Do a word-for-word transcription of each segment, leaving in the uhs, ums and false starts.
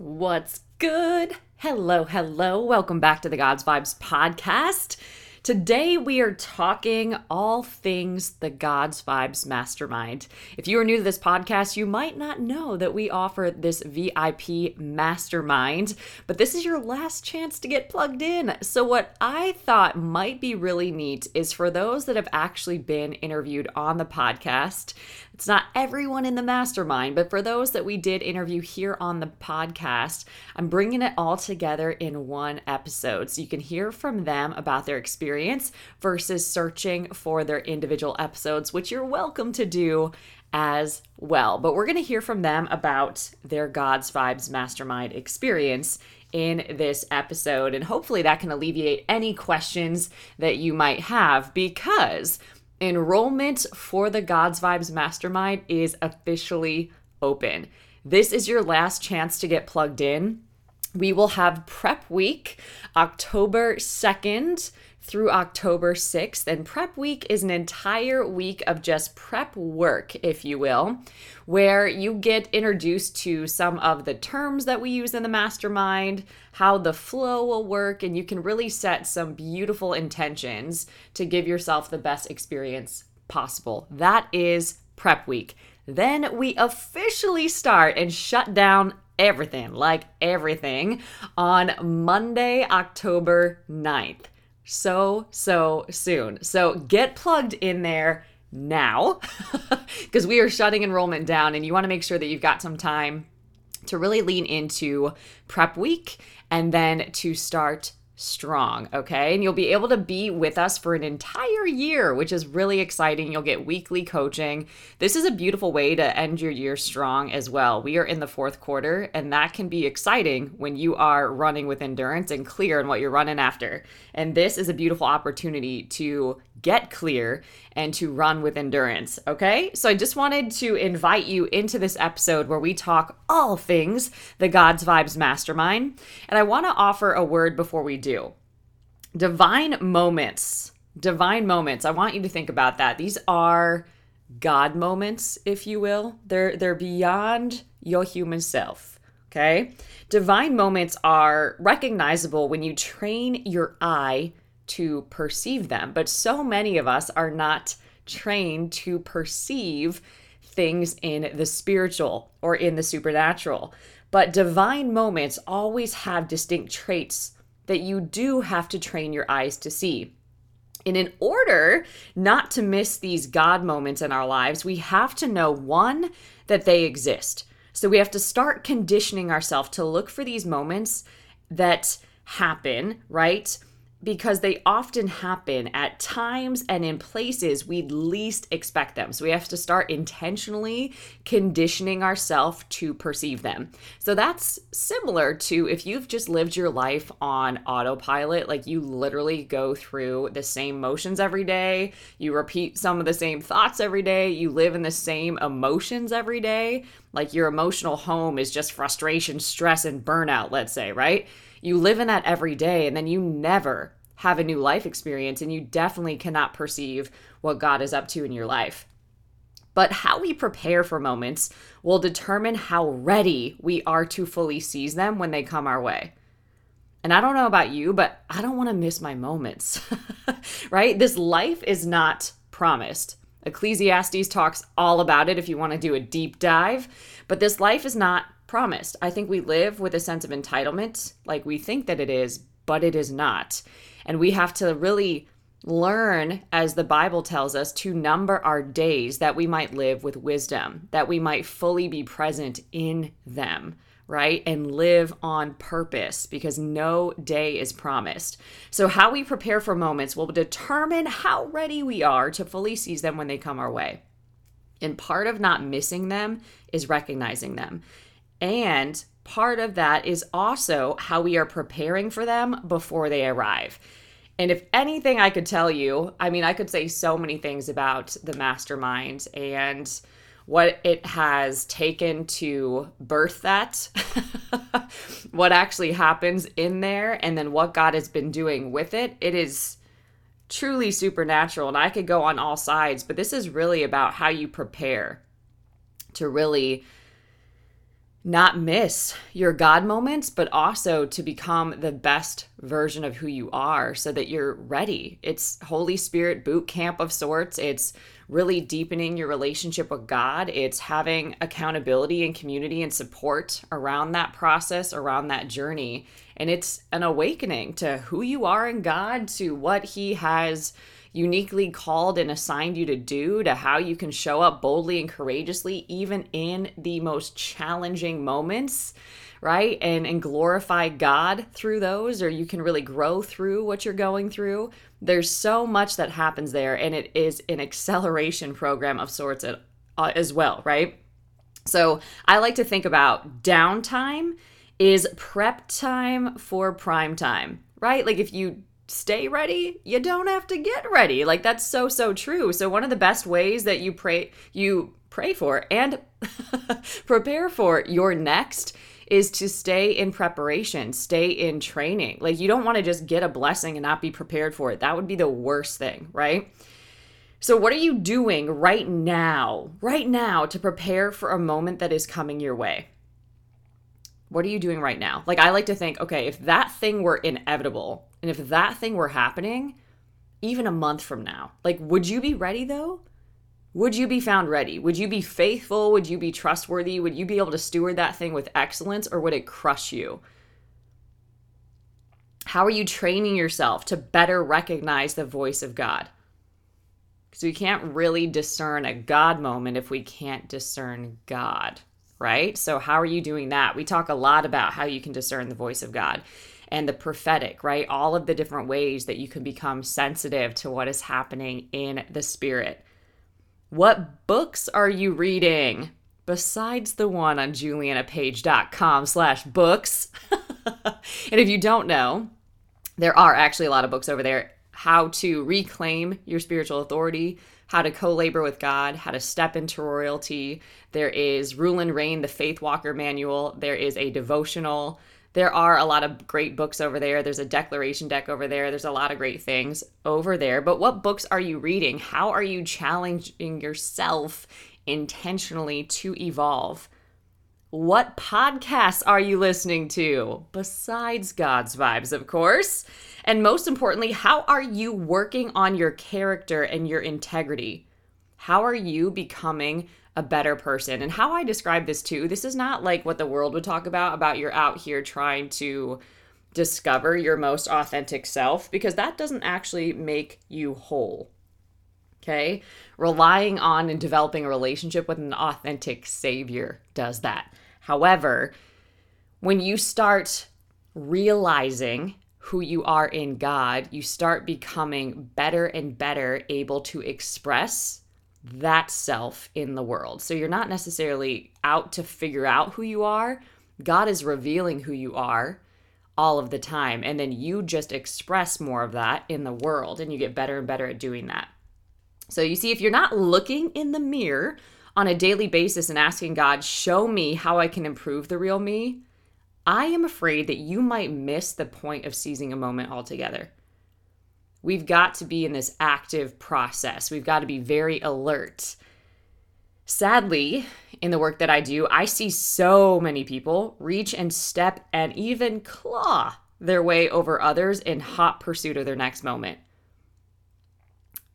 What's good? Hello, hello. Welcome back to the God's Vibes podcast. Today we are talking all things the God's Vibes Mastermind. If you are new to this podcast, you might not know that we offer this V I P mastermind, but this is your last chance to get plugged in. So what I thought might be really neat is for those that have actually been interviewed on the podcast, it's not everyone in the mastermind, but for those that we did interview here on the podcast, I'm bringing it all together in one episode so you can hear from them about their experience Experience versus searching for their individual episodes, which you're welcome to do as well. But we're going to hear from them about their God's Vibes Mastermind experience in this episode. And hopefully that can alleviate any questions that you might have, because enrollment for the God's Vibes Mastermind is officially open. This is your last chance to get plugged in. We will have prep week October second through October sixth, and prep week is an entire week of just prep work, if you will, where you get introduced to some of the terms that we use in the mastermind, how the flow will work, and you can really set some beautiful intentions to give yourself the best experience possible. That is prep week. Then we officially start and shut down everything, like everything, on Monday, October ninth. So, so soon. So get plugged in there now, because we are shutting enrollment down, and you want to make sure that you've got some time to really lean into prep week and then to start strong, okay? And you'll be able to be with us for an entire year, which is really exciting. You'll get weekly coaching. This is a beautiful way to end your year strong as well. We are in the fourth quarter, and that can be exciting when you are running with endurance and clear in what you're running after. And this is a beautiful opportunity to get clear and to run with endurance, okay? So I just wanted to invite you into this episode where we talk all things the God's Vibes Mastermind. And I want to offer a word before we do. Divine moments, divine moments. I want you to think about that. These are God moments, if you will. They're they're beyond your human self, okay? Divine moments are recognizable when you train your eye to perceive them, but so many of us are not trained to perceive things in the spiritual or in the supernatural. But divine moments always have distinct traits that you do have to train your eyes to see. And in order not to miss these God moments in our lives, we have to know, one, that they exist. So we have to start conditioning ourselves to look for these moments that happen, right? Because they often happen at times and in places we'd least expect them. So we have to start intentionally conditioning ourselves to perceive them. So that's similar to if you've just lived your life on autopilot, like you literally go through the same motions every day, you repeat some of the same thoughts every day, you live in the same emotions every day, like your emotional home is just frustration, stress, and burnout, let's say, right? You live in that every day, and then you never have a new life experience, and you definitely cannot perceive what God is up to in your life. But how we prepare for moments will determine how ready we are to fully seize them when they come our way. And I don't know about you, but I don't want to miss my moments, right? This life is not promised. Ecclesiastes talks all about it if you want to do a deep dive, but this life is not promised. I think we live with a sense of entitlement, like we think that it is, but it is not. And we have to really learn, as the Bible tells us, to number our days that we might live with wisdom, that we might fully be present in them, right? And live on purpose, because no day is promised. So how we prepare for moments will determine how ready we are to fully seize them when they come our way. And part of not missing them is recognizing them. And part of that is also how we are preparing for them before they arrive. And if anything I could tell you, I mean, I could say so many things about the mastermind and what it has taken to birth that, what actually happens in there, and then what God has been doing with it. It is truly supernatural, and I could go on all sides, but this is really about how you prepare to really not miss your God moments, but also to become the best version of who you are so that you're ready. It's Holy Spirit boot camp of sorts. It's really deepening your relationship with God. It's having accountability and community and support around that process, around that journey. And it's an awakening to who you are in God, to what He has uniquely called and assigned you to do, to how you can show up boldly and courageously, even in the most challenging moments, right? And and glorify God through those, or you can really grow through what you're going through. There's so much that happens there, and it is an acceleration program of sorts at, uh, as well, right? So I like to think about downtime is prep time for prime time, right? Like if you stay ready, you don't have to get ready. Like that's so, so true. So one of the best ways that you pray, you pray for and prepare for your next is to stay in preparation, stay in training. Like you don't want to just get a blessing and not be prepared for it. That would be the worst thing, right? So what are you doing right now, right now to prepare for a moment that is coming your way? What are you doing right now? Like I like to think, okay, if that thing were inevitable, and if that thing were happening, even a month from now, like, would you be ready though? Would you be found ready? Would you be faithful? Would you be trustworthy? Would you be able to steward that thing with excellence, or would it crush you? How are you training yourself to better recognize the voice of God? Because we can't really discern a God moment if we can't discern God, right? So how are you doing that? We talk a lot about how you can discern the voice of God. And the prophetic, right? All of the different ways that you can become sensitive to what is happening in the spirit. What books are you reading besides the one on julianapage.com slash books? And if you don't know, there are actually a lot of books over there. How to reclaim your spiritual authority, how to co-labor with God, how to step into royalty. There is Rule and Reign, the Faith Walker Manual. There is a devotional. There are a lot of great books over there. There's a declaration deck over there. There's a lot of great things over there. But what books are you reading? How are you challenging yourself intentionally to evolve? What podcasts are you listening to? Besides God's Vibes, of course. And most importantly, how are you working on your character and your integrity? How are you becoming a better person? And how I describe this too, this is not like what the world would talk about, about you're out here trying to discover your most authentic self, because that doesn't actually make you whole, okay? Relying on and developing a relationship with an authentic savior does that. However, when you start realizing who you are in God, you start becoming better and better able to express that self in the world. So you're not necessarily out to figure out who you are. God is revealing who you are all of the time. And then you just express more of that in the world, and you get better and better at doing that. So you see, if you're not looking in the mirror on a daily basis and asking God, show me how I can improve the real me, I am afraid that you might miss the point of seizing a moment altogether. We've got to be in this active process. We've got to be very alert. Sadly, in the work that I do, I see so many people reach and step and even claw their way over others in hot pursuit of their next moment.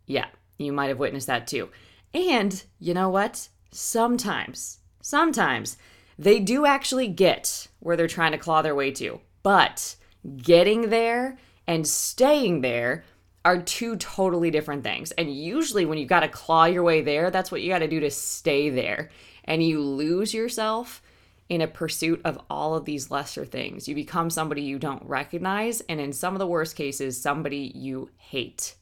Yeah, you might have witnessed that too. And you know what? Sometimes, sometimes they do actually get where they're trying to claw their way to, but getting there and staying there are two totally different things. And usually when you've got to claw your way there, that's what you got to do to stay there. And you lose yourself in a pursuit of all of these lesser things. You become somebody you don't recognize, and in some of the worst cases, somebody you hate.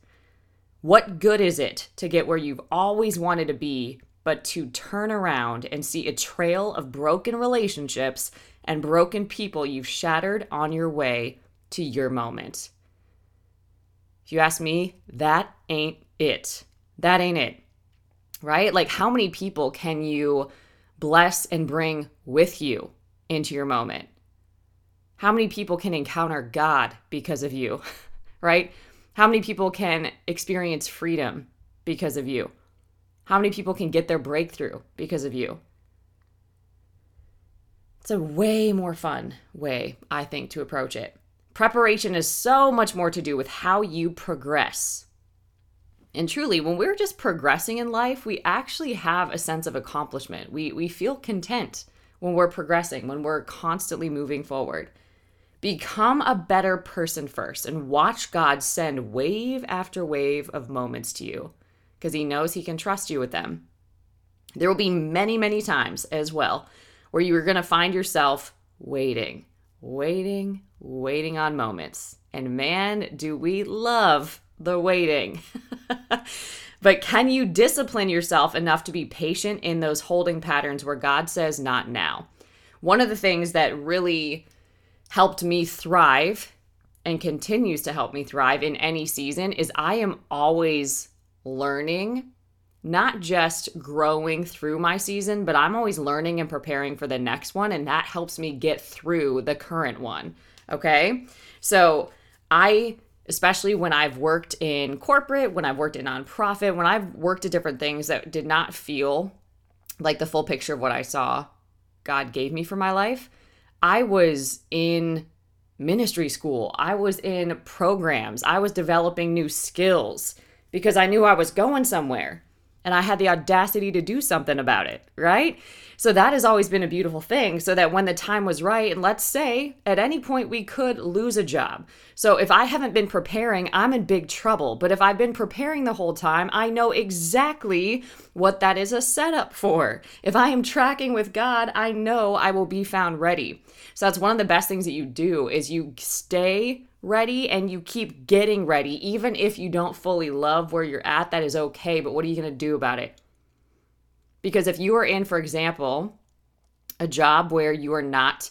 What good is it to get where you've always wanted to be, but to turn around and see a trail of broken relationships and broken people you've shattered on your way to your moment? If you ask me, that ain't it. That ain't it, right? Like how many people can you bless and bring with you into your moment? How many people can encounter God because of you, right? How many people can experience freedom because of you? How many people can get their breakthrough because of you? It's a way more fun way, I think, to approach it. Preparation is so much more to do with how you progress. And truly, when we're just progressing in life, we actually have a sense of accomplishment. We we feel content when we're progressing, when we're constantly moving forward. Become a better person first and watch God send wave after wave of moments to you because he knows he can trust you with them. There will be many, many times as well where you're going to find yourself waiting, waiting, waiting on moments. And man, do we love the waiting. But can you discipline yourself enough to be patient in those holding patterns where God says, not now? One of the things that really helped me thrive and continues to help me thrive in any season is I am always learning, not just growing through my season, but I'm always learning and preparing for the next one. And that helps me get through the current one. Okay. So I, especially when I've worked in corporate, when I've worked in nonprofit, when I've worked at different things that did not feel like the full picture of what I saw God gave me for my life, I was in ministry school. I was in programs. I was developing new skills because I knew I was going somewhere and I had the audacity to do something about it, right? So that has always been a beautiful thing so that when the time was right, and let's say at any point we could lose a job. So if I haven't been preparing, I'm in big trouble. But if I've been preparing the whole time, I know exactly what that is a setup for. If I am tracking with God, I know I will be found ready. So that's one of the best things that you do is you stay ready and you keep getting ready. Even if you don't fully love where you're at, that is okay. But what are you going to do about it? Because if you are in, for example, a job where you are not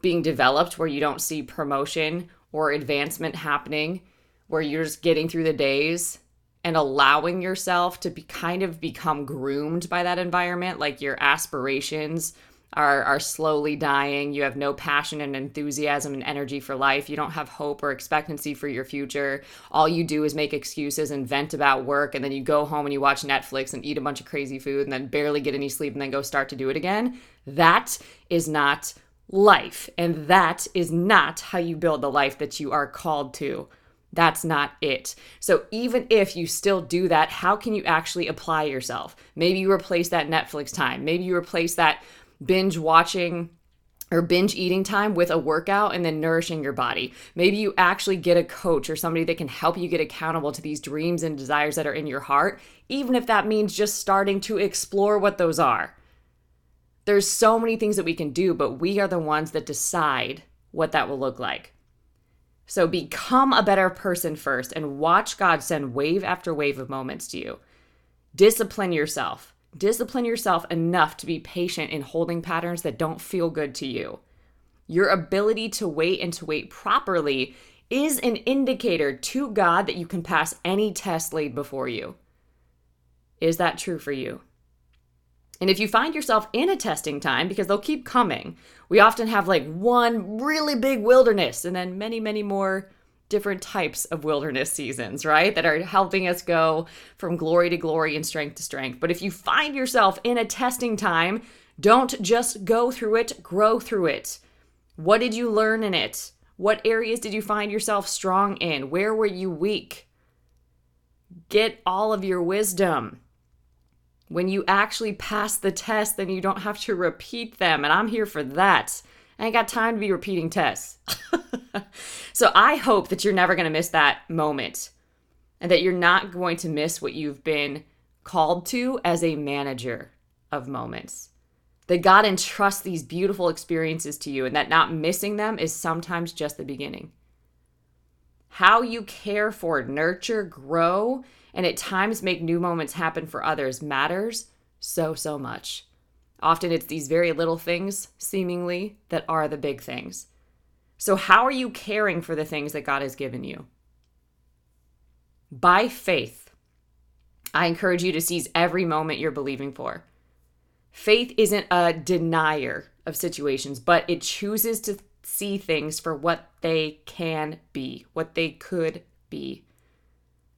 being developed, where you don't see promotion or advancement happening, where you're just getting through the days and allowing yourself to be kind of become groomed by that environment, like your aspirations Are, are slowly dying. You have no passion and enthusiasm and energy for life. You don't have hope or expectancy for your future. All you do is make excuses and vent about work. And then you go home and you watch Netflix and eat a bunch of crazy food and then barely get any sleep and then go start to do it again. That is not life. And that is not how you build the life that you are called to. That's not it. So even if you still do that, how can you actually apply yourself? Maybe you replace that Netflix time. Maybe you replace that binge watching or binge eating time with a workout and then nourishing your body. Maybe you actually get a coach or somebody that can help you get accountable to these dreams and desires that are in your heart, even if that means just starting to explore what those are. There's so many things that we can do, but we are the ones that decide what that will look like. So become a better person first and watch God send wave after wave of moments to you. Discipline yourself. Discipline yourself enough to be patient in holding patterns that don't feel good to you. Your ability to wait and to wait properly is an indicator to God that you can pass any test laid before you. Is that true for you? And if you find yourself in a testing time, because they'll keep coming, we often have like one really big wilderness and then many, many more different types of wilderness seasons, right? That are helping us go from glory to glory and strength to strength. But if you find yourself in a testing time, don't just go through it, grow through it. What did you learn in it? What areas did you find yourself strong in? Where were you weak? Get all of your wisdom. When you actually pass the test, then you don't have to repeat them. And I'm here for that. I ain't got time to be repeating tests. So I hope that you're never going to miss that moment and that you're not going to miss what you've been called to as a manager of moments. That God entrusts these beautiful experiences to you and that not missing them is sometimes just the beginning. How you care for, nurture, grow, and at times make new moments happen for others matters so, so much. Often it's these very little things, seemingly, that are the big things. So how are you caring for the things that God has given you? By faith, I encourage you to seize every moment you're believing for. Faith isn't a denier of situations, but it chooses to see things for what they can be, what they could be.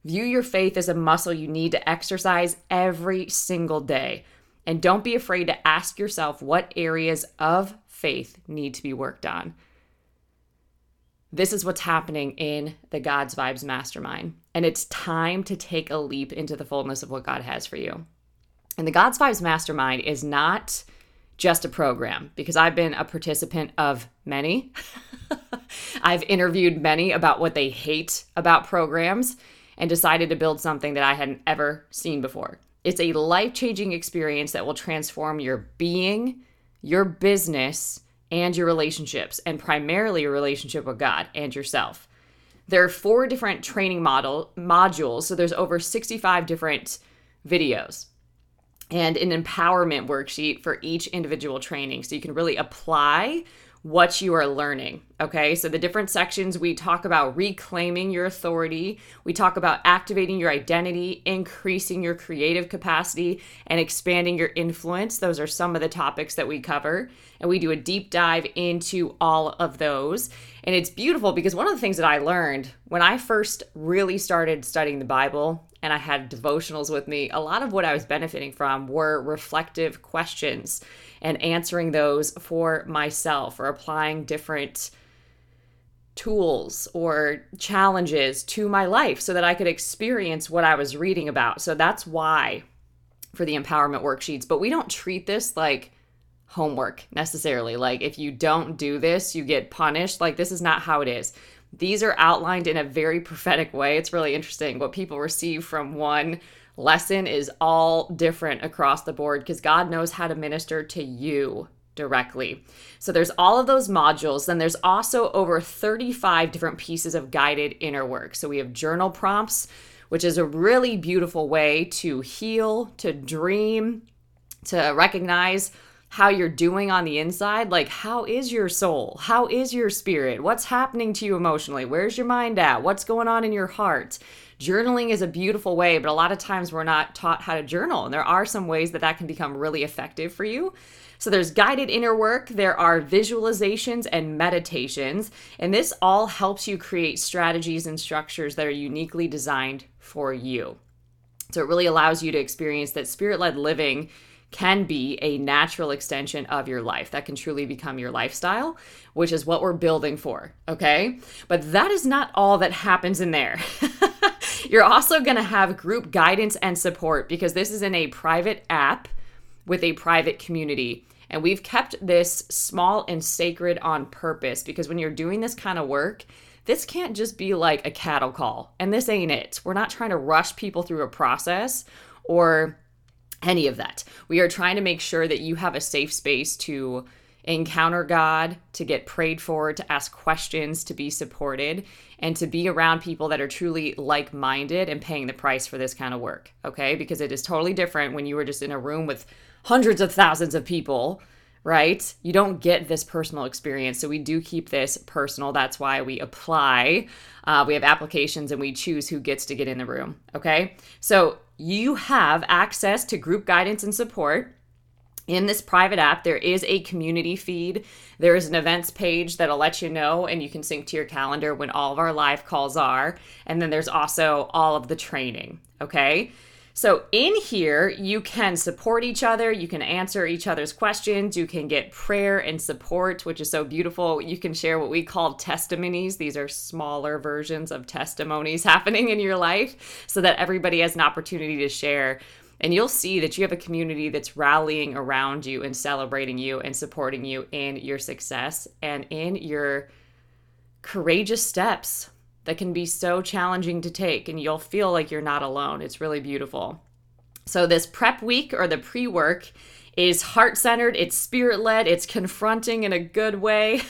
View your faith as a muscle you need to exercise every single day. And don't be afraid to ask yourself what areas of faith need to be worked on. This is what's happening in the God's Vibes Mastermind. And it's time to take a leap into the fullness of what God has for you. And the God's Vibes Mastermind is not just a program, because I've been a participant of many. I've interviewed many about what they hate about programs and decided to build something that I hadn't ever seen before. It's a life-changing experience that will transform your being, your business, and your relationships, and primarily your relationship with God and yourself. There are four different training model modules, so there's over sixty-five different videos and an empowerment worksheet for each individual training, so you can really apply what you are learning, okay? So the different sections, we talk about reclaiming your authority, we talk about activating your identity, increasing your creative capacity, and expanding your influence. Those are some of the topics that we cover, and we do a deep dive into all of those. And it's beautiful because one of the things that I learned when I first really started studying the Bible and I had devotionals with me, a lot of what I was benefiting from were reflective questions and answering those for myself, or applying different tools or challenges to my life so that I could experience what I was reading about. So that's why for the empowerment worksheets. But we don't treat this like homework necessarily. Like if you don't do this, you get punished. Like this is not how it is. These are outlined in a very prophetic way. It's really interesting. What people receive from one lesson is all different across the board because God knows how to minister to you directly. So there's all of those modules. Then there's also over thirty-five different pieces of guided inner work. So we have journal prompts, which is a really beautiful way to heal, to dream, to recognize how you're doing on the inside. Like, how is your soul? How is your spirit? What's happening to you emotionally? Where's your mind at? What's going on in your heart? Journaling is a beautiful way, but a lot of times we're not taught how to journal, and there are some ways that that can become really effective for you. So there's guided inner work, there are visualizations and meditations, and this all helps you create strategies and structures that are uniquely designed for you. So it really allows you to experience that spirit-led living can be a natural extension of your life that can truly become your lifestyle, which is what we're building for, okay? But that is not all that happens in there. You're also gonna have group guidance and support because this is in a private app with a private community. And we've kept this small and sacred on purpose because when you're doing this kind of work, this can't just be like a cattle call, and this ain't it. We're not trying to rush people through a process or any of that. We are trying to make sure that you have a safe space to encounter God, to get prayed for, to ask questions, to be supported, and to be around people that are truly like-minded and paying the price for this kind of work, okay? Because it is totally different when you are just in a room with hundreds of thousands of people, right? You don't get this personal experience. So we do keep this personal. That's why we apply. Uh, we have applications and we choose who gets to get in the room, okay? So you have access to group guidance and support. In this private app, there is a community feed. There is an events page that'll let you know, and you can sync to your calendar when all of our live calls are. And then there's also all of the training, okay? So in here, you can support each other, you can answer each other's questions, you can get prayer and support, which is so beautiful. You can share what we call testimonies. These are smaller versions of testimonies happening in your life so that everybody has an opportunity to share. And you'll see that you have a community that's rallying around you and celebrating you and supporting you in your success and in your courageous steps that can be so challenging to take, and you'll feel like you're not alone. It's really beautiful. So this prep week or the pre-work is heart-centered, it's spirit-led, it's confronting in a good way.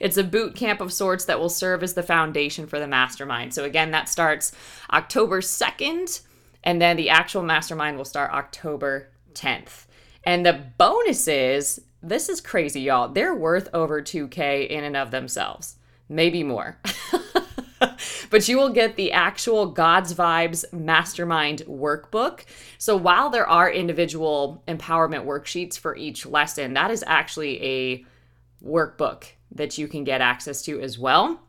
It's a boot camp of sorts that will serve as the foundation for the mastermind. So again, that starts October second, and then the actual mastermind will start October tenth. And the bonuses, this is crazy, y'all. They're worth over two K in and of themselves, maybe more. But you will get the actual God's Vibes Mastermind workbook. So while there are individual empowerment worksheets for each lesson, that is actually a workbook that you can get access to as well.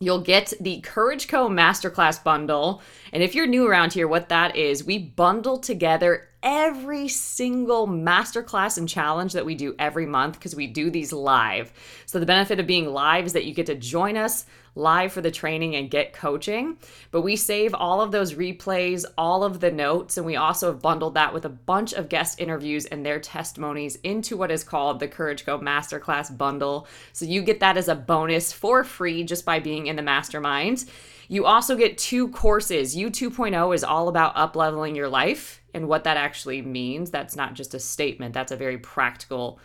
You'll get the Courage Co Masterclass bundle. And if you're new around here, what that is, we bundle together every single masterclass and challenge that we do every month, because we do these live. So the benefit of being live is that you get to join us live for the training and get coaching. But we save all of those replays, all of the notes, and we also have bundled that with a bunch of guest interviews and their testimonies into what is called the Courage Co Masterclass Bundle. So you get that as a bonus for free just by being in the mastermind. You also get two courses. U two point oh is all about up-leveling your life and what that actually means. That's not just a statement. That's a very practical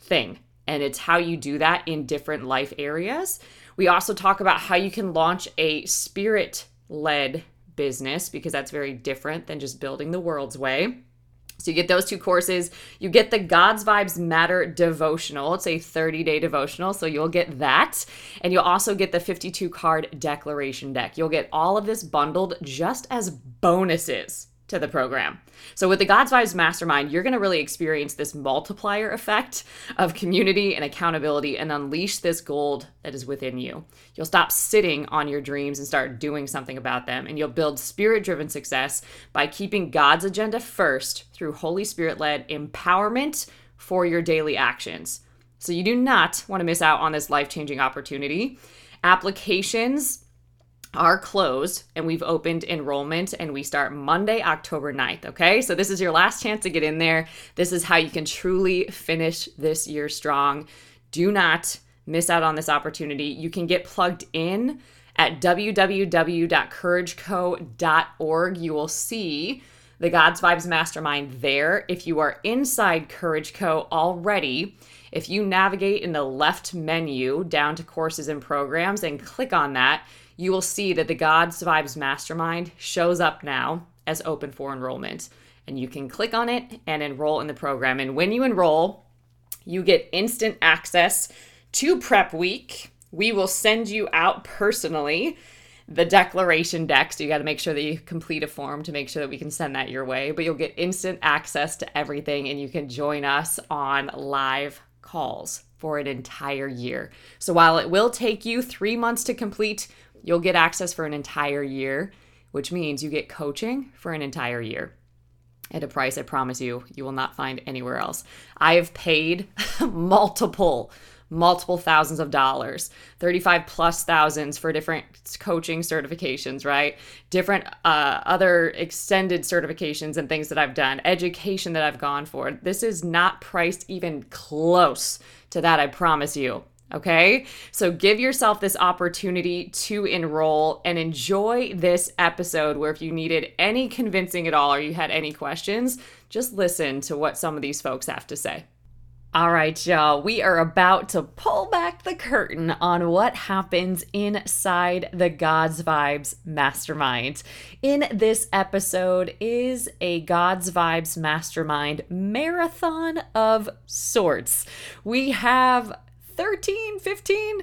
thing. And it's how you do that in different life areas. We also talk about how you can launch a spirit-led business, because that's very different than just building the world's way. So you get those two courses. You get the God's Vibes Matter devotional. It's a thirty-day devotional, so you'll get that. And you'll also get the fifty-two card declaration deck. You'll get all of this bundled just as bonuses to the program. So with the God's Vibes Mastermind, you're going to really experience this multiplier effect of community and accountability and unleash this gold that is within you. You'll stop sitting on your dreams and start doing something about them, and you'll build spirit-driven success by keeping God's agenda first through Holy Spirit-led empowerment for your daily actions. So you do not want to miss out on this life-changing opportunity. Applications are closed, and we've opened enrollment, and we start Monday, October ninth, okay? So this is your last chance to get in there. This is how you can truly finish this year strong. Do not miss out on this opportunity. You can get plugged in at w w w dot courage co dot org. You will see the God's Vibes Mastermind there. If you are inside Courage Co already, if you navigate in the left menu down to courses and programs and click on that, you will see that the God's Vibes Mastermind shows up now as open for enrollment. And you can click on it and enroll in the program. And when you enroll, you get instant access to prep week. We will send you out personally the declaration deck. So you got to make sure that you complete a form to make sure that we can send that your way. But you'll get instant access to everything, and you can join us on live calls for an entire year. So while it will take you three months to complete, you'll get access for an entire year, which means you get coaching for an entire year at a price I promise you, you will not find anywhere else. I have paid multiple, multiple thousands of dollars, thirty-five plus thousands for different coaching certifications, right? Different uh, other extended certifications and things that I've done, education that I've gone for. This is not priced even close to that, I promise you. Okay, so give yourself this opportunity to enroll and enjoy this episode, where if you needed any convincing at all or you had any questions, just listen to what some of these folks have to say. All right, y'all, we are about to pull back the curtain on what happens inside the God's Vibes Mastermind. In this episode is a God's Vibes Mastermind marathon of sorts. We have thirteen, fifteen,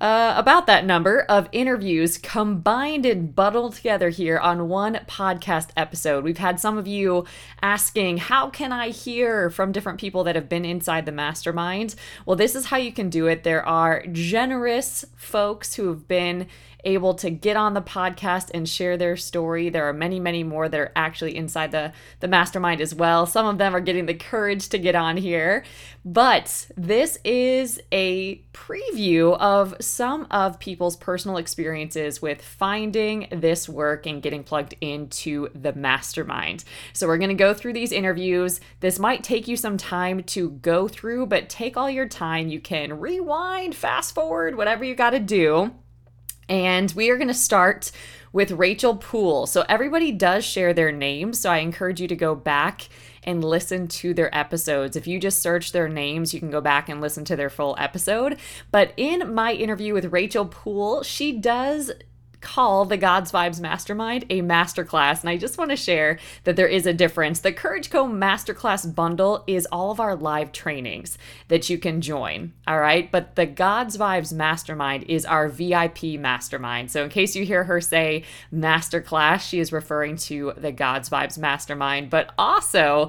uh, about that number of interviews combined and bundled together here on one podcast episode. We've had some of you asking, how can I hear from different people that have been inside the mastermind? Well, this is how you can do it. There are generous folks who have been able to get on the podcast and share their story. There are many, many more that are actually inside the, the mastermind as well. Some of them are getting the courage to get on here. But this is a preview of some of people's personal experiences with finding this work and getting plugged into the mastermind. So we're going to go through these interviews. This might take you some time to go through, but take all your time. You can rewind, fast forward, whatever you got to do. And we are going to start with Rachel Poole. So everybody does share their names, so I encourage you to go back and listen to their episodes. If you just search their names, you can go back and listen to their full episode. But in my interview with Rachel Poole, she does call the God's Vibes Mastermind a masterclass. And I just want to share that there is a difference. The Courage Co Masterclass Bundle is all of our live trainings that you can join. All right. But the God's Vibes Mastermind is our V I P mastermind. So in case you hear her say masterclass, she is referring to the God's Vibes Mastermind, but also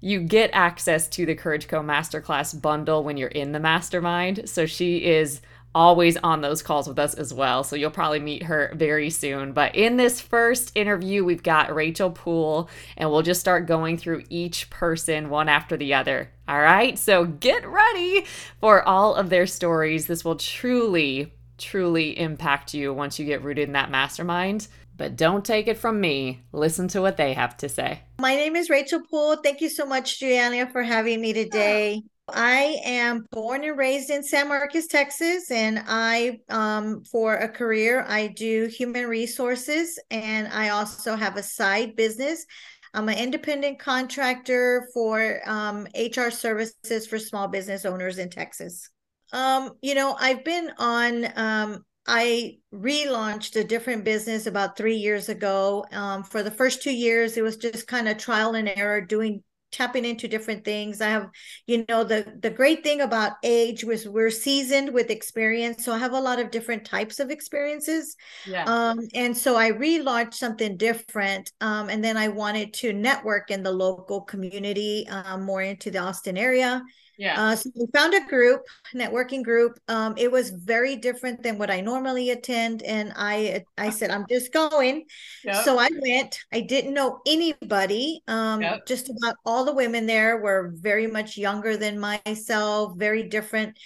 you get access to the Courage Co Masterclass Bundle when you're in the mastermind. So she is always on those calls with us as well. So you'll probably meet her very soon. But in this first interview, we've got Rachel Poole, and we'll just start going through each person one after the other. All right, so get ready for all of their stories. This will truly, truly impact you once you get rooted in that mastermind. But don't take it from me. Listen to what they have to say. My name is Rachel Poole. Thank you so much, Juliana, for having me today. I am born and raised in San Marcos, Texas, and I, um, for a career, I do human resources, and I also have a side business. I'm an independent contractor for um, H R services for small business owners in Texas. Um, you know, I've been on... Um, I relaunched a different business about three years ago. Um, for the first two years, it was just kind of trial and error, doing tapping into different things. I have, you know, the, the great thing about age was we're seasoned with experience. So I have a lot of different types of experiences. Yeah. Um, and so I relaunched something different. Um, and then I wanted to network in the local community, uh, more into the Austin area. Yeah. Uh, so we found a group, networking group. Um, it was very different than what I normally attend. And I I said, I'm just going. Yep. So I went. I didn't know anybody. Um, yep. Just about all the women there were very much younger than myself, very different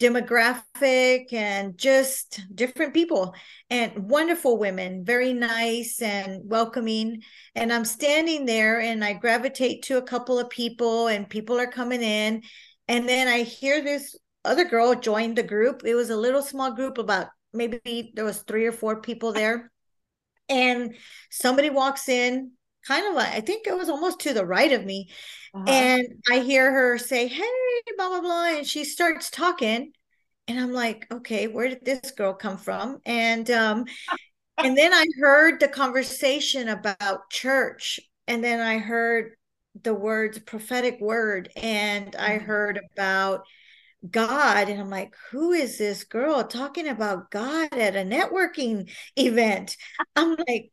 demographic and just different people, and wonderful women, very nice and welcoming. And I'm standing there and I gravitate to a couple of people and people are coming in. And then I hear this other girl join the group. It was a little small group, about maybe there was three or four people there. And somebody walks in, kind of like, I think it was almost to the right of me. Uh-huh. And I hear her say, hey, blah, blah, blah. And she starts talking. And I'm like, okay, where did this girl come from? And, um, and then I heard the conversation about church. And then I heard the words, prophetic word. And I heard about God. And I'm like, who is this girl talking about God at a networking event? I'm like,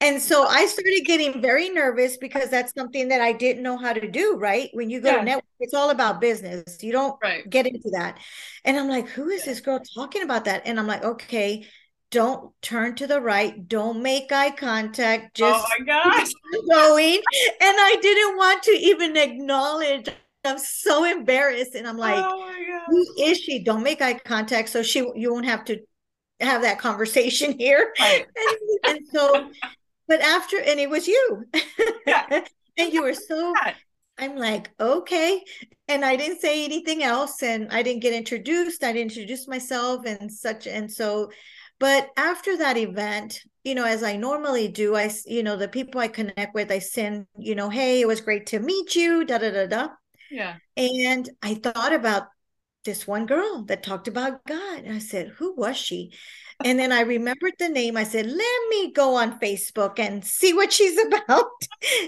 and so I started getting very nervous because that's something that I didn't know how to do, right? When you go yeah. to network, it's all about business. You don't right. get into that. And I'm like, who is this girl talking about that? And I'm like, okay, don't turn to the right. Don't make eye contact. Just oh my gosh. going. And I didn't want to even acknowledge. I'm so embarrassed. And I'm like, oh my gosh. Who is she? Don't make eye contact. So she, you won't have to have that conversation here. Right. and, and so... But after, and it was you. Yeah. And you were so, I'm like, okay. And I didn't say anything else. And I didn't get introduced. I didn't introduce myself and such. And so, but after that event, you know, as I normally do, I, you know, the people I connect with, I send, you know, hey, it was great to meet you, da, da, da, da. Yeah. And I thought about this one girl that talked about God. And I said, who was she? And then I remembered the name. I said, let me go on Facebook and see what she's about.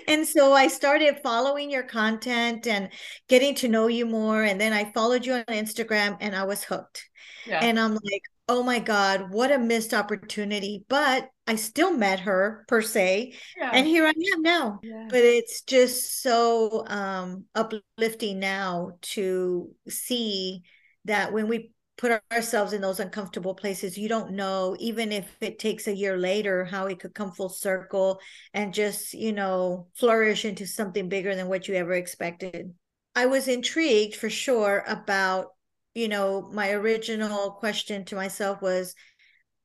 And so I started following your content and getting to know you more. And then I followed you on Instagram and I was hooked. Yeah. And I'm like, oh my God, what a missed opportunity. But I still met her per se. Yeah. And here I am now. Yeah. But it's just so um, uplifting now to see that when we put ourselves in those uncomfortable places, you don't know, even if it takes a year later, how it could come full circle and just, you know, flourish into something bigger than what you ever expected. I was intrigued for sure about, you know, my original question to myself was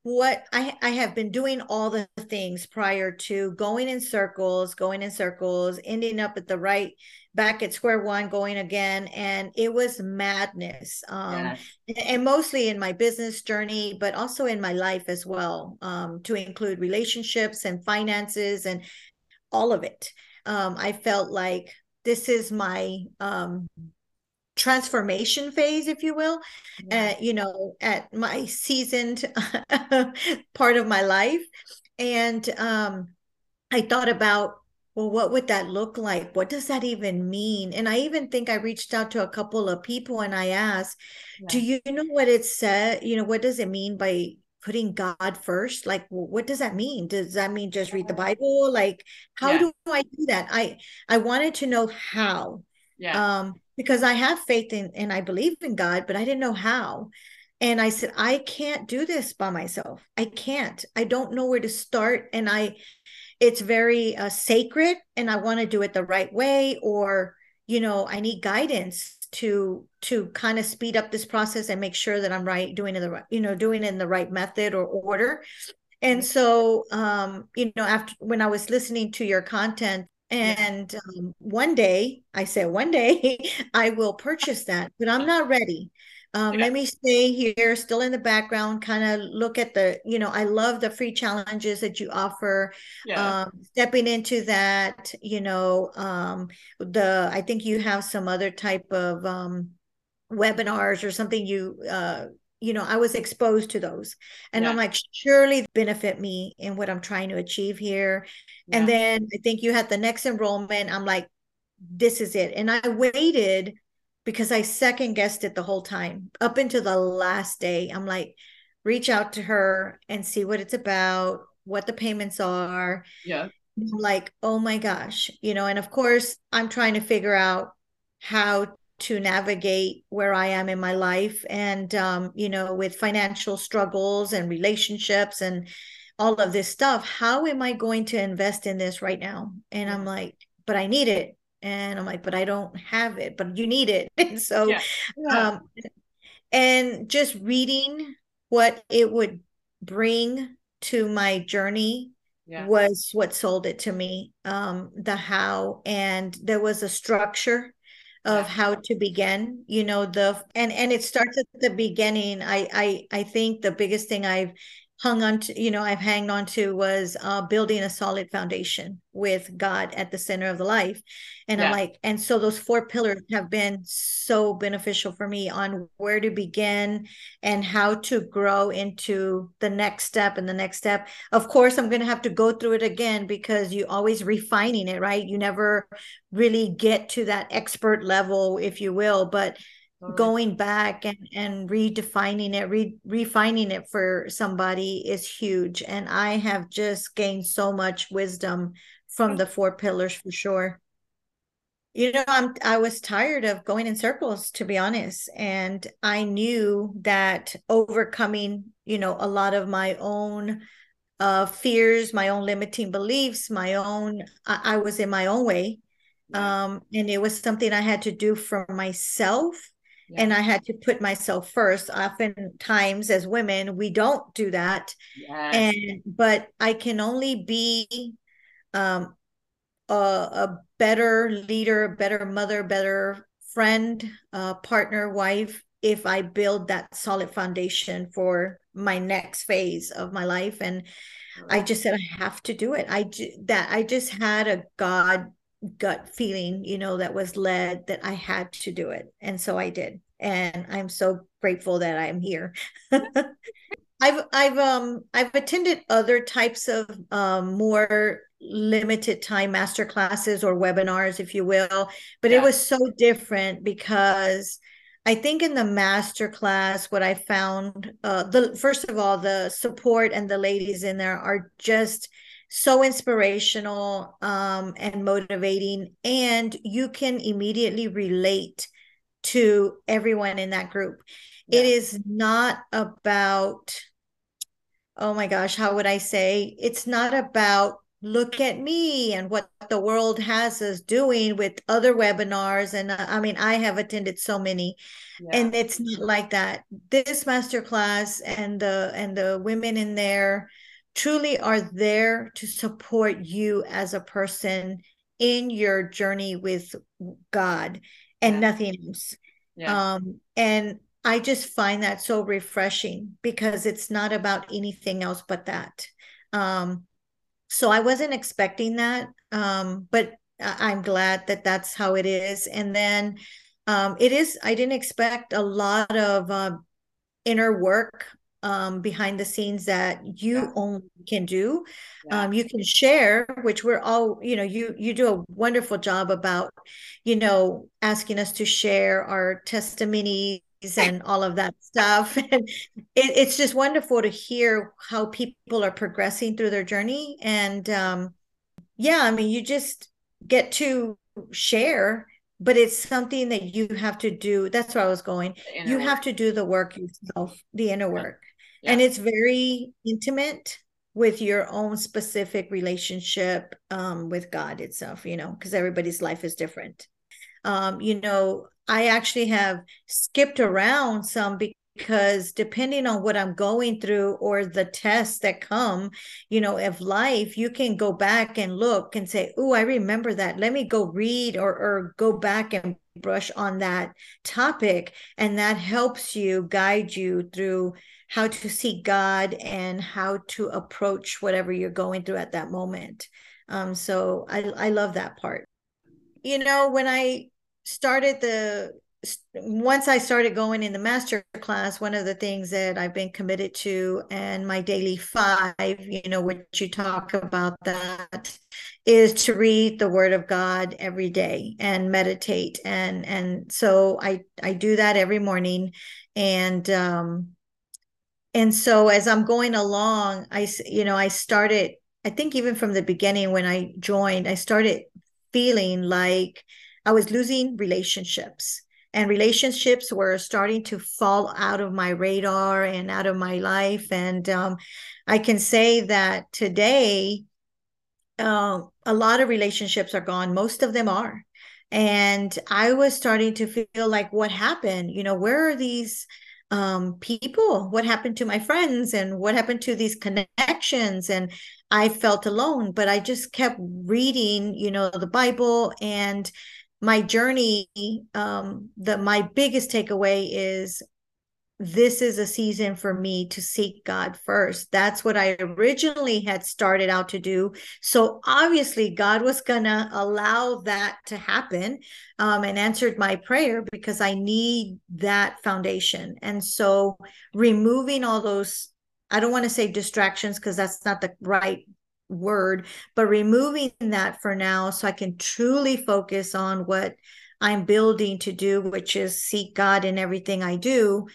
what I, I have been doing all the things prior to going in circles, going in circles, ending up at the right, back at square one, going again. And it was madness. Um, yeah. And mostly in my business journey, but also in my life as well, um, to include relationships and finances and all of it. Um, I felt like this is my um, transformation phase, if you will, yeah. uh, you know, at my seasoned part of my life. And um, I thought about, well, what would that look like? What does that even mean? And I even think I reached out to a couple of people and I asked, yeah. do you know what it said? You know, what does it mean by putting God first? Like, what does that mean? Does that mean just read the Bible? Like, how yeah. do I do that? I, I wanted to know how, yeah. um, because I have faith in, and I believe in God, but I didn't know how. And I said, I can't do this by myself. I can't. I don't know where to start. And I, it's very uh, sacred, and I want to do it the right way. Or, you know, I need guidance to, to kind of speed up this process and make sure that I'm right, doing it the right, you know, doing it in the right method or order. And so, um, you know, after, when I was listening to your content, and um, one day, I said, one day I will purchase that, but I'm not ready. Um, yeah. Let me stay here, still in the background, kind of look at the, you know, I love the free challenges that you offer, yeah. um, stepping into that, you know, um, the, I think you have some other type of um, webinars or something you, uh, you know, I was exposed to those, and yeah. I'm like, surely benefit me in what I'm trying to achieve here. Yeah. And then I think you had the next enrollment. I'm like, this is it. And I waited, because I second guessed it the whole time up until the last day. I'm like, reach out to her and see what it's about, what the payments are. Yeah. I'm like, oh my gosh, you know, and of course I'm trying to figure out how to navigate where I am in my life, and, um, you know, with financial struggles and relationships and all of this stuff, how am I going to invest in this right now? And I'm like, but I need it. And I'm like, but I don't have it, but you need it. And so, yeah. Yeah. Um, and just reading what it would bring to my journey yeah. was what sold it to me, um, the how. And there was a structure of yeah. how to begin, you know, the, and, and it starts at the beginning. I, I, I think the biggest thing I've hung on to, you know, I've hanged on to was uh, building a solid foundation with God at the center of the life. And yeah. I'm like, and so those four pillars have been so beneficial for me on where to begin and how to grow into the next step and the next step. Of course, I'm going to have to go through it again, because you always refining it, right? You never really get to that expert level, if you will, but going back and, and redefining it, re, refining it for somebody is huge. And I have just gained so much wisdom from the four pillars, for sure. You know, I'm, I was tired of going in circles, to be honest. And I knew that overcoming, you know, a lot of my own uh, fears, my own limiting beliefs, my own, I, I was in my own way. Um, and it was something I had to do for myself. Yeah. And I had to put myself first. Oftentimes as women, we don't do that. Yes. And, but I can only be um, a, a better leader, a better mother, better friend, uh, partner, wife, if I build that solid foundation for my next phase of my life. And I just said, I have to do it. I do that. I just had a God gut feeling, you know, that was led that I had to do it. And so I did. And I'm so grateful that I'm here. I've, I've, um, I've attended other types of, um, more limited time masterclasses or webinars, if you will, but yeah. it was so different, because I think in the masterclass, what I found, uh, the, first of all, the support and the ladies in there are just so inspirational um, and motivating, and you can immediately relate to everyone in that group. Yeah. It is not about, oh my gosh, how would I say? It's not about look at me and what the world has us doing with other webinars. And uh, I mean, I have attended so many, yeah. and it's not like that. This masterclass and the and the women in there truly are there to support you as a person in your journey with God and yeah. nothing else. Yeah. Um, and I just find that so refreshing, because it's not about anything else but that. Um, so I wasn't expecting that, um, but I- I'm glad that that's how it is. And then um, it is, I didn't expect a lot of uh, inner work Um, behind the scenes that you yeah. only can do. Yeah. Um, you can share, which we're all, you know, you, you do a wonderful job about, you know, asking us to share our testimonies and all of that stuff. And it, it's just wonderful to hear how people are progressing through their journey. And um, yeah, I mean, you just get to share but it's something that you have to do. That's where I was going. You work. have to do the work yourself, the inner work. Yeah. And it's very intimate with your own specific relationship um, with God itself, you know, because everybody's life is different. Um, you know, I actually have skipped around some because depending on what I'm going through or the tests that come, you know, of life, you can go back and look and say, oh, I remember that. Let me go read or, or go back and brush on that topic. And that helps you, guide you through how to see God and how to approach whatever you're going through at that moment. Um, so I, I love that part. You know, when I started the, once I started going in the master class, one of the things that I've been committed to and my daily five, you know, what you talk about that is to read the word of God every day and meditate. And, and so I, I do that every morning. And, um, And so as I'm going along, I, you know, I started, I think even from the beginning when I joined, I started feeling like I was losing relationships, and relationships were starting to fall out of my radar and out of my life. And um, I can say that today, uh, a lot of relationships are gone. Most of them are. And I was starting to feel like, what happened? You know, where are these um people? What happened to my friends, and what happened to these connections? And I felt alone, but I just kept reading, you know, the Bible. And my journey, um the my biggest takeaway is this is a season for me to seek God first. That's what I originally had started out to do, so obviously God was gonna allow that to happen, um, and answered my prayer, because I need that foundation. And so removing all those, I don't want to say distractions, because that's not the right word, but removing that for now so I can truly focus on what I'm building to do, which is seek God in everything I do,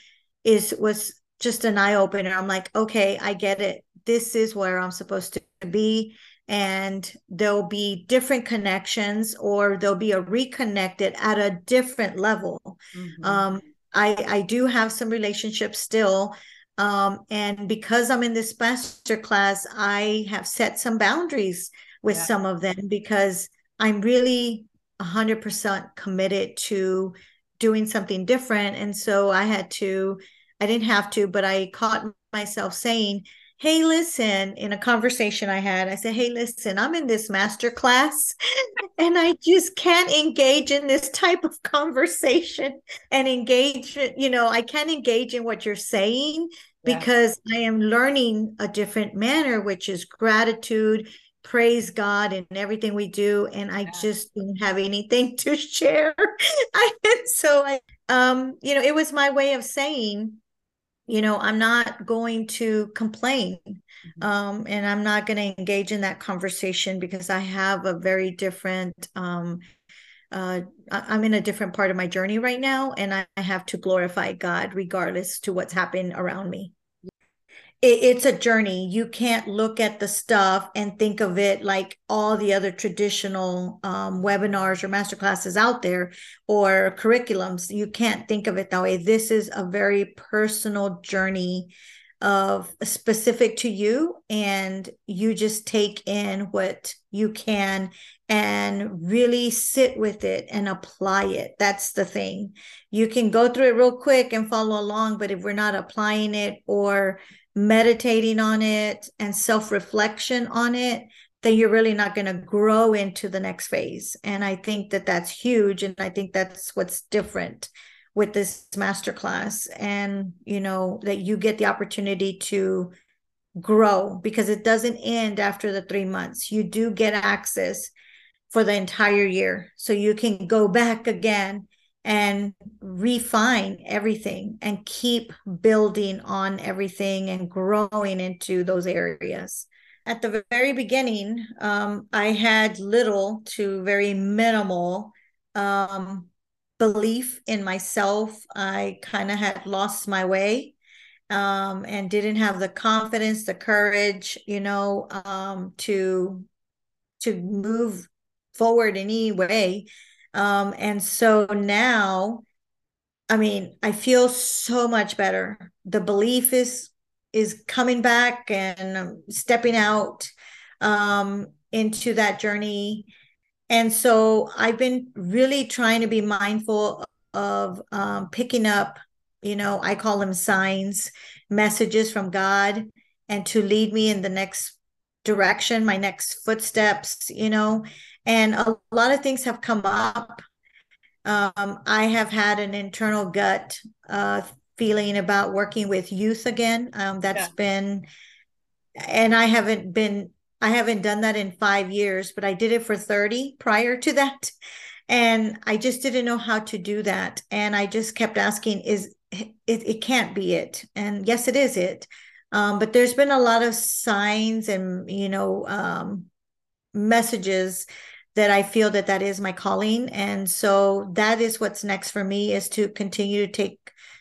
is was just an eye-opener. I'm like, okay, I get it. This is where I'm supposed to be. And there'll be different connections, or there'll be a reconnected at a different level. Mm-hmm. Um, I, I do have some relationships still. Um, and because I'm in this masterclass, I have set some boundaries with yeah. some of them, because I'm really one hundred percent committed to doing something different. And so I had to, I didn't have to, but I caught myself saying, hey, listen, in a conversation I had, I said, hey, listen, I'm in this master class and I just can't engage in this type of conversation and engage, you know, I can't engage in what you're saying, yeah. because I am learning a different manner, which is gratitude, praise God in everything we do. And I yeah. just didn't have anything to share. I, so, I, um, you know, it was my way of saying, you know, I'm not going to complain, um, and I'm not going to engage in that conversation, because I have a very different, um, uh, I'm in a different part of my journey right now. And I, I have to glorify God regardless to what's happened around me. It's a journey. You can't look at the stuff and think of it like all the other traditional um, webinars or masterclasses out there or curriculums. You can't think of it that way. This is a very personal journey of specific to you, and you just take in what you can and really sit with it and apply it. That's the thing. You can go through it real quick and follow along, but if we're not applying it or meditating on it and self-reflection on it, then you're really not going to grow into the next phase. And I think that that's huge. And I think that's what's different with this masterclass. And, you know, that you get the opportunity to grow, because it doesn't end after the three months. You do get access for the entire year. So you can go back again and refine everything and keep building on everything and growing into those areas. At the very beginning, um, I had little to very minimal um, belief in myself. I kind of had lost my way um, and didn't have the confidence, the courage, you know, um, to, to move forward in any way. Um, and so now, I mean, I feel so much better. The belief is is coming back, and I'm stepping out um, into that journey. And so I've been really trying to be mindful of um, picking up, you know, I call them signs, messages from God, and to lead me in the next direction, my next footsteps, you know. And a lot of things have come up. Um, I have had an internal gut uh, feeling about working with youth again. Um, that's yeah. been, and I haven't been, I haven't done that in five years, but I did it for thirty prior to that. And I just didn't know how to do that. And I just kept asking, is it, it can't be it. And yes, it is it. Um, but there's been a lot of signs and, you know, um, messages that I feel that that is my calling. And so that is what's next for me, is to continue to take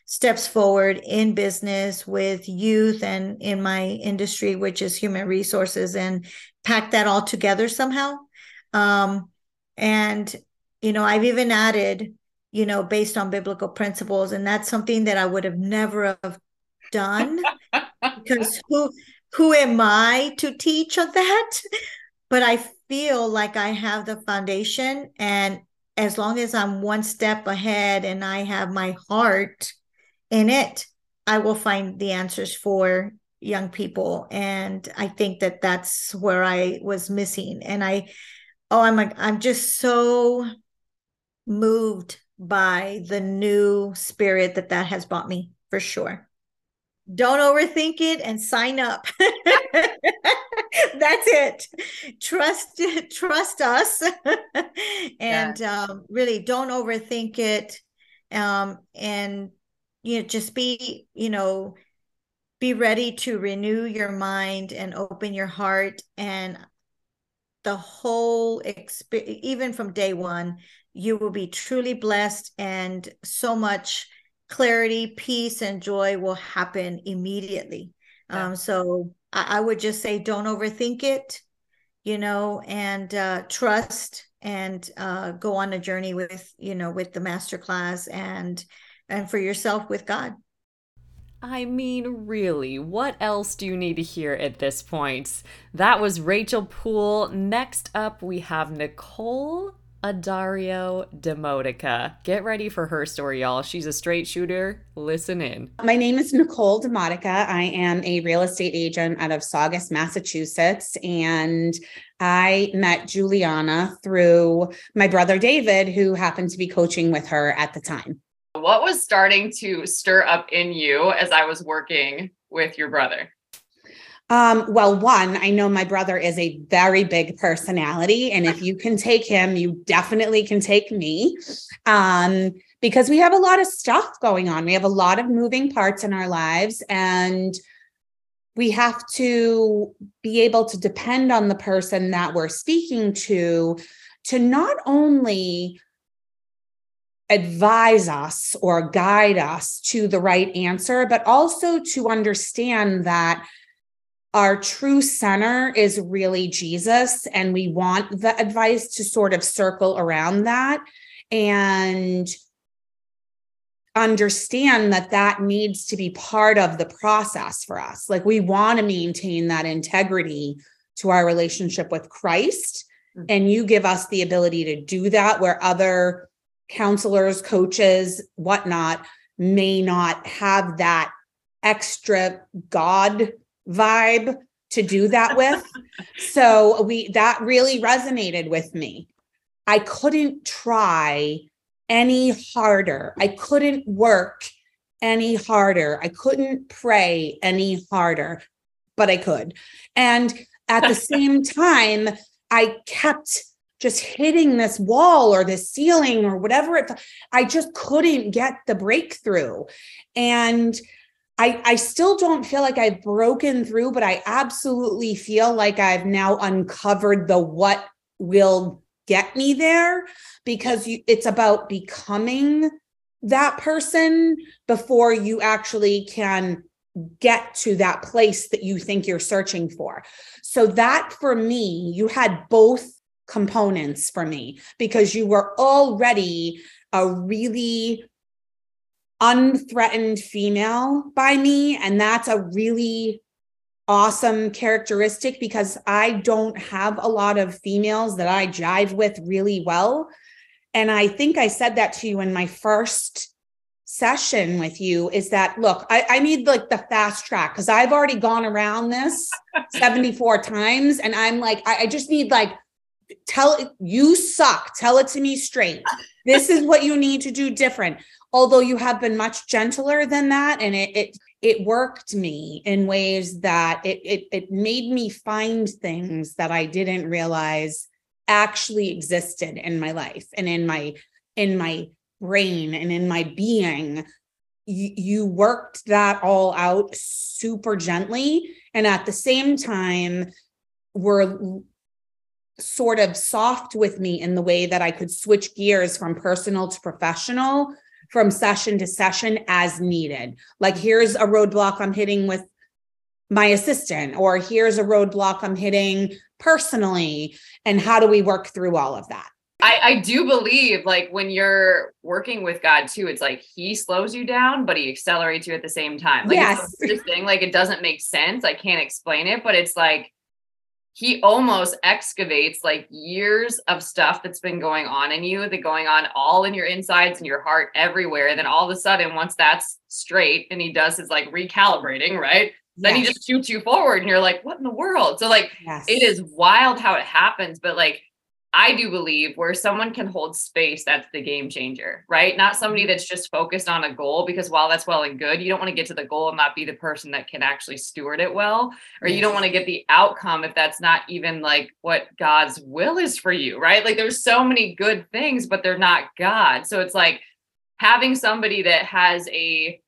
steps forward in business with youth and in my industry, which is human resources, and pack that all together somehow. Um, and, you know, I've even added, you know, based on biblical principles, and that's something that I would have never have done because who, who am I to teach on that? But I feel like I have the foundation, and as long as I'm one step ahead and I have my heart in it, I will find the answers for young people. And I think that that's where I was missing. And I, oh, I'm like, I'm just so moved by the new spirit that that has brought me, for sure. Don't overthink it and sign up. That's it. Trust, trust us. And yeah. um, really don't overthink it. Um, and, you know, just be, you know, be ready to renew your mind and open your heart. And the whole experience, even from day one, you will be truly blessed, and so much clarity, peace, and joy will happen immediately. Yeah. Um, so I, I would just say, don't overthink it, you know, and uh, trust, and uh, go on a journey with, you know, with the masterclass, and, and for yourself with God. I mean, really, what else do you need to hear at this point? That was Rachel Poole. Next up, we have Nicole Adario Demodica. Get ready for her story, y'all. She's a straight shooter. Listen in. My name is Nicole Demodica. I am a real estate agent out of Saugus, Massachusetts, and I met Juliana through my brother David, who happened to be coaching with her at the time. What was starting to stir up in you as I was working with your brother? Um, well, one, I know my brother is a very big personality, and if you can take him, you definitely can take me, um, because we have a lot of stuff going on. We have a lot of moving parts in our lives, and we have to be able to depend on the person that we're speaking to, to not only advise us or guide us to the right answer, but also to understand that our true center is really Jesus, and we want the advice to sort of circle around that and understand that that needs to be part of the process for us. Like, we want to maintain that integrity to our relationship with Christ, mm-hmm. and you give us the ability to do that where other counselors, coaches, whatnot may not have that extra God vibe to do that with. So we, that really resonated with me. I couldn't try any harder. I couldn't work any harder. I couldn't pray any harder, but I could. And at the same time, I kept just hitting this wall or this ceiling or whatever. It, I just couldn't get the breakthrough. And I, I still don't feel like I've broken through, but I absolutely feel like I've now uncovered the what will get me there, because you, it's about becoming that person before you actually can get to that place that you think you're searching for. So that, for me, you had both components for me, because you were already a really unthreatened female by me. And that's a really awesome characteristic, because I don't have a lot of females that I jive with really well. And I think I said that to you in my first session with you, is that, look, I, I need like the fast track, because I've already gone around this seventy-four times. And I'm like, I, I just need like, tell it, you suck. Tell it to me straight. This is what you need to do different. Although you have been much gentler than that. And it, it, it worked me in ways that it, it, it made me find things that I didn't realize actually existed in my life and in my, in my brain and in my being. You, you worked that all out super gently. And at the same time, were sort of soft with me in the way that I could switch gears from personal to professional, from session to session as needed. Like, here's a roadblock I'm hitting with my assistant, or here's a roadblock I'm hitting personally, and how do we work through all of that? I, I do believe, like, when you're working with God too, it's like he slows you down, but he accelerates you at the same time. Like, yes. It's thing, like, it doesn't make sense. I can't explain it, but it's like he almost excavates like years of stuff that's been going on in you, that going on all in your insides and your heart everywhere. And then all of a sudden, once that's straight and he does his like recalibrating, right? Then yes. He just shoots you forward and you're like, what in the world? So like, yes. It is wild how it happens. But like, I do believe where someone can hold space, that's the game changer, right? Not somebody that's just focused on a goal, because while that's well and good, you don't want to get to the goal and not be the person that can actually steward it well, or you don't want to get the outcome if that's not even like what God's will is for you, right? Like, there's so many good things, but they're not God. So it's like having somebody that has a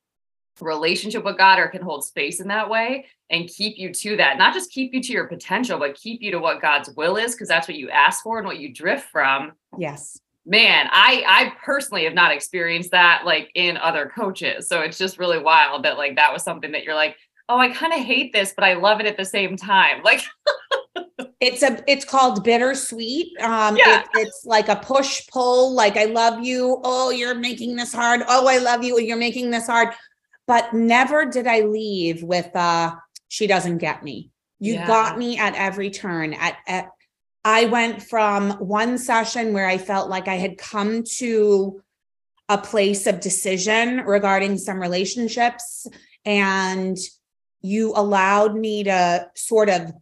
relationship with God or can hold space in that way and keep you to that, not just keep you to your potential, but keep you to what God's will is, because that's what you ask for and what you drift from. Yes, man, I, I personally have not experienced that like in other coaches. So it's just really wild that like, that was something that you're like, oh, I kind of hate this, but I love it at the same time. Like it's a, it's called bittersweet. Um, yeah. it, it's like a push pull. Like, I love you. Oh, you're making this hard. Oh, I love you. You're making this hard. But never did I leave with, uh, she doesn't get me. You yeah. got me at every turn. At, at I went from one session where I felt like I had come to a place of decision regarding some relationships, and you allowed me to sort of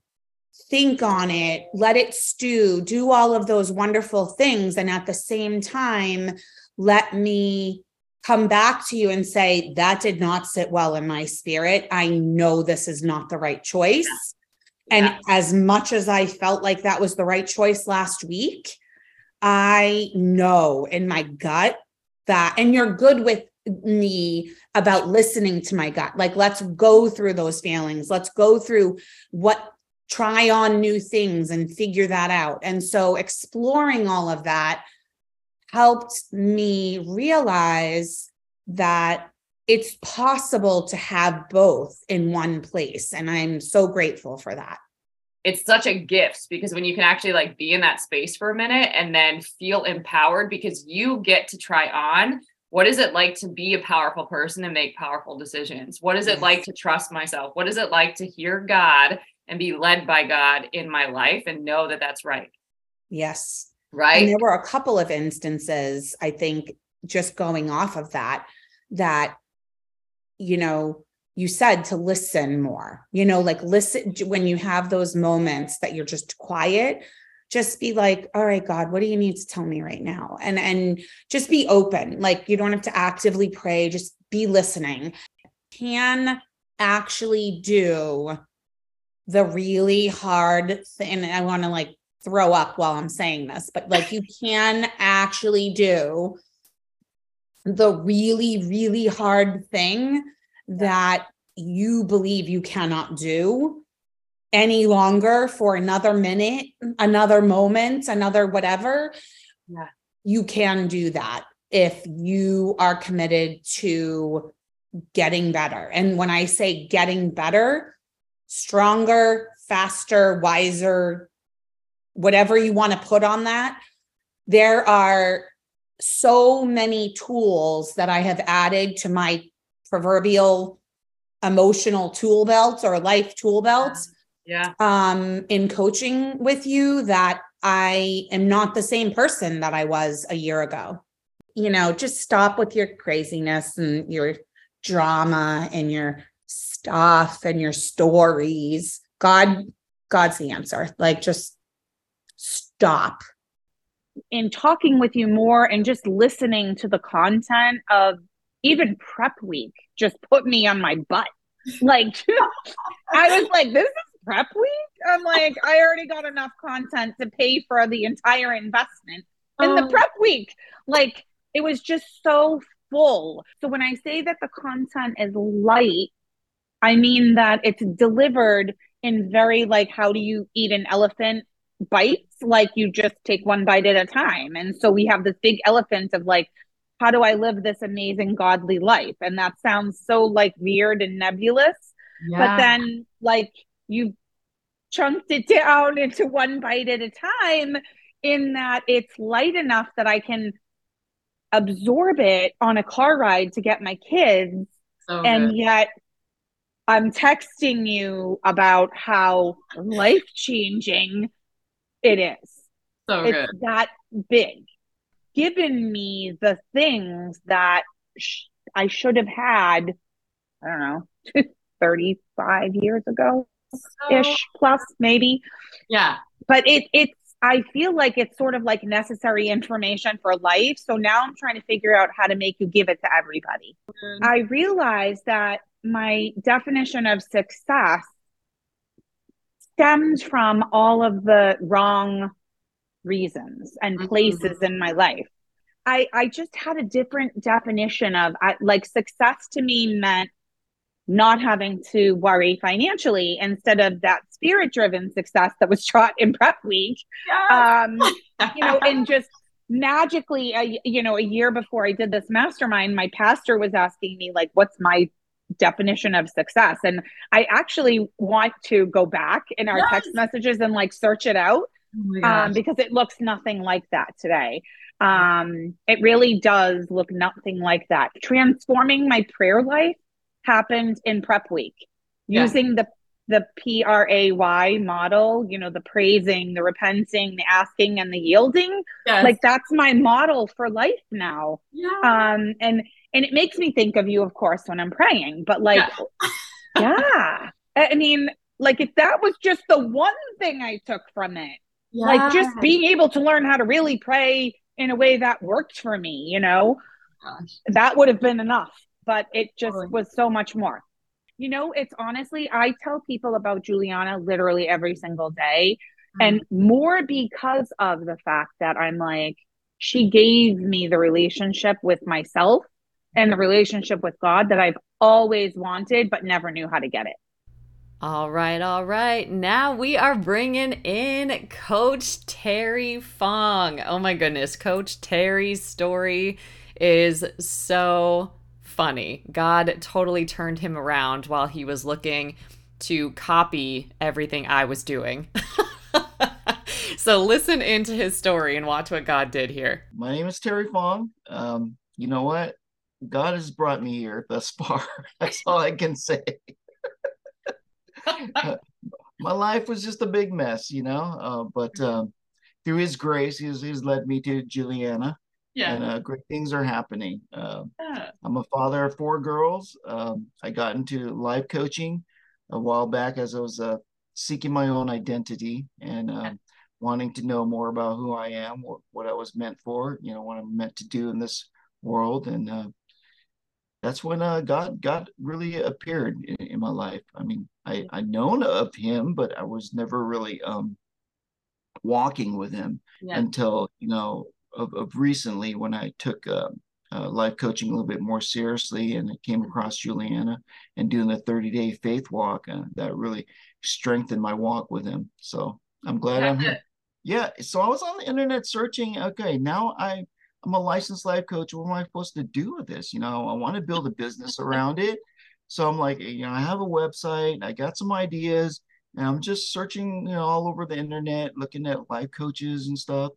think on it, let it stew, do all of those wonderful things. And at the same time, let me come back to you and say, that did not sit well in my spirit. I know this is not the right choice. Yeah. And yeah. as much as I felt like that was the right choice last week, I know in my gut that, and you're good with me about listening to my gut. Like, let's go through those feelings. Let's go through what, try on new things and figure that out. And so exploring all of that helped me realize that it's possible to have both in one place. And I'm so grateful for that. It's such a gift, because when you can actually like be in that space for a minute and then feel empowered, because you get to try on, what is it like to be a powerful person and make powerful decisions? What is it yes. like to trust myself? What is it like to hear God and be led by God in my life and know that that's right? Yes. Right. And there were a couple of instances, I think, just going off of that, that, you know, you said to listen more, you know, like listen when you have those moments that you're just quiet, just be like, all right, God, what do you need to tell me right now? And, and just be open. Like, you don't have to actively pray, just be listening. Can actually do the really hard thing. And I want to like throw up while I'm saying this, but like, you can actually do the really, really hard thing that you believe you cannot do any longer for another minute, another moment, another whatever. Yeah. You can do that if you are committed to getting better. And when I say getting better, stronger, faster, wiser, whatever you want to put on that. There are so many tools that I have added to my proverbial emotional tool belts or life tool belts. Yeah. Um, in coaching with you, that I am not the same person that I was a year ago. You know, just stop with your craziness and your drama and your stuff and your stories. God, God's the answer. Like, just stop. In talking with you more and just listening to the content of even prep week, just put me on my butt. Like, I was like, this is prep week? I'm like, I already got enough content to pay for the entire investment in the prep week. Like, it was just so full. So when I say that the content is light, I mean that it's delivered in very, like, how do you eat an elephant bites? Like, you just take one bite at a time. And so we have this big elephant of, like, how do I live this amazing godly life? And that sounds so, like, weird and nebulous. Yeah. But then, like, you chunked it down into one bite at a time, in that it's light enough that I can absorb it on a car ride to get my kids. So and good. Yet I'm texting you about how life-changing it is. So it's good. That big. Given me the things that sh- I should have had, I don't know, thirty-five years ago ish so, plus maybe. Yeah. But it it's, I feel like it's sort of like necessary information for life. So now I'm trying to figure out how to make you give it to everybody. Mm-hmm. I realized that my definition of success stems from all of the wrong reasons and places mm-hmm. in my life. I, I just had a different definition of I, like success to me meant not having to worry financially, instead of that spirit-driven success that was taught in prep week. Yes. Um, you know, and just magically, I, you know, a year before I did this mastermind, my pastor was asking me, like, what's my definition of success? And I actually want to go back in our yes. text messages and, like, search it out. Oh um, because it looks nothing like that today. Um, it really does look nothing like that. Transforming my prayer life happened in prep week, yeah. using the the P R A Y model, you know, the praising, the repenting, the asking, and the yielding. Yes. Like, that's my model for life now. Yeah. Um, and, and it makes me think of you, of course, when I'm praying, but, like, yeah. yeah. I mean, like, if that was just the one thing I took from it, yeah. like, just being able to learn how to really pray in a way that worked for me, you know, gosh. That would have been enough, but it just oh. was so much more. You know, it's honestly, I tell people about Juliana literally every single day, mm-hmm. and more because of the fact that I'm like, she gave me the relationship with myself and the relationship with God that I've always wanted, but never knew how to get it. All right, all right. Now we are bringing in Coach Terry Fong. Oh my goodness, Coach Terry's story is so funny. God totally turned him around while he was looking to copy everything I was doing. So listen into his story and watch what God did here. My name is Terry Fong. Um, you know what? God has brought me here thus far. That's all I can say. My life was just a big mess, you know, uh, but um, through his grace, he's, he's led me to Juliana, yeah. and uh, great things are happening. Uh, yeah. I'm a father of four girls. Um, I got into life coaching a while back as I was uh, seeking my own identity and uh, yeah. wanting to know more about who I am, what, what I was meant for, you know, what I'm meant to do in this world. And uh, that's when uh, God, God really appeared in, in my life. I mean, I, I known of him, but I was never really um, walking with him yeah. until, you know, of, of recently when I took uh, uh, life coaching a little bit more seriously, and I came across Juliana and doing the thirty-day faith walk uh, that really strengthened my walk with him. So I'm glad That's I'm here. It. Yeah. So I was on the internet searching. Okay, now I, I'm a licensed life coach. What am I supposed to do with this? You know, I want to build a business around it. So I'm like, you know, I have a website, I got some ideas, And I'm just searching, you know, all over the internet, looking at life coaches and stuff.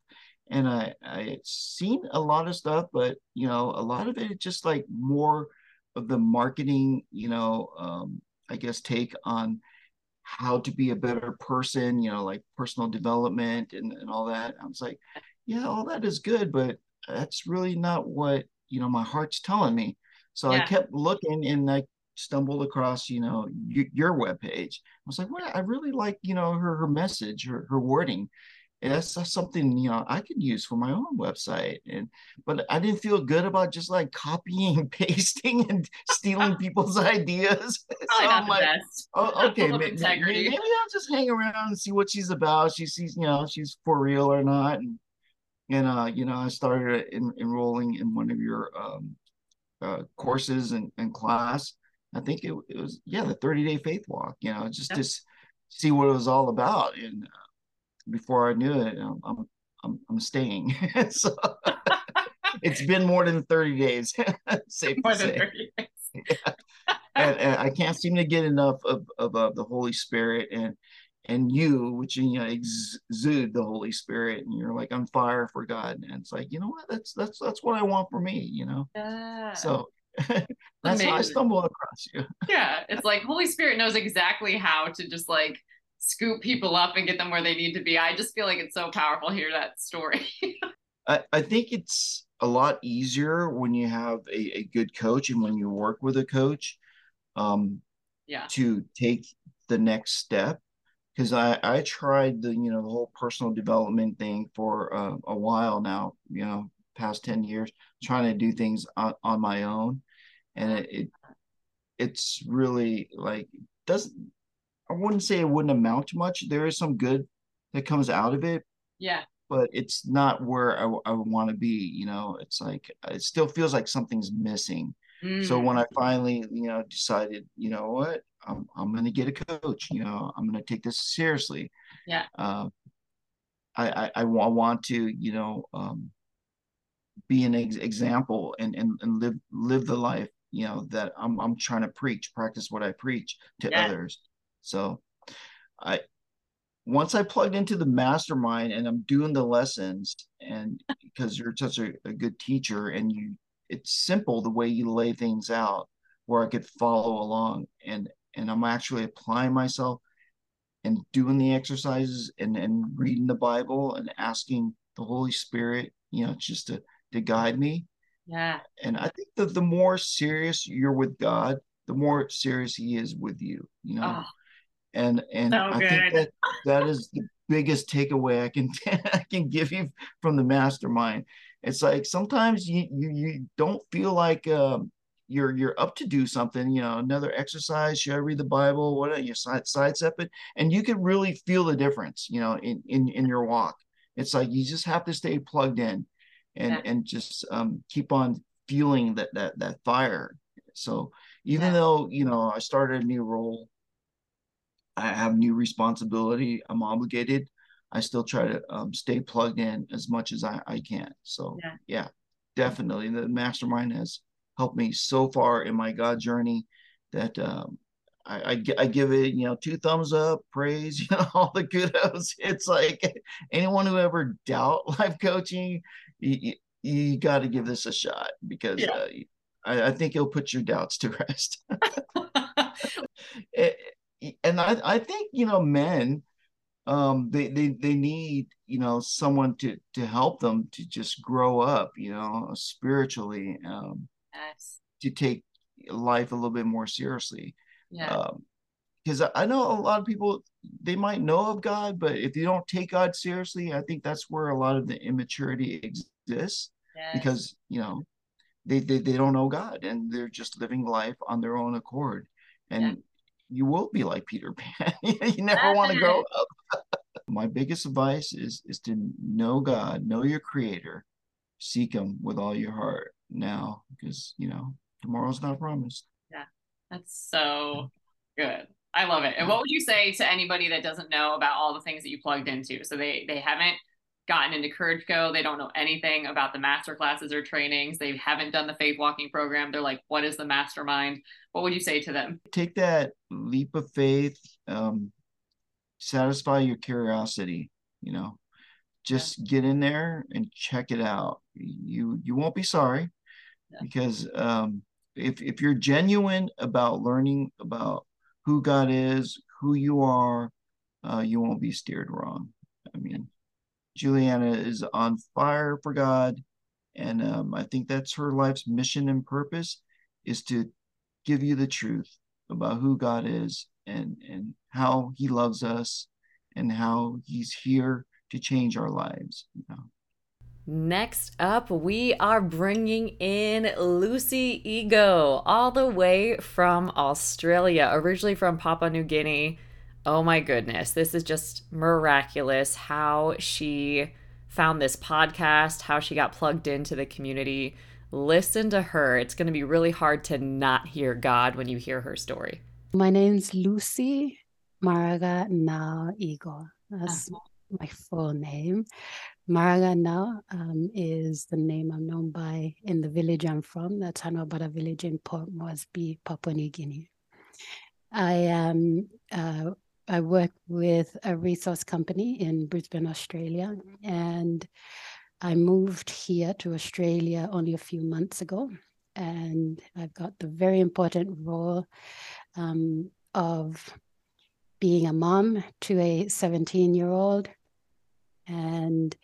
And I, I seen a lot of stuff, but, you know, a lot of it just like more of the marketing, you know, um, I guess, take on how to be a better person, you know, like personal development and, and all that. I was like, yeah, all that is good, but that's really not what, you know, my heart's telling me. So yeah. I kept looking and I stumbled across, you know, y- your webpage. I was like, well, I really like, you know, her, her message, her, her wording. And that's, that's something, you know, I could use for my own website. And, but I didn't feel good about just like copying and pasting and stealing people's ideas. Probably so not I'm the like, best. Oh, okay. Maybe, maybe I'll just hang around and see what she's about. She sees, you know, she's for real or not. And, and uh, you know, I started in, enrolling in one of your um, uh, courses and, and class. I think it, it was, yeah, the thirty day faith walk, you know, just, yep. just see what it was all about. And, uh, before I knew it, I'm I'm I'm, I'm staying. So it's been more than thirty days. Safe more to than say. thirty days. Yeah. and, and I can't seem to get enough of, of of the Holy Spirit and and you, which you know exude the Holy Spirit, and you're like on fire for God. And it's like, you know what? That's that's that's what I want for me. You know. Yeah. So that's amazing. How I stumbled across you. Yeah, it's like Holy Spirit knows exactly how to just like scoop people up and get them where they need to be. I just feel like it's so powerful to hear that story. I, I think it's a lot easier when you have a, a good coach and when you work with a coach um, yeah. to take the next step. Because I, I tried the, you know, the whole personal development thing for uh, a while now, you know, past ten years, trying to do things on, on my own. And it, it it's really like, doesn't, I wouldn't say it wouldn't amount to much. There is some good that comes out of it. Yeah. But it's not where I, I would want to be. You know, it's like, it still feels like something's missing. Mm. So when I finally, you know, decided, you know what, I'm, I'm going to get a coach, you know, I'm going to take this seriously. Yeah. Um, I, I, I want to, you know, um, be an ex- example and, and, and live, live the life, you know, that I'm, I'm trying to preach, practice what I preach to yeah. others. So I, once I plugged into the mastermind and I'm doing the lessons, and because you're such a, a good teacher and you, it's simple the way you lay things out where I could follow along, and, and I'm actually applying myself and doing the exercises and, and reading the Bible and asking the Holy Spirit, you know, just to, to guide me. Yeah. And I think that the more serious you're with God, the more serious he is with you, you know? Oh. And and so I think that, that is the biggest takeaway I can I can give you from the mastermind. It's like sometimes you you, you don't feel like um, you're you're up to do something, you know, another exercise. Should I read the Bible? What you side sidestep it, and you can really feel the difference, you know, in in in your walk. It's like you just have to stay plugged in, and yeah. and just um, keep on fueling that that that fire. So even yeah. though you know I started a new role, I have new responsibility, I'm obligated, I still try to um, stay plugged in as much as I, I can. So yeah. yeah, definitely. The mastermind has helped me so far in my God journey that um, I, I, I give it, you know, two thumbs up, praise, you know, all the kudos. It's like anyone who ever doubt life coaching, you, you, you got to give this a shot because yeah. uh, I, I think it'll put your doubts to rest. it, And I, I think, you know, men, um, they, they, they need, you know, someone to, to help them to just grow up, you know, spiritually, um, yes. to take life a little bit more seriously. Yeah. Um, because I know a lot of people, they might know of God, but if you don't take God seriously, I think that's where a lot of the immaturity exists yes. because, you know, they, they, they don't know God and they're just living life on their own accord. And yeah. you will be like Peter Pan. You never want to grow up. My biggest advice is is to know God, know your creator, seek him with all your heart now, because, you know, tomorrow's not promised. Yeah, that's so good. I love it. And what would you say to anybody that doesn't know about all the things that you plugged into? So they, they haven't gotten into Courage Co. They don't know anything about the master classes or trainings. They haven't done the faith walking program. They're like, what is the mastermind? What would you say to them? Take that leap of faith. Um, satisfy your curiosity, you know, just yeah. get in there and check it out. You, you won't be sorry yeah. because um, if, if you're genuine about learning about who God is, who you are, uh, you won't be steered wrong. I mean, Juliana is on fire for God. And um, I think that's her life's mission and purpose, is to give you the truth about who God is and, and how he loves us and how he's here to change our lives. You know? Next up, we are bringing in Lucy Ego, all the way from Australia, originally from Papua New Guinea. Oh my goodness, this is just miraculous how she found this podcast, how she got plugged into the community. Listen to her. It's going to be really hard to not hear God when you hear her story. My name's Lucy Maraga Nao Eagle. That's uh-huh. my full name. Maraga Nao um, is the name I'm known by in the village I'm from, the Tanwabara village in Port Moresby, Papua New Guinea. I am... Um, uh, I work with a resource company in Brisbane, Australia, and I moved here to Australia only a few months ago, and I've got the very important role um, of being a mom to a seventeen-year-old, and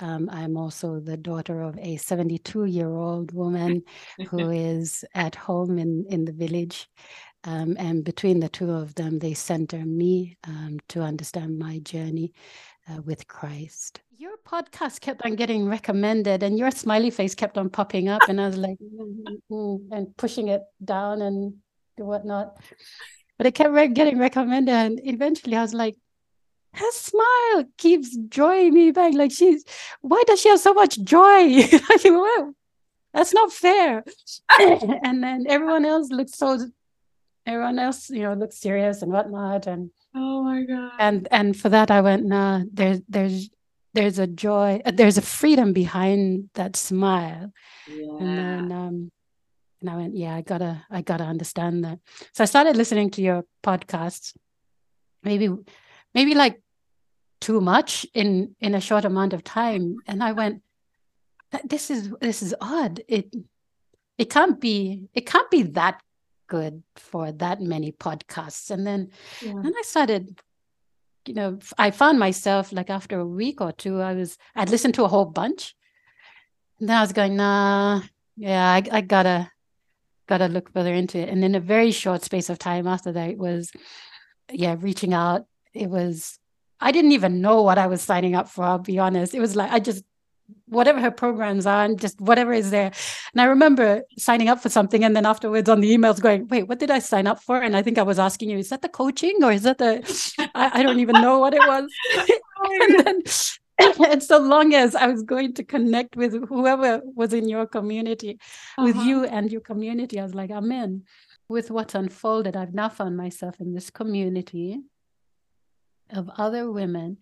um, I'm also the daughter of a seventy-two-year-old woman who is at home in, in the village. Um, and between the two of them, they center me um, to understand my journey uh, with Christ. Your podcast kept on getting recommended, and your smiley face kept on popping up, and I was like, mm-hmm, and pushing it down and whatnot. But it kept re- getting recommended, and eventually I was like, her smile keeps drawing me back. Like, she's, why does she have so much joy? Like, well, that's not fair. And then everyone else looks so... Everyone else, you know, looks serious and whatnot, and oh my God! And and for that, I went, nah. There's there's there's a joy, there's a freedom behind that smile, yeah. and then um, and I went, yeah, I gotta I gotta understand that. So I started listening to your podcast, maybe maybe like too much in in a short amount of time, and I went, this is this is odd. It it can't be it can't be that good for that many podcasts. And then yeah. and I started, you know, I found myself like after a week or two, I was, I'd listened to a whole bunch. And then I was going, nah, yeah, I, I gotta, gotta look further into it. And in a very short space of time after that, it was, yeah, reaching out. It was, I didn't even know what I was signing up for, I'll be honest. It was like, I just, whatever her programs are and just whatever is there. And I remember signing up for something and then afterwards on the emails going, wait, what did I sign up for? And I think I was asking you, is that the coaching or is that the, I, I don't even know what it was. And, then, and so long as I was going to connect with whoever was in your community, uh-huh. with you and your community, I was like, I'm in. With what's unfolded, I've now found myself in this community of other women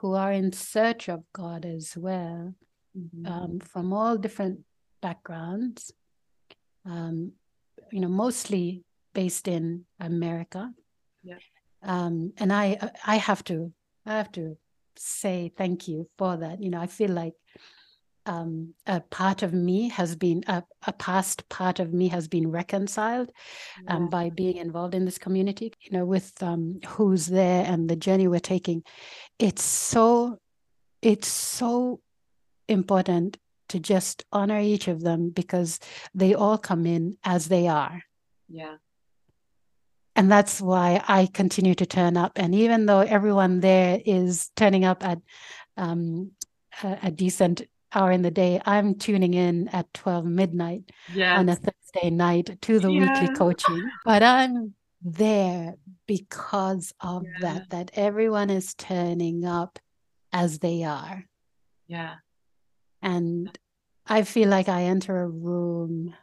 who are in search of God as well, mm-hmm. um, from all different backgrounds, um, you know, mostly based in America. Yeah. Um, and I, I have to, I have to say thank you for that. You know, I feel like um, a part of me has been, a, a past part of me has been reconciled yeah. um, by being involved in this community, you know, with um, who's there and the journey we're taking. It's so, it's so important to just honor each of them because they all come in as they are. Yeah. And that's why I continue to turn up. And even though everyone there is turning up at um, a, a decent hour in the day, I'm tuning in at twelve midnight yes. on a Thursday night to the yeah. weekly coaching. But I'm there because of yeah. that, that everyone is turning up as they are. Yeah. And I feel like I enter a room.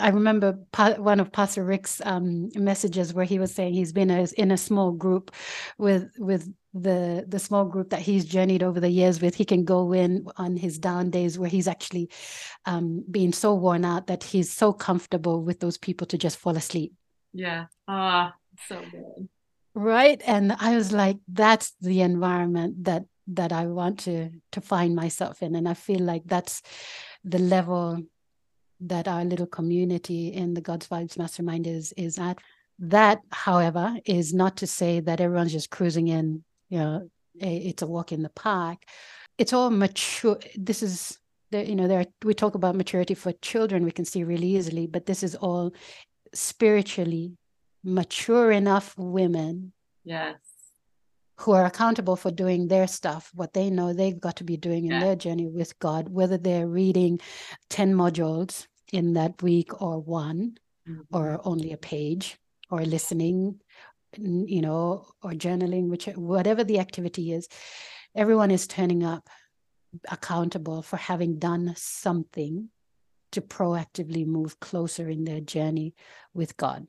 I remember one of Pastor Rick's um, messages where he was saying he's been a, in a small group with with the the small group that he's journeyed over the years with. He can go in on his down days where he's actually um, being so worn out that he's so comfortable with those people to just fall asleep. Yeah. Ah, so good. Right. And I was like, that's the environment that that I want to to find myself in. And I feel like that's the level that our little community in the God's Vibes Mastermind is is at. That, however, is not to say that everyone's just cruising in, you know, it's a walk in the park. It's all mature. This is, you know, there are, we talk about maturity for children, we can see really easily, but this is all spiritually mature enough women. Yes. Who are accountable for doing their stuff, what they know they've got to be doing in yeah. their journey with God, whether they're reading ten modules in that week or one, mm-hmm. or only a page, or listening, you know, or journaling, which whatever the activity is, everyone is turning up accountable for having done something to proactively move closer in their journey with God.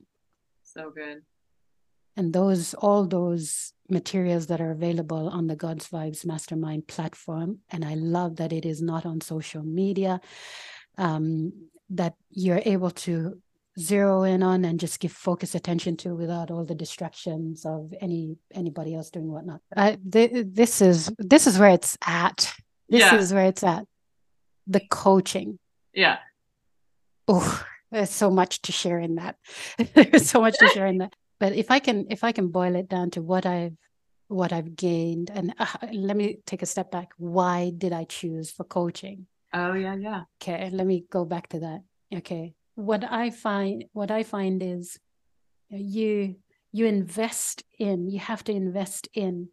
So good. And those, all those materials that are available on the God's Vibes Mastermind platform. And I love that it is not on social media, um, that you're able to zero in on and just give focused attention to without all the distractions of any anybody else doing whatnot. I, th- this is this is where it's at. This yeah. is where it's at. The coaching. Yeah. Oh, there's so much to share in that. There's so much to share in that. But if I can, if I can boil it down to what I've, what I've gained, and uh, let me take a step back. Why did I choose for coaching? Oh yeah, yeah. Okay, let me go back to that. Okay, what I find, what I find is, you you invest in, you have to invest in,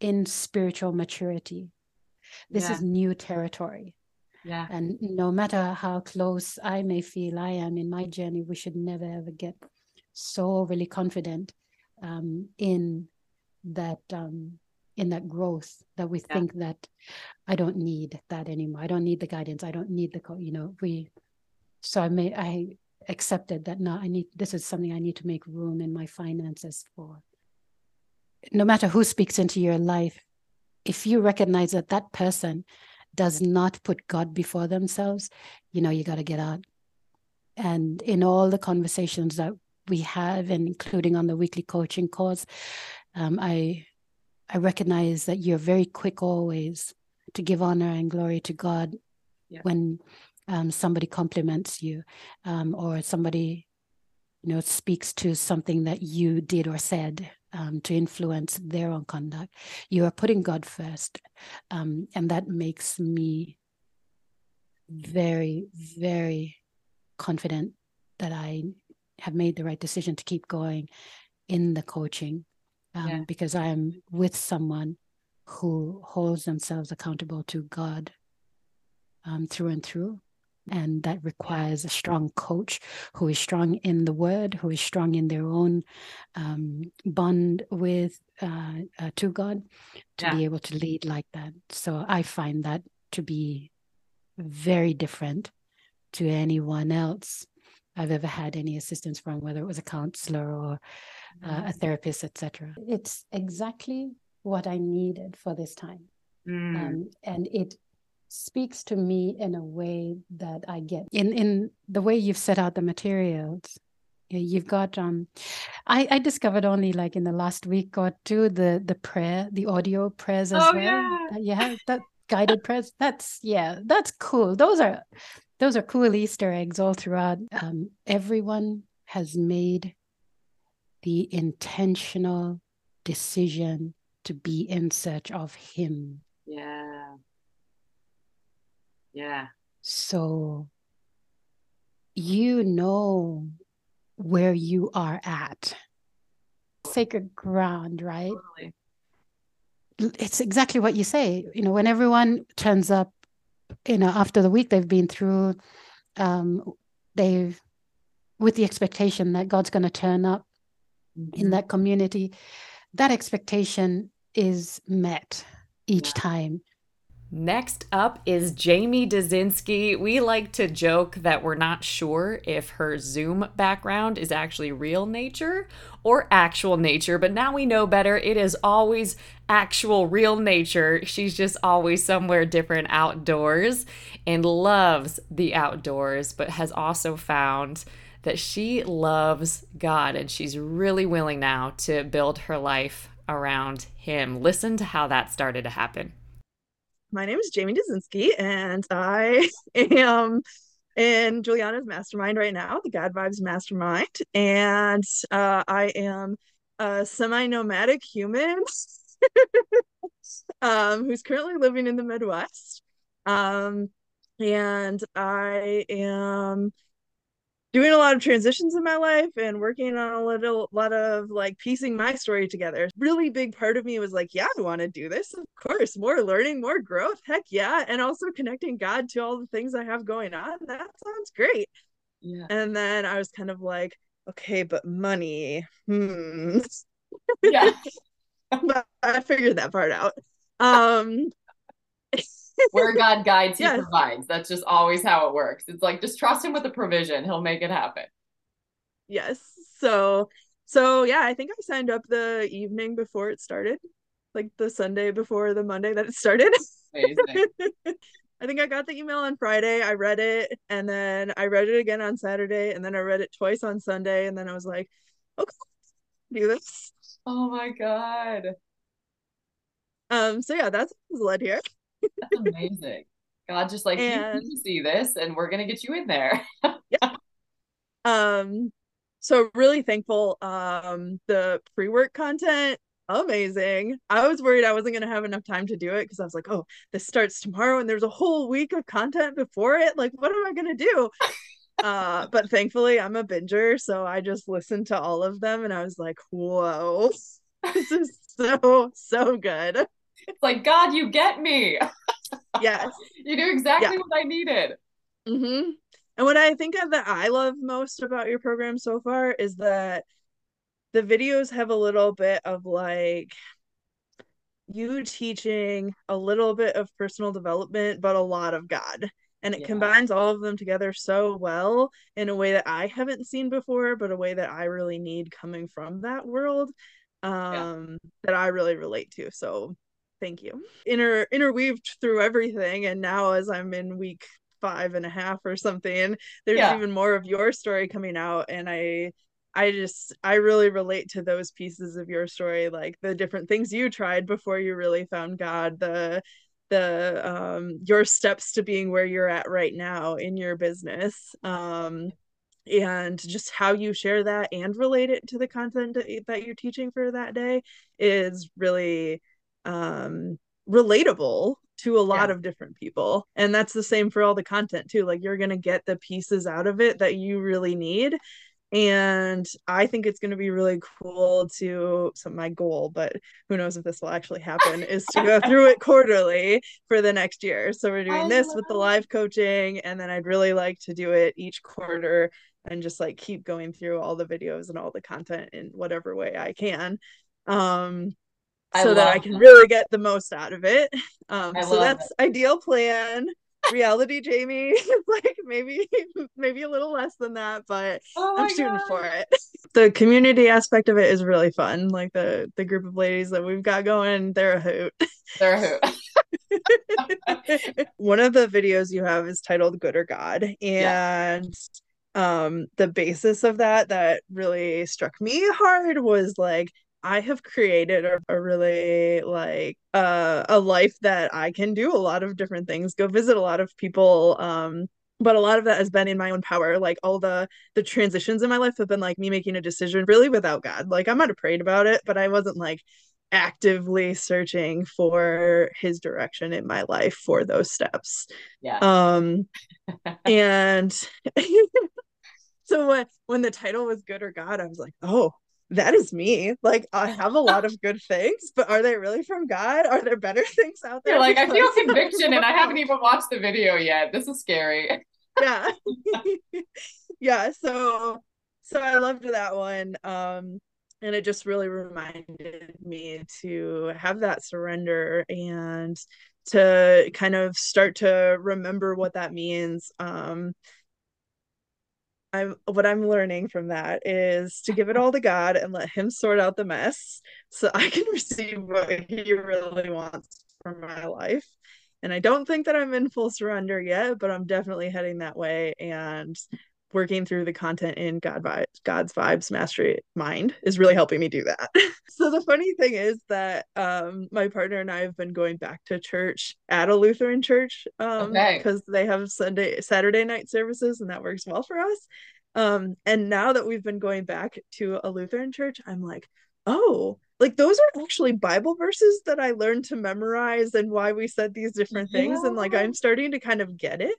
in spiritual maturity. This yeah. is new territory. Yeah. And no matter how close I may feel I am in my journey, we should never ever get so overly confident um, in that um, in that growth that we yeah. think that I don't need that anymore. I don't need the guidance. I don't need the co- you know we. So I may I accepted that no, I need this is something I need to make room in my finances for. No matter who speaks into your life, if you recognize that that person does not put God before themselves, you know you got to get out. And in all the conversations that we have, and including on the weekly coaching course, um, I I recognize that you're very quick always to give honor and glory to God yeah. when um, somebody compliments you um, or somebody, you know, speaks to something that you did or said um, to influence their own conduct. You are putting God first, um, and that makes me very, very confident that I have made the right decision to keep going in the coaching um, yeah. because I am with someone who holds themselves accountable to God um, through and through. And that requires a strong coach who is strong in the word, who is strong in their own um, bond with uh, uh, to God to yeah. be able to lead like that. So I find that to be very different to anyone else I've ever had any assistance from, whether it was a counselor or uh, a therapist, et cetera. It's exactly what I needed for this time. Mm. Um, and it speaks to me in a way that I get. In in the way you've set out the materials, you've got, um, I, I discovered only like in the last week or two, the the prayer, the audio prayers as oh, well. Yeah, yeah that guided prayers. That's, yeah, that's cool. Those are... Those are cool Easter eggs all throughout. Um, everyone has made the intentional decision to be in search of Him. Yeah. Yeah. So you know where you are at. Sacred ground, right? Totally. It's exactly what you say. You know, when everyone turns up, you know, after the week they've been through, um, they've, with the expectation that God's going to turn up mm-hmm. in that community, that expectation is met each yeah. time. Next up is Jamie Dzinski. We like to joke that we're not sure if her Zoom background is actually real nature or actual nature, but now we know better. It is always actual real nature. She's just always somewhere different outdoors and loves the outdoors, but has also found that she loves God and she's really willing now to build her life around him. Listen to how that started to happen. My name is Jamie Dzinski, and I am in Juliana's mastermind right now, the God Vibes Mastermind. And uh, I am a semi-nomadic human um, who's currently living in the Midwest. Um, and I am doing a lot of transitions in my life and working on a little lot of like piecing my story together. Really big part of me was like, yeah, I want to do this. Of course, more learning, more growth. Heck yeah. And also connecting God to all the things I have going on. That sounds great. Yeah. And then I was kind of like, okay, but money. Hmm. Yeah. But I figured that part out. Um, Where God guides, he yes. provides. That's just always how it works. It's like, just trust him with the provision. He'll make it happen. Yes. So, so yeah, I think I signed up the evening before it started, like the Sunday before the Monday that it started. Amazing. I think I got the email on Friday. I read it, and then I read it again on Saturday, and then I read it twice on Sunday. And then I was like, okay, do this. Oh my God. Um. So yeah, that's what was led here. That's amazing. God just like, and, you need to see this and we're going to get you in there. Yeah. Um, so really thankful. Um, the pre-work content, amazing. I was worried I wasn't going to have enough time to do it because I was like, oh, this starts tomorrow and there's a whole week of content before it. Like, what am I going to do? uh, but thankfully I'm a binger. So I just listened to all of them and I was like, whoa, this is so, so good. It's like, God, you get me. Yes. You do exactly yeah. what I needed. Mm-hmm. And what I think of that I love most about your program so far is that the videos have a little bit of like you teaching a little bit of personal development, but a lot of God. And it yeah. combines all of them together so well in a way that I haven't seen before, but a way that I really need coming from that world um, yeah. that I really relate to. So thank you. Inter interweaved through everything. And now as I'm in week five and a half or something, there's yeah. even more of your story coming out. And I, I just, I really relate to those pieces of your story. Like the different things you tried before you really found God, the, the, um, your steps to being where you're at right now in your business. Um, and just how you share that and relate it to the content that you're teaching for that day is really um relatable to a lot yeah. of different people. And that's the same for all the content too. Like you're going to get the pieces out of it that you really need. And I think it's going to be really cool to, so my goal, but who knows if this will actually happen, is to go through it quarterly for the next year. So we're doing I this with the live coaching, and then I'd really like to do it each quarter and just like keep going through all the videos and all the content in whatever way I can. Um I so that I can that. really get the most out of it. Um, so that's it. Ideal plan. Reality, Jamie, is like maybe, maybe a little less than that, but oh I'm shooting God. for it. The community aspect of it is really fun. Like the the group of ladies that we've got going, they're a hoot. They're a hoot. One of the videos you have is titled "Good or God," and yeah. um, the basis of that that really struck me hard was like, I have created a, a really like uh, a life that I can do a lot of different things, go visit a lot of people. Um, but a lot of that has been in my own power. Like all the, the transitions in my life have been like me making a decision really without God. Like I might have prayed about it, but I wasn't like actively searching for his direction in my life for those steps. Yeah. Um, and so when, when the title was Good or God, I was like, oh, that is me. Like I have a lot of good things, but are they really from God? Are there better things out there? You're like, I feel conviction and I haven't even watched the video yet. This is scary. Yeah. Yeah. So, so I loved that one. Um, and it just really reminded me to have that surrender and to kind of start to remember what that means. Um, I'm what I'm learning from that is to give it all to God and let him sort out the mess so I can receive what he really wants for my life. And I don't think that I'm in full surrender yet, but I'm definitely heading that way. And working through the content in God Vibes, God's Vibes Mastermind is really helping me do that. So the funny thing is that um, my partner and I have been going back to church at a Lutheran church because um, okay. they have Sunday, Saturday night services, and that works well for us. Um, and now that we've been going back to a Lutheran church, I'm like, oh, like those are actually Bible verses that I learned to memorize and why we said these different things. Yeah. And like, I'm starting to kind of get it.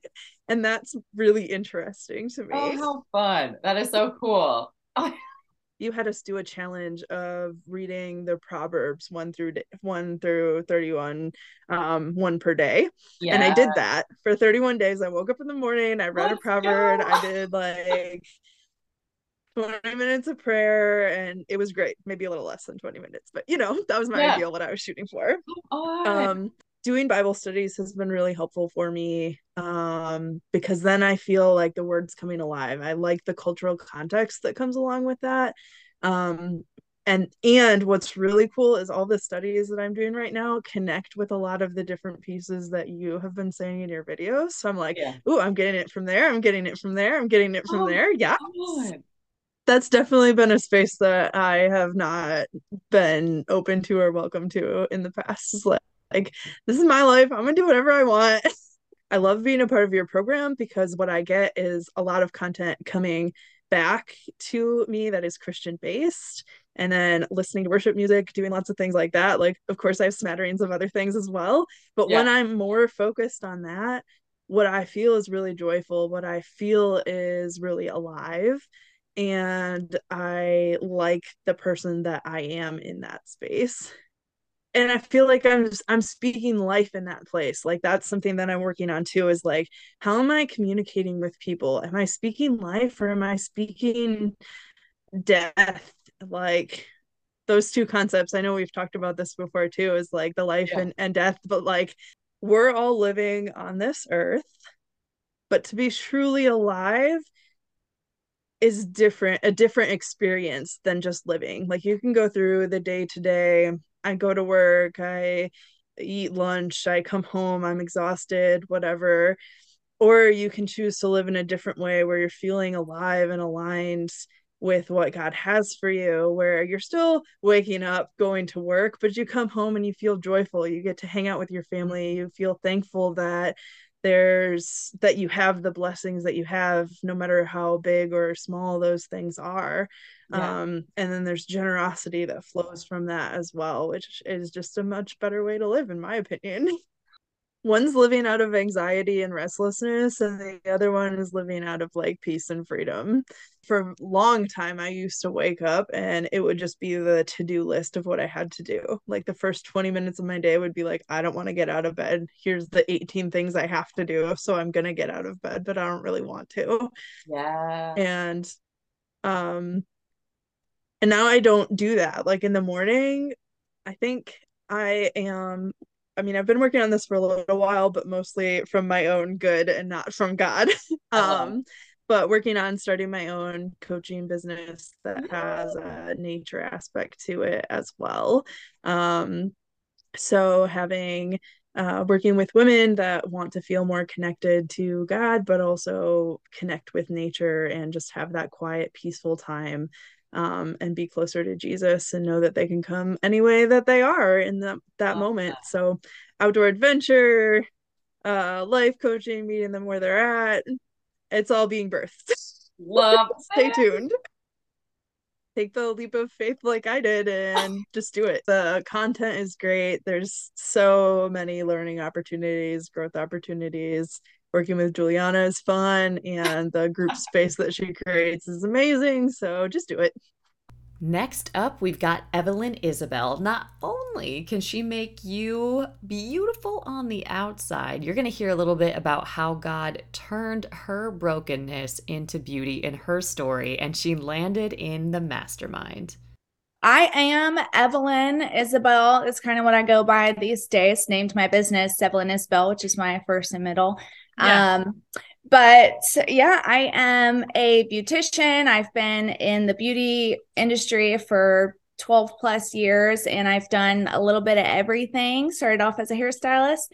And that's really interesting to me. Oh, how fun. That is so cool. You had us do a challenge of reading the Proverbs one through day, one through thirty-one, um, one per day. Yeah. And I did that for thirty-one days. I woke up in the morning, I read Let's a proverb, go. I did like twenty minutes of prayer, and it was great. Maybe a little less than twenty minutes, but you know, that was my yeah. ideal, what I was shooting for. Oh. Um, doing Bible studies has been really helpful for me um, because then I feel like the word's coming alive. I like the cultural context that comes along with that. Um, and and what's really cool is all the studies that I'm doing right now connect with a lot of the different pieces that you have been saying in your videos. So I'm like, yeah. ooh, I'm getting it from there. I'm getting it from there. I'm getting it from oh, there. Yeah. God. That's definitely been a space that I have not been open to or welcome to in the past. It's like, Like, this is my life. I'm going to do whatever I want. I love being a part of your program because what I get is a lot of content coming back to me that is Christian based, and then listening to worship music, doing lots of things like that. Like, of course, I have smatterings of other things as well. But yeah. when I'm more focused on that, what I feel is really joyful. What I feel is really alive. And I like the person that I am in that space. And I feel like I'm I'm speaking life in that place. Like that's something that I'm working on too, is like, how am I communicating with people? Am I speaking life or am I speaking death? Like those two concepts. I know we've talked about this before too, is like the life yeah. and, and death, but like we're all living on this earth, but to be truly alive is different, a different experience than just living. Like you can go through the day to day, I go to work, I eat lunch, I come home, I'm exhausted, whatever. Or you can choose to live in a different way where you're feeling alive and aligned with what God has for you, where you're still waking up, going to work, but you come home and you feel joyful. You get to hang out with your family. You feel thankful that there's, that you have the blessings that you have, no matter how big or small those things are. Yeah. Um, and then there's generosity that flows from that as well, which is just a much better way to live, in my opinion. One's living out of anxiety and restlessness, and the other one is living out of like peace and freedom. For a long time, I used to wake up and it would just be the to-do list of what I had to do. Like the first twenty minutes of my day would be like, I don't want to get out of bed. Here's the eighteen things I have to do. So I'm going to get out of bed, but I don't really want to. Yeah. And, um, and now I don't do that. Like in the morning, I think I am... I mean, I've been working on this for a little while, but mostly from my own good and not from God. um, but working on starting my own coaching business that has a nature aspect to it as well. Um, so having, uh, working with women that want to feel more connected to God, but also connect with nature and just have that quiet, peaceful time. Um, and be closer to Jesus and know that they can come any way that they are in the, that oh, moment. Yeah. So outdoor adventure, uh, life coaching, meeting them where they're at. It's all being birthed. Love. Stay tuned. Take the leap of faith like I did and just do it. The content is great. There's so many learning opportunities, growth opportunities. Working with Juliana is fun, and the group space that she creates is amazing, so just do it. Next up, we've got Evelyn Isabel. Not only can she make you beautiful on the outside, you're going to hear a little bit about how God turned her brokenness into beauty in her story, and she landed in the mastermind. I am Evelyn Isabel. It's kind of what I go by these days. Named my business Evelyn Isabel, which is my first and middle. Yeah. Um, but yeah, I am a beautician. I've been in the beauty industry for twelve plus years, and I've done a little bit of everything. Started off as a hairstylist,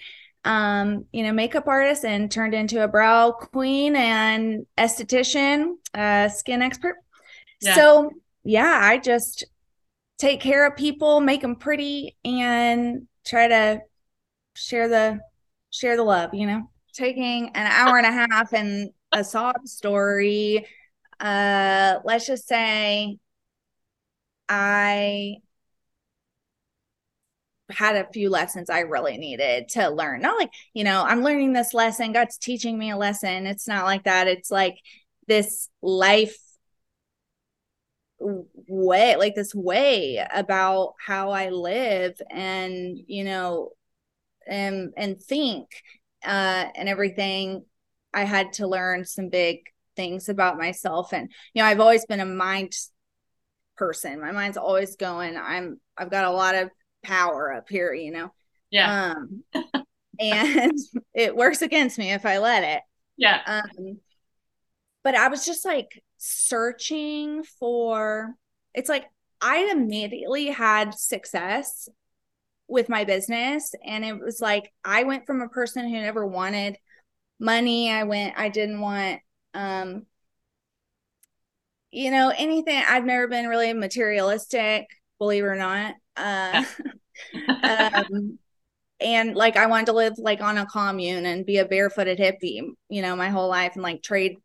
um, you know, makeup artist and turned into a brow queen and esthetician, uh, skin expert. Yeah. So yeah, I just take care of people, make them pretty, and try to share the, share the love, you know, taking an hour and a half and a sob story. Uh, let's just say I had a few lessons I really needed to learn. Not like, you know, I'm learning this lesson, God's teaching me a lesson. It's not like that. It's like this life way, like this way about how I live and, you know, and, and think, uh, and everything. I had to learn some big things about myself. And, you know, I've always been a mind person. My mind's always going, I'm, I've got a lot of power up here, you know? Yeah. Um, and it works against me if I let it. Yeah. Um, but I was just like searching for, it's like, I immediately had success with my business. And it was like, I went from a person who never wanted money. I went, I didn't want, um, you know, anything. I've never been really materialistic, believe it or not. Uh, um, and like, I wanted to live like on a commune and be a barefooted hippie, you know, my whole life, and like trade,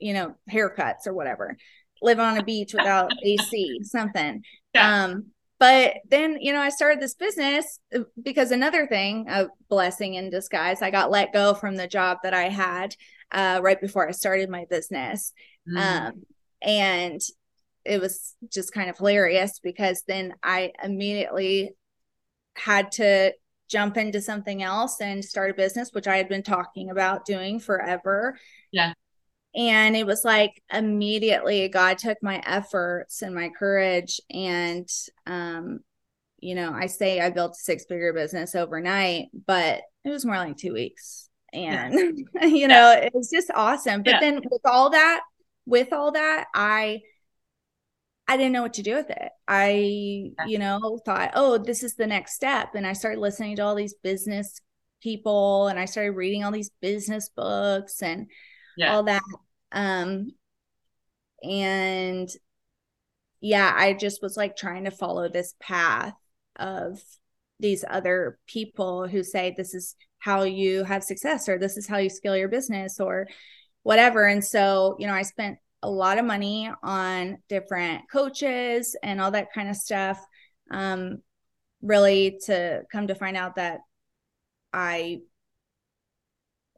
you know, haircuts or whatever, live on a beach without A C, something. Yeah. Um, but then, you know, I started this business because another thing, a blessing in disguise, I got let go from the job that I had uh, right before I started my business. Mm. Um, and it was just kind of hilarious because then I immediately had to jump into something else and start a business, which I had been talking about doing forever. Yeah. And it was like immediately God took my efforts and my courage. And, um, you know, I say I built a six figure business overnight, but it was more like two weeks and, yeah. you know, yeah. it was just awesome. But yeah. then with all that, with all that, I, I didn't know what to do with it. I, yeah. you know, thought, oh, this is the next step. And I started listening to all these business people and I started reading all these business books and, Yeah. all that. Um, and yeah, I just was like trying to follow this path of these other people who say, this is how you have success, or this is how you scale your business or whatever. And so, you know, I spent a lot of money on different coaches and all that kind of stuff. Um, really to come to find out that I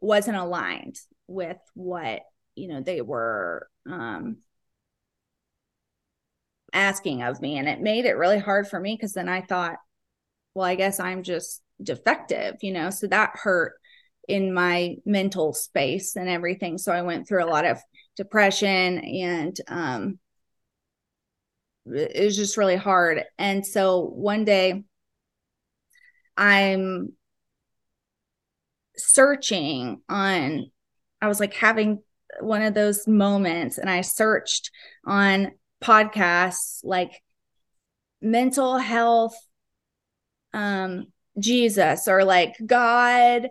wasn't aligned with what, you know, they were, um, asking of me. And it made it really hard for me. Cause then I thought, well, I guess I'm just defective, you know? So that hurt in my mental space and everything. So I went through a lot of depression and, um, it was just really hard. And so one day I'm searching on, I was like having one of those moments and I searched on podcasts like mental health, um, Jesus, or like God,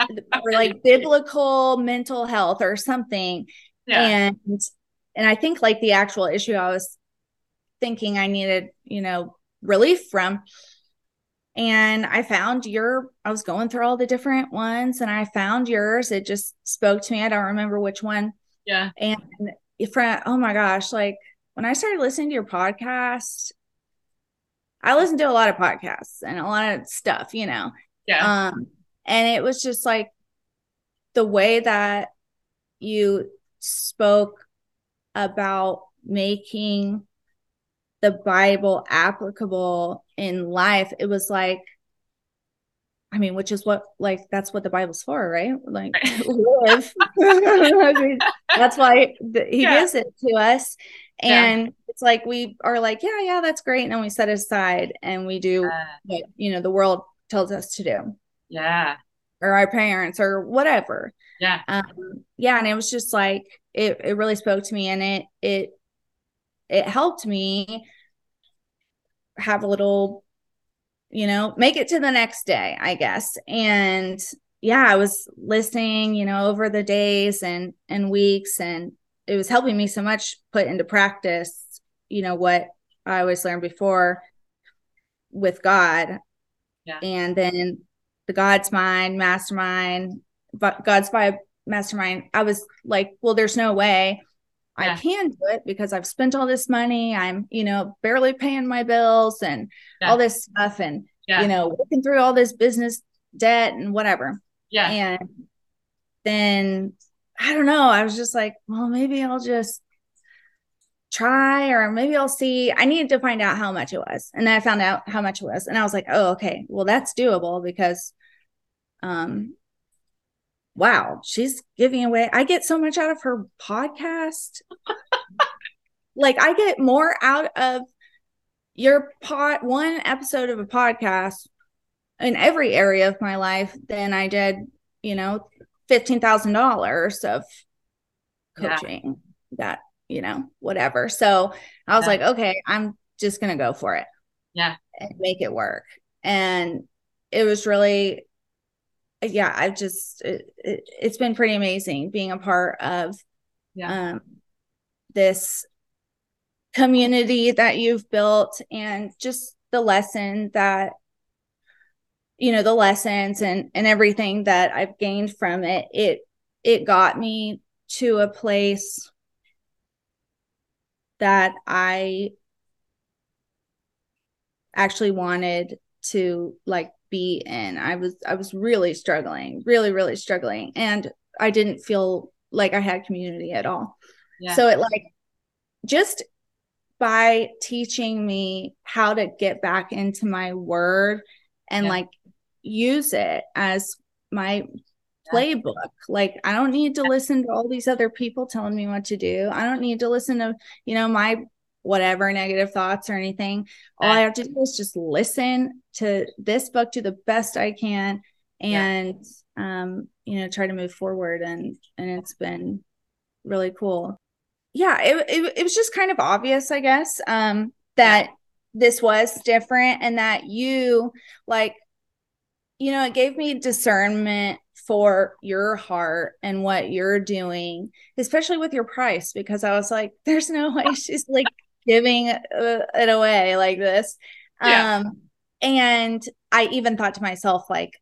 or like biblical mental health or something. Yeah. And, and I think like the actual issue I was thinking I needed, you know, relief from. And I found your, I was going through all the different ones and I found yours. It just spoke to me. I don't remember which one. Yeah. And from, oh my gosh, like when I started listening to your podcast, I listened to a lot of podcasts and a lot of stuff, you know? Yeah. Um, and it was just like the way that you spoke about making the Bible applicable in life. It was like, I mean, which is what, like, that's what the Bible's for, right? Like, right. live. I mean, that's why the, he yeah. gives it to us. And yeah. it's like, we are like, yeah, yeah, that's great. And then we set it aside and we do yeah. what, you know, the world tells us to do. Yeah. Or our parents or whatever. Yeah. Um, yeah. And it was just like, it, it really spoke to me and it, it, it helped me have a little, you know, make it to the next day, I guess. And, yeah, I was listening, you know, over the days and, and weeks, and it was helping me so much put into practice, you know, what I always learned before with God. Yeah. And then the God's Mind Mastermind, God's Vibe Mastermind, I was like, well, there's no way yeah. I can do it, because I've spent all this money. I'm, you know, barely paying my bills and yeah. all this stuff, and, yeah. you know, working through all this business debt and whatever. Yeah. And then, I don't know, I was just like, well, maybe I'll just try, or maybe I'll see. I needed to find out how much it was. And then I found out how much it was, and I was like, oh, okay, well, that's doable, because, um, wow, she's giving away. I get so much out of her podcast. Like, I get more out of your pod, one episode of a podcast in every area of my life than I did, you know, fifteen thousand dollars of coaching yeah. that, you know, whatever. So I was yeah. like, okay, I'm just going to go for it. Yeah. And make it work. And it was really, yeah, I've just, it, it, it's been pretty amazing being a part of yeah. um, this community that you've built, and just the lesson that, you know, the lessons and, and everything that I've gained from it, it, it got me to a place that I actually wanted to, like, be in. I was, I was really struggling, really, really struggling. And I didn't feel like I had community at all. Yeah. So it, like, just by teaching me how to get back into my word and yeah. like, use it as my playbook. Yeah. Like, I don't need to yeah. listen to all these other people telling me what to do. I don't need to listen to, you know, my whatever negative thoughts or anything. All yeah. I have to do is just listen to this book, do the best I can, and, yeah. um, you know, try to move forward. And, and it's been really cool. Yeah. It, it, it was just kind of obvious, I guess, um, that yeah. this was different, and that you, like, you know, it gave me discernment for your heart and what you're doing, especially with your price, because I was like, there's no way she's like giving it away like this. Yeah. Um, and I even thought to myself, like,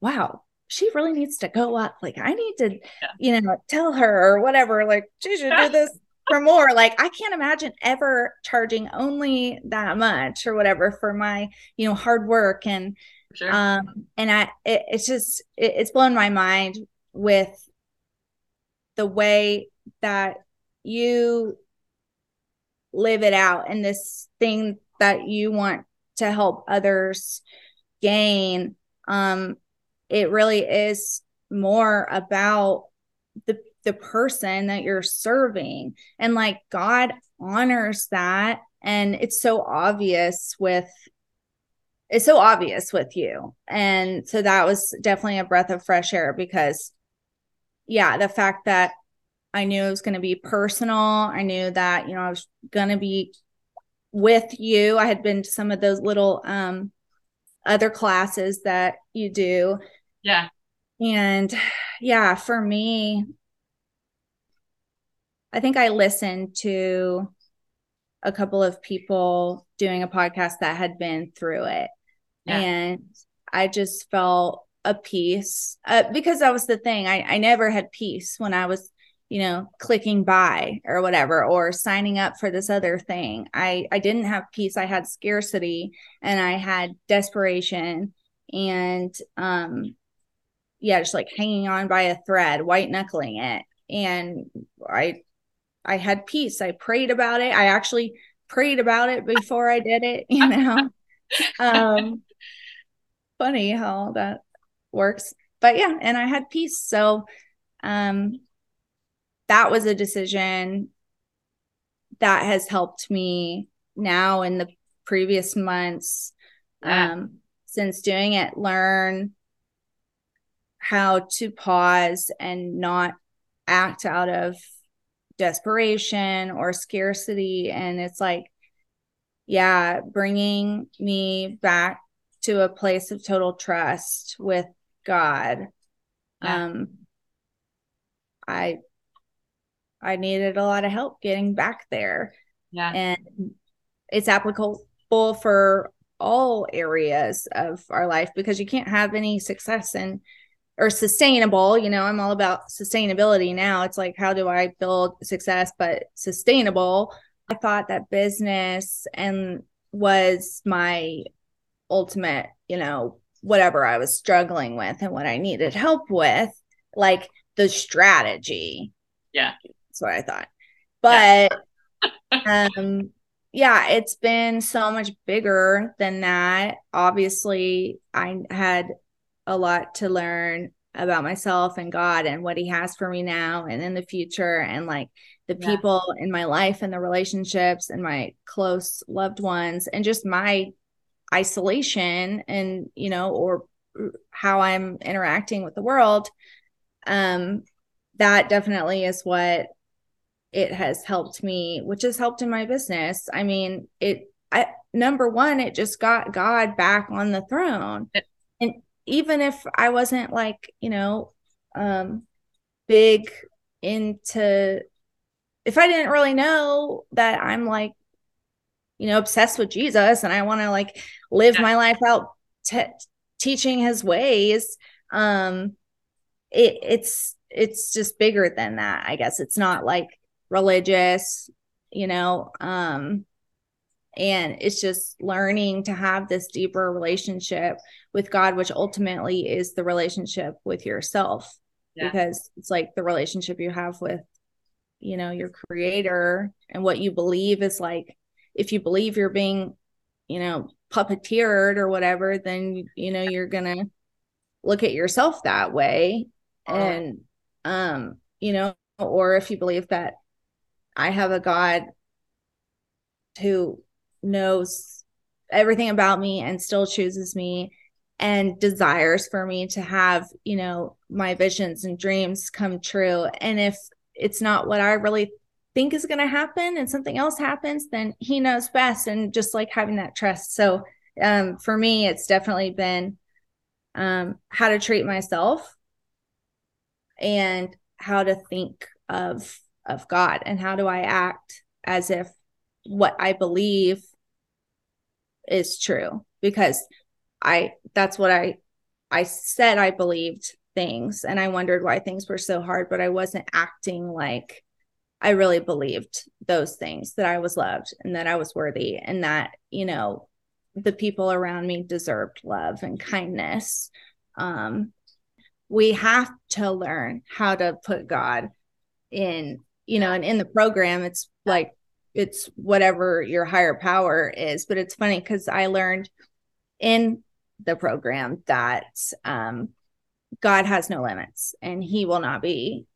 wow, she really needs to go up. Like, I need to, yeah. you know, tell her or whatever, like, she should do this for more. Like, I can't imagine ever charging only that much or whatever for my, you know, hard work. And, sure. Um, and I, it, it's just, it, it's blown my mind with the way that you live it out, and this thing that you want to help others gain. Um, it really is more about the, the person that you're serving, and, like, God honors that. And it's so obvious with, it's so obvious with you. And so that was definitely a breath of fresh air, because, yeah, the fact that I knew it was going to be personal, I knew that, you know, I was going to be with you. I had been to some of those little um, other classes that you do. Yeah. And yeah, for me, I think I listened to a couple of people doing a podcast that had been through it. Yeah. And I just felt a peace uh, because that was the thing. I, I never had peace when I was, you know, clicking buy or whatever, or signing up for this other thing. I, I didn't have peace. I had scarcity, and I had desperation, and, um, yeah, just like hanging on by a thread, white knuckling it. And I, I had peace. I prayed about it. I actually prayed about it before I did it, you know. Um, funny how that works. But yeah, and I had peace. So um, that was a decision that has helped me now in the previous months yeah. um, since doing it, learn how to pause and not act out of desperation or scarcity. And it's like, yeah, bringing me back to a place of total trust with God. Yeah. Um, I, I needed a lot of help getting back there. Yeah. And it's applicable for all areas of our life, because you can't have any success in or sustainable, you know, I'm all about sustainability now. It's like, how do I build success, but sustainable? I thought that business and was my ultimate, you know, whatever I was struggling with and what I needed help with, like the strategy. Yeah. That's what I thought. But yeah. um yeah, it's been so much bigger than that. Obviously, I had a lot to learn about myself and God and what he has for me now and in the future, and like the yeah. people in my life and the relationships and my close loved ones, and just my isolation and, you know, or how I'm interacting with the world. Um, that definitely is what it has helped me, which has helped in my business. I mean, it, I, number one, it just got God back on the throne. And even if I wasn't like, you know, um, big into, if I didn't really know that I'm like, you know, obsessed with Jesus and I want to like live yeah. my life out te- teaching his ways. Um, it, it's, it's just bigger than that, I guess. It's not like religious, you know, um, and it's just learning to have this deeper relationship with God, which ultimately is the relationship with yourself, yeah. because it's like the relationship you have with, you know, your creator and what you believe is like, if you believe you're being, you know, puppeteered or whatever, then, you know, you're going to look at yourself that way. Oh. And, um, you know, or if you believe that I have a God who knows everything about me and still chooses me and desires for me to have, you know, my visions and dreams come true. And if it's not what I really think is going to happen and something else happens, then he knows best. And just like having that trust. So um, for me, it's definitely been um, how to treat myself and how to think of, of God, and how do I act as if what I believe is true, because I, that's what I, I said, I believed things and I wondered why things were so hard, but I wasn't acting like I really believed those things, that I was loved and that I was worthy and that, you know, the people around me deserved love and kindness. Um, we have to learn how to put God in, you know, and in the program, it's like, it's whatever your higher power is. But it's funny because I learned in the program that um, God has no limits and he will not be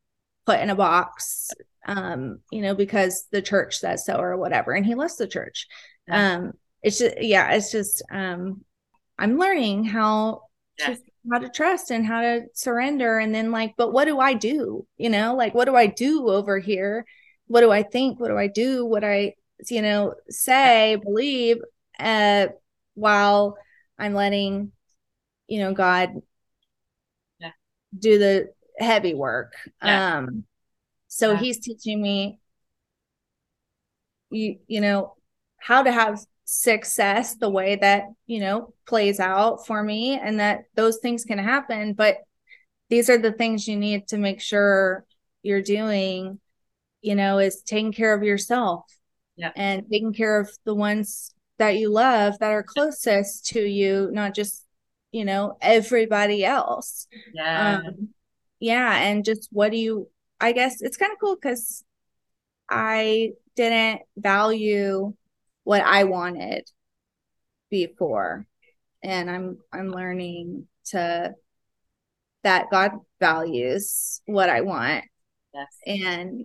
put in a box, um, you know, because the church says so or whatever. And he loves the church. Yeah. Um, it's just, yeah, it's just, um, I'm learning how yeah. to, how to trust and how to surrender. And then like, but what do I do? You know, like, what do I do over here? What do I think? What do I do? What I, you know, say, believe, uh, while I'm letting, you know, God yeah. do the heavy work. Yeah. Um, so yeah. he's teaching me, you, you know, how to have success the way that, you know, plays out for me, and that those things can happen, but these are the things you need to make sure you're doing, you know, is taking care of yourself yeah. and taking care of the ones that you love that are closest to you, not just, you know, everybody else. Yeah. Um, yeah. And just what do you, I guess it's kind of cool because I didn't value what I wanted before. And I'm, I'm learning to, that God values what I want. Yes. And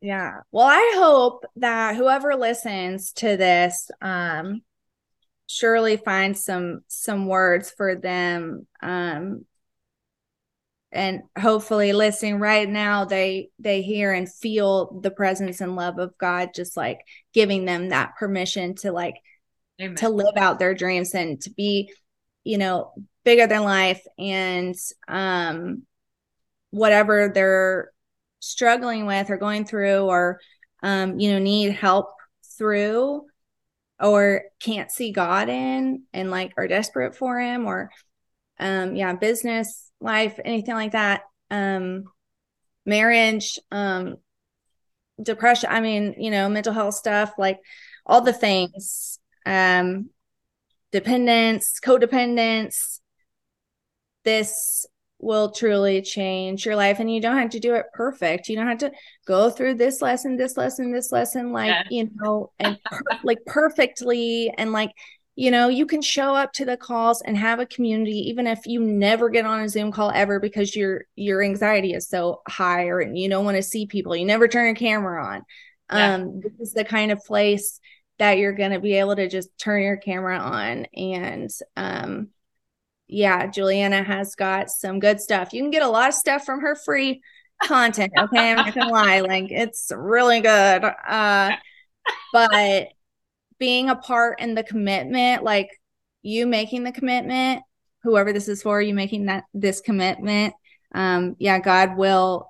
yeah. Well, I hope that whoever listens to this, um, surely finds some, some words for them. Um, and hopefully listening right now, they, they hear and feel the presence and love of God, just like giving them that permission to like, Amen. To live out their dreams and to be you know, bigger than life, and um, whatever they're struggling with or going through, or, um, you know, need help through, or can't see God in, and like are desperate for him, or, um, yeah, business, life, anything like that. Um, marriage, um, depression. I mean, you know, mental health stuff, like all the things, um, dependence, codependence. This will truly change your life, and you don't have to do it perfect. You don't have to go through this lesson, this lesson, this lesson, like, yeah. you know, and per- like perfectly. And like, you know, you can show up to the calls and have a community, even if you never get on a Zoom call ever, because your, your anxiety is so high, or and you don't want to see people. You never turn your camera on. Yeah. Um, this is the kind of place that you're going to be able to just turn your camera on. And, um, yeah, Juliana has got some good stuff. You can get a lot of stuff from her free content. Okay. I'm not gonna lie. Like, it's really good. Uh, but being a part and the commitment, like you making the commitment, whoever this is for, you making that this commitment. Um, yeah, God will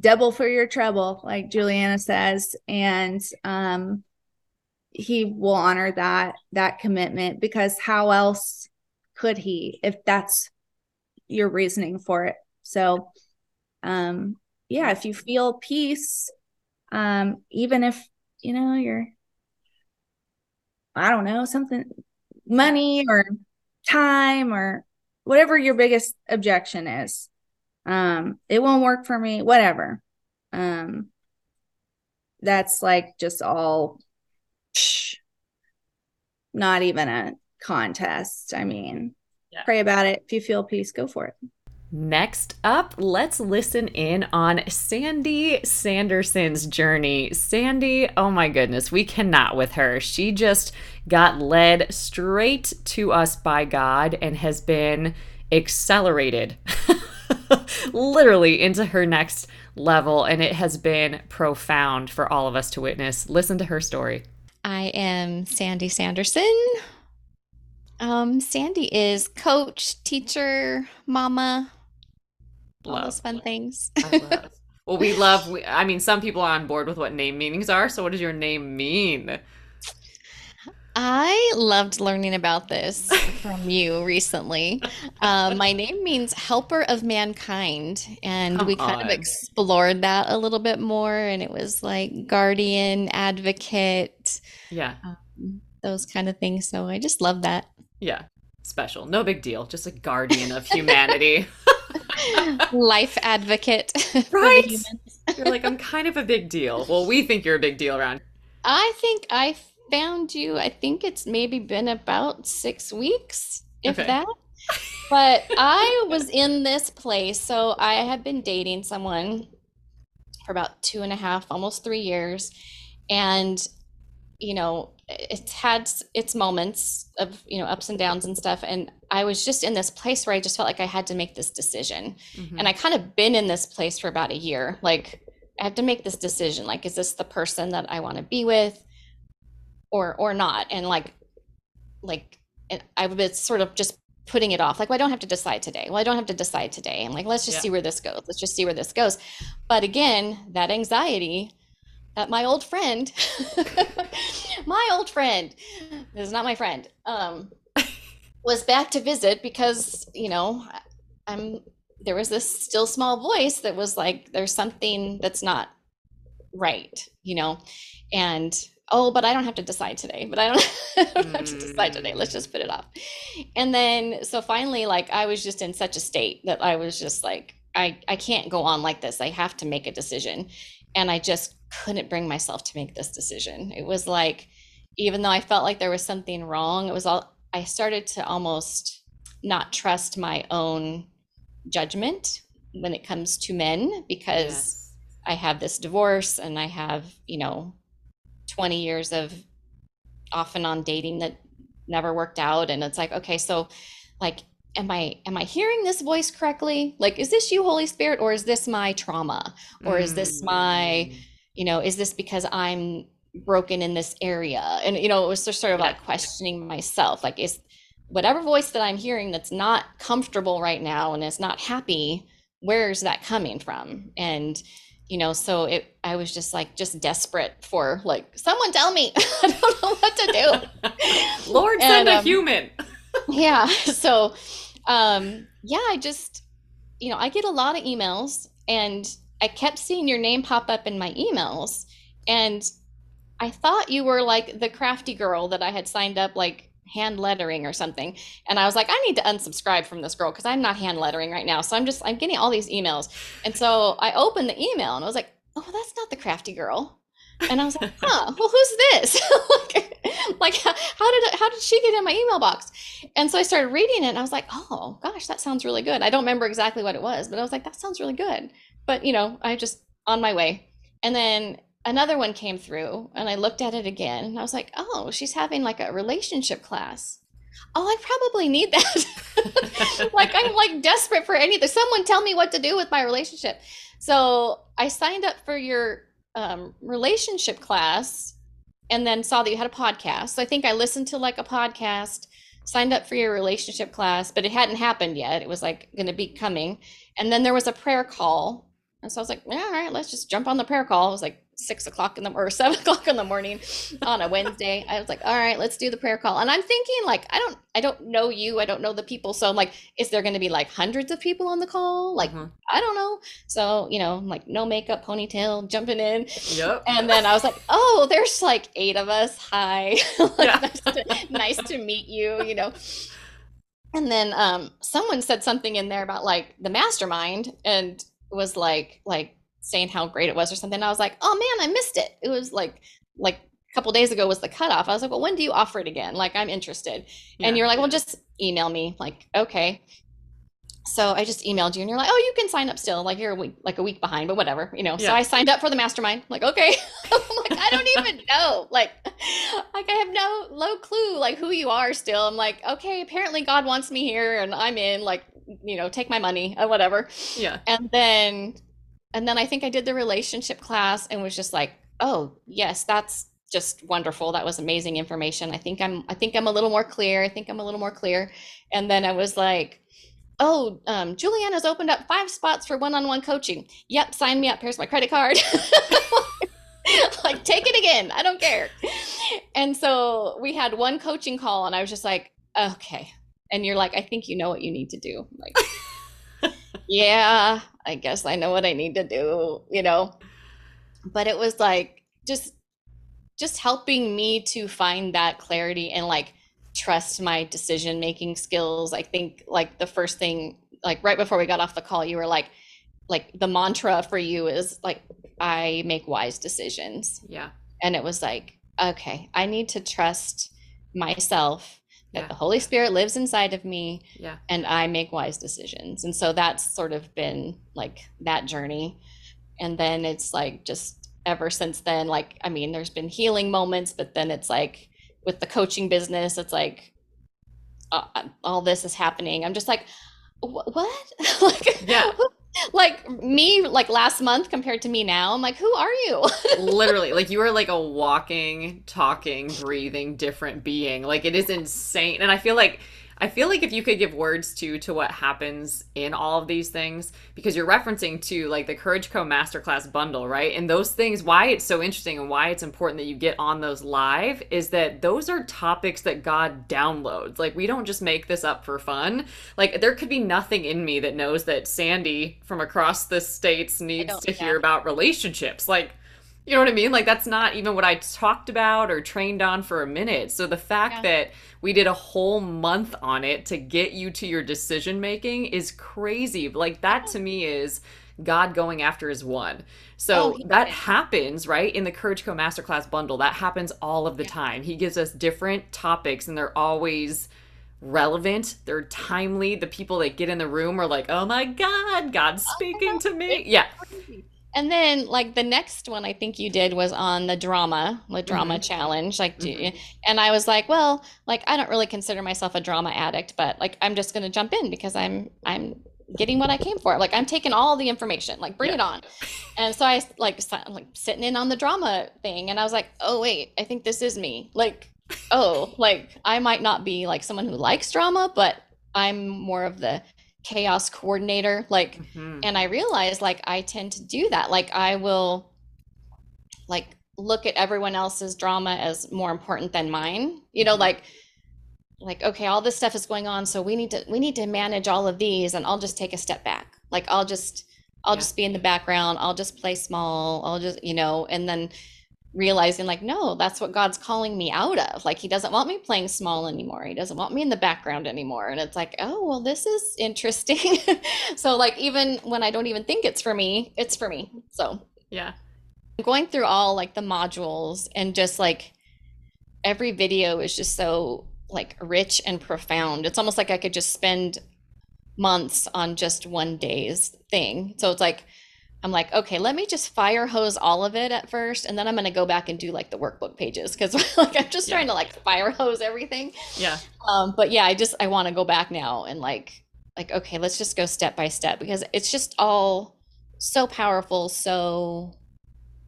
double for your trouble, like Juliana says. And, um, he will honor that, that commitment, because how else could he, if that's your reasoning for it? So, um, yeah, if you feel peace, um, even if, you know, you're, I don't know, something, money or time or whatever your biggest objection is, um, it won't work for me, whatever. Um, that's like just all, not even a contest. I mean, yeah. Pray about it. If you feel peace, go for it. Next up, let's listen in on Sandy Sanderson's journey. Sandy, oh my goodness, we cannot with her. She just got led straight to us by God and has been accelerated literally into her next level. And it has been profound for all of us to witness. Listen to her story. I am Sandy Sanderson. Um, Sandy is coach, teacher, mama, love, all those fun love. things. I love. Well, we love, we, I mean, some people are on board with what name meanings are. So what does your name mean? I loved learning about this from you recently. Uh, my name means helper of mankind. And Come we kind on. of explored that a little bit more. And it was like guardian, advocate, yeah, um, those kind of things. So I just love that. Yeah. Special. No big deal. Just a guardian of humanity. Life advocate. Right. You're like, I'm kind of a big deal. Well, we think you're a big deal around. I think I found you, I think it's maybe been about six weeks, if okay. that. But I was in this place. So I had been dating someone for about two and a half, almost three years. And, you know, it's had its moments of, you know, ups and downs and stuff. And I was just in this place where I just felt like I had to make this decision. Mm-hmm. And I kind of been in this place for about a year. Like, I have to make this decision. Like, is this the person that I want to be with or, or not? And like, like, and I was sort of just putting it off. Like, well, I don't have to decide today. Well, I don't have to decide today. And like, let's just yeah. see where this goes. Let's just see where this goes. But again, that anxiety that my old friend, my old friend, this is not my friend, um, was back to visit because, you know, I'm, there was this still small voice that was like, there's something that's not right, you know, and, oh, but I don't have to decide today, but I don't, I don't have to decide today. Let's just put it off. And then, so finally, like, I was just in such a state that I was just like, I, I can't go on like this. I have to make a decision. And I just couldn't bring myself to make this decision. It was like, even though I felt like there was something wrong, it was all, I started to almost not trust my own judgment when it comes to men, because yes. I have this divorce and I have, you know, twenty years of off and on dating that never worked out. And it's like, okay, so like, am I, am I hearing this voice correctly? Like, is this you, Holy Spirit, or is this my trauma? Or is this my, you know, is this because I'm broken in this area? And, you know, it was just sort of like questioning myself. Like, is, whatever voice that I'm hearing that's not comfortable right now and is not happy, where's that coming from? And, you know, so it, I was just like, just desperate for like, someone tell me, I don't know what to do. Lord, and, send a um, human. Yeah. So, um, yeah, I just, you know, I get a lot of emails and I kept seeing your name pop up in my emails. And I thought you were like the crafty girl that I had signed up, like hand lettering or something. And I was like, I need to unsubscribe from this girl because I'm not hand lettering right now. So I'm just, I'm getting all these emails. And so I opened the email and I was like, oh, that's not the crafty girl. And I was like, huh, well, who's this? like, like, how did, how did she get in my email box? And so I started reading it and I was like, oh gosh, that sounds really good. I don't remember exactly what it was, but I was like, that sounds really good. But you know, I just on my way. And then another one came through and I looked at it again and I was like, oh, she's having like a relationship class. Oh, I probably need that. Like, I'm like desperate for anything. Someone tell me what to do with my relationship. So I signed up for your um, relationship class and then saw that you had a podcast. So I think I listened to like a podcast, signed up for your relationship class, but it hadn't happened yet. It was like going to be coming. And then there was a prayer call. And so I was like, yeah, all right, let's just jump on the prayer call. I was like, six o'clock in the or seven o'clock in the morning on a Wednesday. I was like, all right, let's do the prayer call. And I'm thinking like, I don't, I don't know you. I don't know the people. So I'm like, is there going to be like hundreds of people on the call? Like, mm-hmm. I don't know. So, you know, like no makeup, ponytail, jumping in. Yep. And then I was like, oh, there's like eight of us. Hi. Like, yeah. nice, to, nice to meet you, you know? And then um, someone said something in there about like the mastermind and was like, like, saying how great it was or something. I was like, oh man, I missed it. It was like, like a couple days ago was the cutoff. I was like, well, when do you offer it again? Like, I'm interested. Yeah, and you're like, yeah. Well, just email me. Like, okay. So I just emailed you and you're like, oh, you can sign up still. Like you're a week, like a week behind, but whatever, you know? Yeah. So I signed up for the mastermind. I'm like, okay. I'm like, I don't even know. Like, like I have no, no clue, like who you are still. I'm like, okay, apparently God wants me here and I'm in, like, you know, take my money or whatever. Yeah. And then And then I think I did the relationship class and was just like, oh yes, that's just wonderful. That was amazing information. I think I'm, I think I'm a little more clear. I think I'm a little more clear. And then I was like, oh, um, Juliana's opened up five spots for one-on-one coaching. Yep. Sign me up. Here's my credit card. Like, take it again. I don't care. And so we had one coaching call and I was just like, okay. And you're like, I think you know what you need to do. Like, yeah, I guess I know what I need to do, you know, but it was like, just, just helping me to find that clarity and like, trust my decision-making skills. I think like the first thing, like right before we got off the call, you were like, like the mantra for you is like, I make wise decisions. Yeah. And it was like, okay, I need to trust myself that yeah. the Holy Spirit lives inside of me yeah. and I make wise decisions. And so that's sort of been like that journey. And then it's like, just ever since then, like, I mean, there's been healing moments, but then it's like with the coaching business, it's like, uh, all this is happening. I'm just like, what? Like, yeah. Like me, like last month compared to me now, I'm like, who are you? Literally, like you are like a walking, talking, breathing, different being. Like it is insane. And I feel like, I feel like if you could give words to, to what happens in all of these things, because you're referencing to like the Courage Co Masterclass bundle, right? And those things, why it's so interesting and why it's important that you get on those live is that those are topics that God downloads. Like we don't just make this up for fun. Like there could be nothing in me that knows that Sandy from across the states needs to hear yeah. about relationships. Like, you know what I mean? Like that's not even what I talked about or trained on for a minute. So the fact yeah. that we did a whole month on it to get you to your decision making is crazy. Like that to me is God going after his one. So oh, that happens, right? In the Courage Co Masterclass bundle, that happens all of the yeah. time. He gives us different topics and they're always relevant. They're timely. The people that get in the room are like, oh my God, God's speaking to me. Yeah. And then like the next one I think you did was on the drama, the drama mm-hmm. challenge. Like, mm-hmm. and I was like, well, like, I don't really consider myself a drama addict, but like, I'm just going to jump in because I'm, I'm getting what I came for. Like I'm taking all the information, like bring yeah. it on. And so I like, like sitting in on the drama thing and I was like, oh wait, I think this is me. Like, oh, like I might not be like someone who likes drama, but I'm more of the chaos coordinator. Like, mm-hmm. and I realized like I tend to do that. Like I will like look at everyone else's drama as more important than mine, you know, mm-hmm. like, like, okay, all this stuff is going on. So we need to, we need to manage all of these, and I'll just take a step back. Like, I'll just, I'll yeah. just be in the background. I'll just play small. I'll just, you know, and then realizing like, no, that's what God's calling me out of. Like, he doesn't want me playing small anymore. He doesn't want me in the background anymore. And it's like, oh, well, this is interesting. So like, even when I don't even think it's for me, it's for me. So yeah, I'm going through all like the modules, and just like every video is just so like rich and profound. It's almost like I could just spend months on just one day's thing. So it's like, I'm like, okay, let me just fire hose all of it at first, and then I'm going to go back and do like the workbook pages, because like I'm just yeah. trying to like fire hose everything. Yeah. Um, but yeah, I just I want to go back now and like like okay, let's just go step by step, because it's just all so powerful. So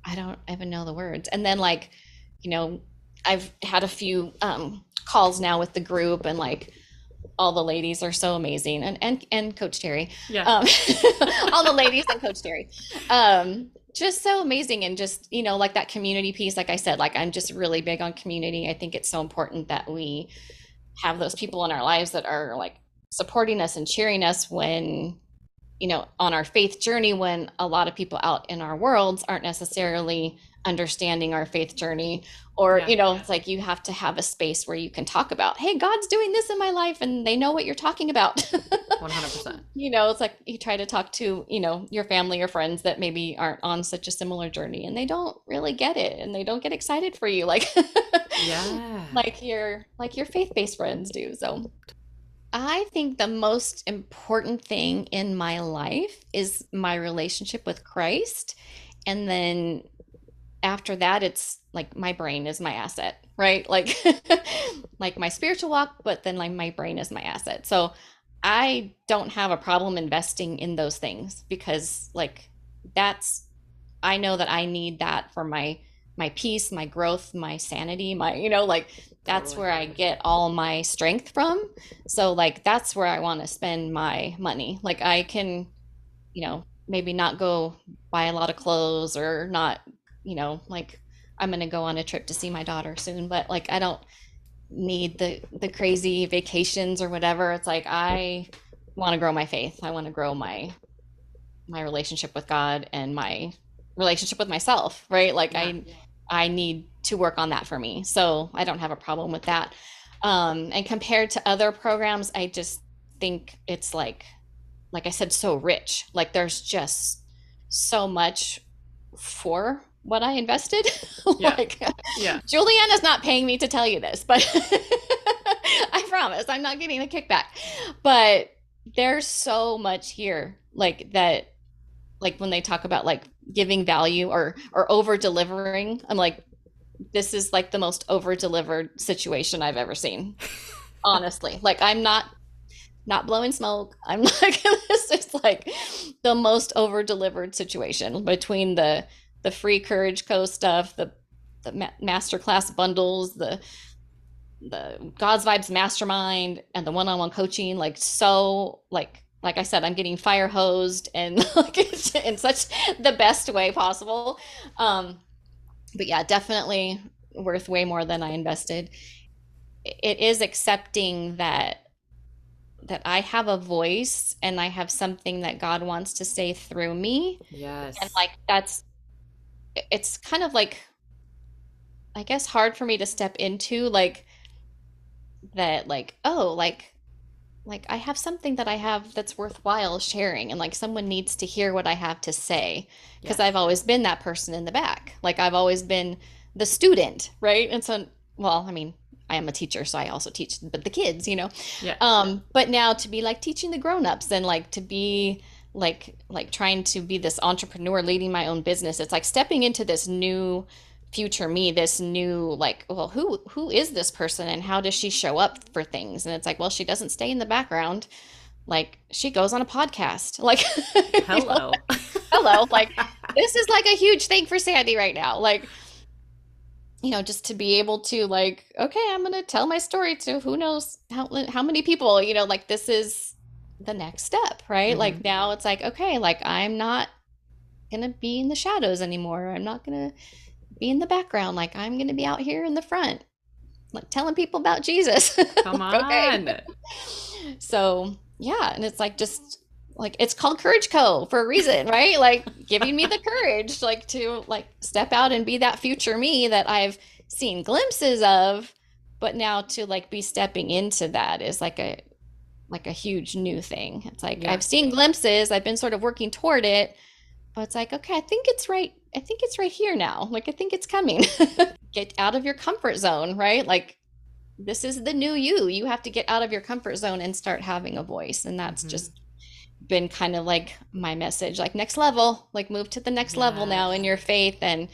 I don't even know the words. And then like, you know, I've had a few um, calls now with the group, and like, all the ladies are so amazing. And, and, and Coach Terry, yeah. um, all the ladies and Coach Terry, um, just so amazing. And just, you know, like that community piece, like I said, like, I'm just really big on community. I think it's so important that we have those people in our lives that are like supporting us and cheering us when, you know, on our faith journey, when a lot of people out in our worlds aren't necessarily understanding our faith journey, or yeah, you know yeah. it's like you have to have a space where you can talk about, hey, God's doing this in my life, and they know what you're talking about. one hundred percent You know, it's like you try to talk to, you know, your family or friends that maybe aren't on such a similar journey, and they don't really get it, and they don't get excited for you like yeah like your like your faith-based friends do. So I think the most important thing in my life is my relationship with Christ, and then after that, it's like my brain is my asset, right? Like, like my spiritual walk, but then like my brain is my asset. So I don't have a problem investing in those things, because like that's, I know that I need that for my, my peace, my growth, my sanity, my, you know, like that's totally. Where I get all my strength from. So like, that's where I want to spend my money. Like I can, you know, maybe not go buy a lot of clothes, or not, you know, like I'm going to go on a trip to see my daughter soon, but like, I don't need the, the crazy vacations or whatever. It's like, I want to grow my faith. I want to grow my, my relationship with God and my relationship with myself. Right. Like yeah. I, I need to work on that for me. So I don't have a problem with that. Um, and compared to other programs, I just think it's like, like I said, so rich, like there's just so much for what I invested. Yeah. Like, yeah. Juliana's not paying me to tell you this, but I promise I'm not getting a kickback, but there's so much here. Like that, like when they talk about like giving value or, or over delivering, I'm like, this is like the most over delivered situation I've ever seen. Honestly, like I'm not, not blowing smoke. I'm like, this is like the most over delivered situation between the, the free Courage Co stuff, the the ma- masterclass bundles, the the God's Vibes Mastermind, and the one-on-one coaching. Like so, like like I said, I'm getting fire hosed and like in such the best way possible. Um, but yeah, definitely worth way more than I invested. It is accepting that that I have a voice and I have something that God wants to say through me. Yes, and like that's. It's kind of like, I guess, hard for me to step into like that, like, oh, like, like I have something that I have that's worthwhile sharing. And like, someone needs to hear what I have to say, because yeah. I've always been that person in the back. Like I've always been the student. Right. And so, well, I mean, I am a teacher, so I also teach, but the kids, you know, yeah. um, but now to be like teaching the grownups and like to be like like trying to be this entrepreneur leading my own business, it's like stepping into this new future me, this new like, well, who who is this person and how does she show up for things? And it's like, well, she doesn't stay in the background. Like she goes on a podcast. Like hello. Hello. Like this is like a huge thing for Sandy right now. Like you know, just to be able to like, okay, I'm going to tell my story to who knows how, how many people, you know, like this is the next step, right? Mm-hmm. Like now it's like, okay, like I'm not going to be in the shadows anymore. I'm not going to be in the background. Like I'm going to be out here in the front, like telling people about Jesus. Come on. So yeah. And it's like, just like, it's called Courage Co for a reason, right? Like giving me the courage, like to like step out and be that future me that I've seen glimpses of, but now to like be stepping into that is like a, like a huge new thing. It's like, yeah. I've seen glimpses, I've been sort of working toward it, but it's like, okay, I think it's right. I think it's right here now. Like, I think it's coming. Get out of your comfort zone, right? Like, this is the new you. You have to get out of your comfort zone and start having a voice. And that's mm-hmm. just been kind of like my message, like next level, like move to the next yeah. level now in your faith and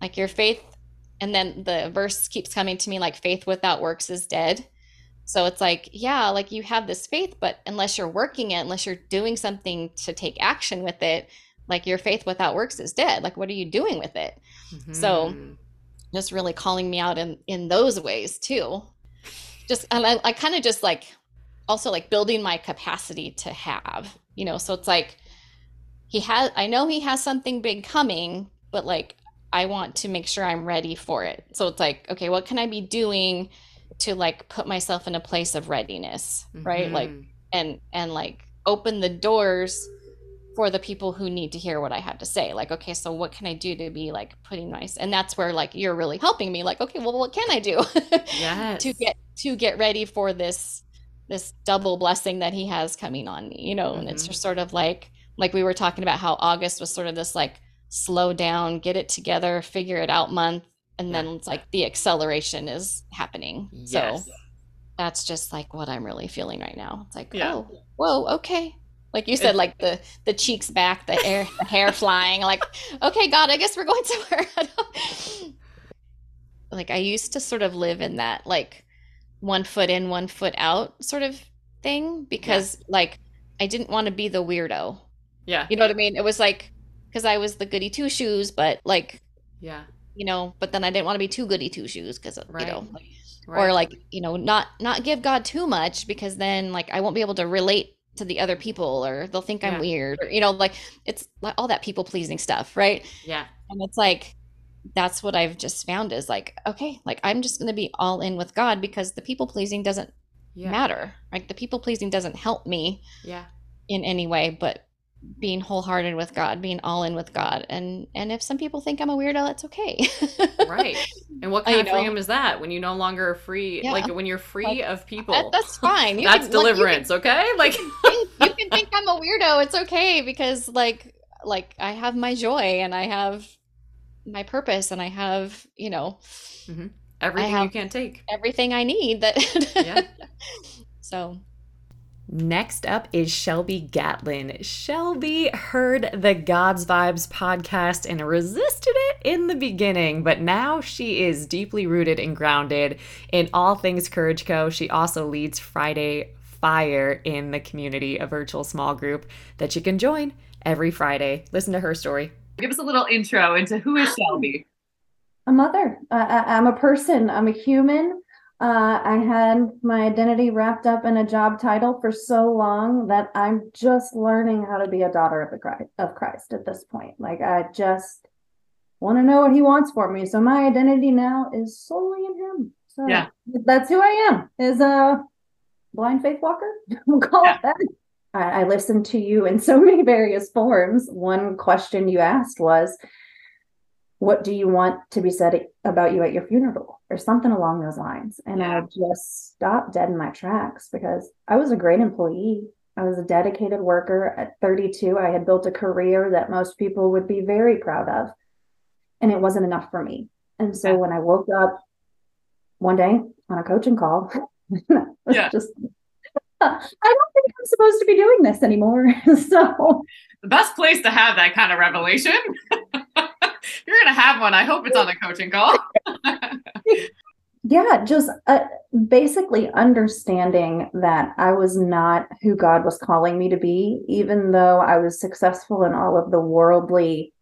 like your faith. And then the verse keeps coming to me, like faith without works is dead. So it's like, yeah, like you have this faith, but unless you're working it, unless you're doing something to take action with it, like your faith without works is dead. Like, what are you doing with it? Mm-hmm. So just really calling me out in, in those ways too. Just, and I, I kind of just like, also like building my capacity to have, you know, so it's like, he has, I know he has something big coming, but like, I want to make sure I'm ready for it. So it's like, okay, what can I be doing to like put myself in a place of readiness, right? Mm-hmm. Like, and, and like open the doors for the people who need to hear what I have to say. Like, okay, so what can I do to be like putting nice? And that's where like, you're really helping me. Like, okay, well, what can I do yes. to get, to get ready for this, this double blessing that he has coming on me, you know? Mm-hmm. And it's just sort of like, like we were talking about how August was sort of this like, slow down, get it together, figure it out month. And then it's like the acceleration is happening. Yes. So that's just like what I'm really feeling right now. It's like, yeah. oh, whoa, okay. Like you said, like the, the cheeks back, the air, the hair flying, like, okay, God, I guess we're going somewhere. Like I used to sort of live in that, like one foot in, one foot out sort of thing, because yeah. like, I didn't want to be the weirdo. Yeah. You know what I mean? It was like, because I was the goody two shoes, but like, yeah, you know, but then I didn't want to be too goody two shoes because, right. you know, like, right. or like, you know, not, not give God too much, because then like, I won't be able to relate to the other people, or they'll think yeah. I'm weird, or, you know, like it's like all that people pleasing stuff. Right. Yeah. And it's like, that's what I've just found is like, okay, like I'm just going to be all in with God, because the people pleasing doesn't yeah. matter. Like the people pleasing doesn't help me yeah. in any way, but being wholehearted with God, being all in with God. And, and if some people think I'm a weirdo, that's okay. Right. And what kind you of freedom know. Is that when you no longer are free, yeah. like when you're free like, of people, that, that's fine. You that's can, deliverance. Like, you can, okay. Like you can, think, you can think I'm a weirdo. It's okay. Because like, like I have my joy and I have my purpose and I have, you know, mm-hmm. everything you can take, everything I need that. yeah. So next up is Shelby Gatlin. Shelby heard the God's Vibes podcast and resisted it in the beginning, but now she is deeply rooted and grounded in all things Courage Co. She also leads Friday Fire in the community, a virtual small group that you can join every Friday. Listen to her story. Give us a little intro into who is Shelby. A mother. Uh, I'm a person. I'm a human. Uh, I had my identity wrapped up in a job title for so long that I'm just learning how to be a daughter of the Christ, of Christ at this point. Like I just want to know what he wants for me. So my identity now is solely in him. So yeah. that's who I am, is a blind faith walker. We'll call yeah. it that. I, I listened to you in so many various forms. One question you asked was, what do you want to be said about you at your funeral, or something along those lines? And yeah. I just stopped dead in my tracks, because I was a great employee. I was a dedicated worker. At thirty-two, I had built a career that most people would be very proud of, and it wasn't enough for me. And so yeah. when I woke up one day on a coaching call, I was yeah. just, I don't think I'm supposed to be doing this anymore. So the best place to have that kind of revelation. You're going to have one. I hope it's on a coaching call. yeah, just uh, basically understanding that I was not who God was calling me to be, even though I was successful in all of the worldly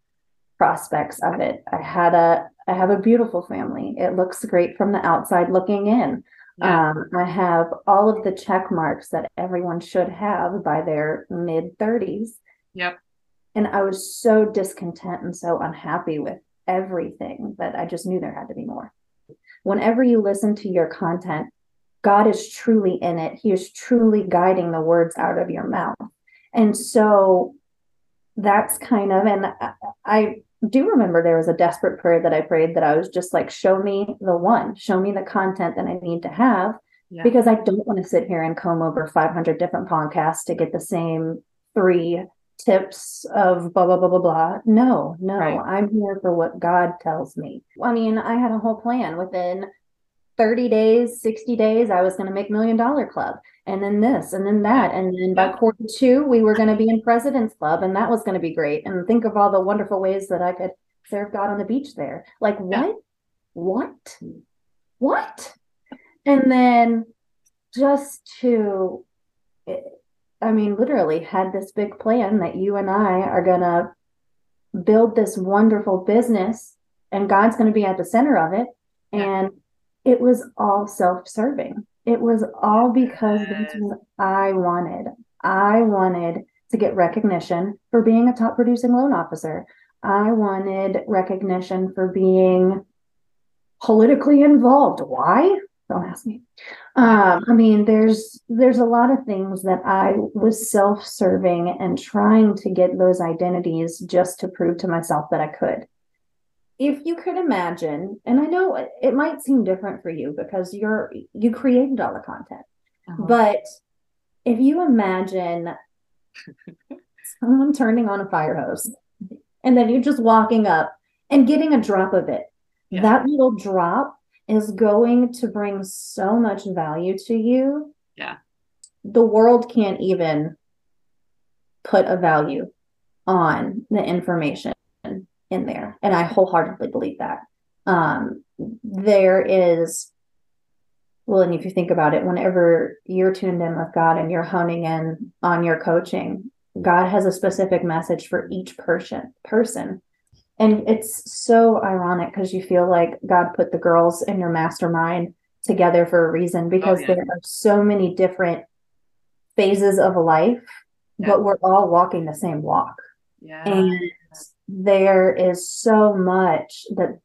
prospects of it. I had a I have a beautiful family. It looks great from the outside looking in. Yeah. Um, I have all of the check marks that everyone should have by their mid thirties. Yep. And I was so discontent and so unhappy with everything that I just knew there had to be more. Whenever you listen to your content, God is truly in it. He is truly guiding the words out of your mouth. And so that's kind of, and I, I do remember there was a desperate prayer that I prayed that I was just like, show me the one, show me the content that I need to have, yeah. because I don't want to sit here and comb over five hundred different podcasts to get the same three tips of blah, blah, blah, blah, blah. No, no, right. I'm here for what God tells me. I mean, I had a whole plan. Within thirty days, sixty days, I was going to make Million Dollar Club, and then this, and then that. And then by quarter two, we were going to be in President's Club, and that was going to be great. And think of all the wonderful ways that I could serve God on the beach there. Like what, yeah. what, what? And then just to, I mean, literally had this big plan that you and I are going to build this wonderful business, and God's going to be at the center of it. Yeah. And it was all self-serving. It was all because that's what I wanted. I wanted to get recognition for being a top producing loan officer. I wanted recognition for being politically involved. Why? Don't ask me. Um, I mean, there's there's a lot of things that I was self-serving and trying to get those identities just to prove to myself that I could. If you could imagine, and I know it might seem different for you because you're, you created all the content, uh-huh. but if you imagine someone turning on a fire hose and then you're just walking up and getting a drop of it, yeah. that little drop is going to bring so much value to you. Yeah. The world can't even put a value on the information in there. And I wholeheartedly believe that. Um, there is, well, and if you think about it, whenever you're tuned in with God and you're honing in on your coaching, God has a specific message for each person. person. And it's so ironic because you feel like God put the girls in your mastermind together for a reason, because oh, yeah. there are so many different phases of life, yeah. but we're all walking the same walk. Yeah. And there is so much that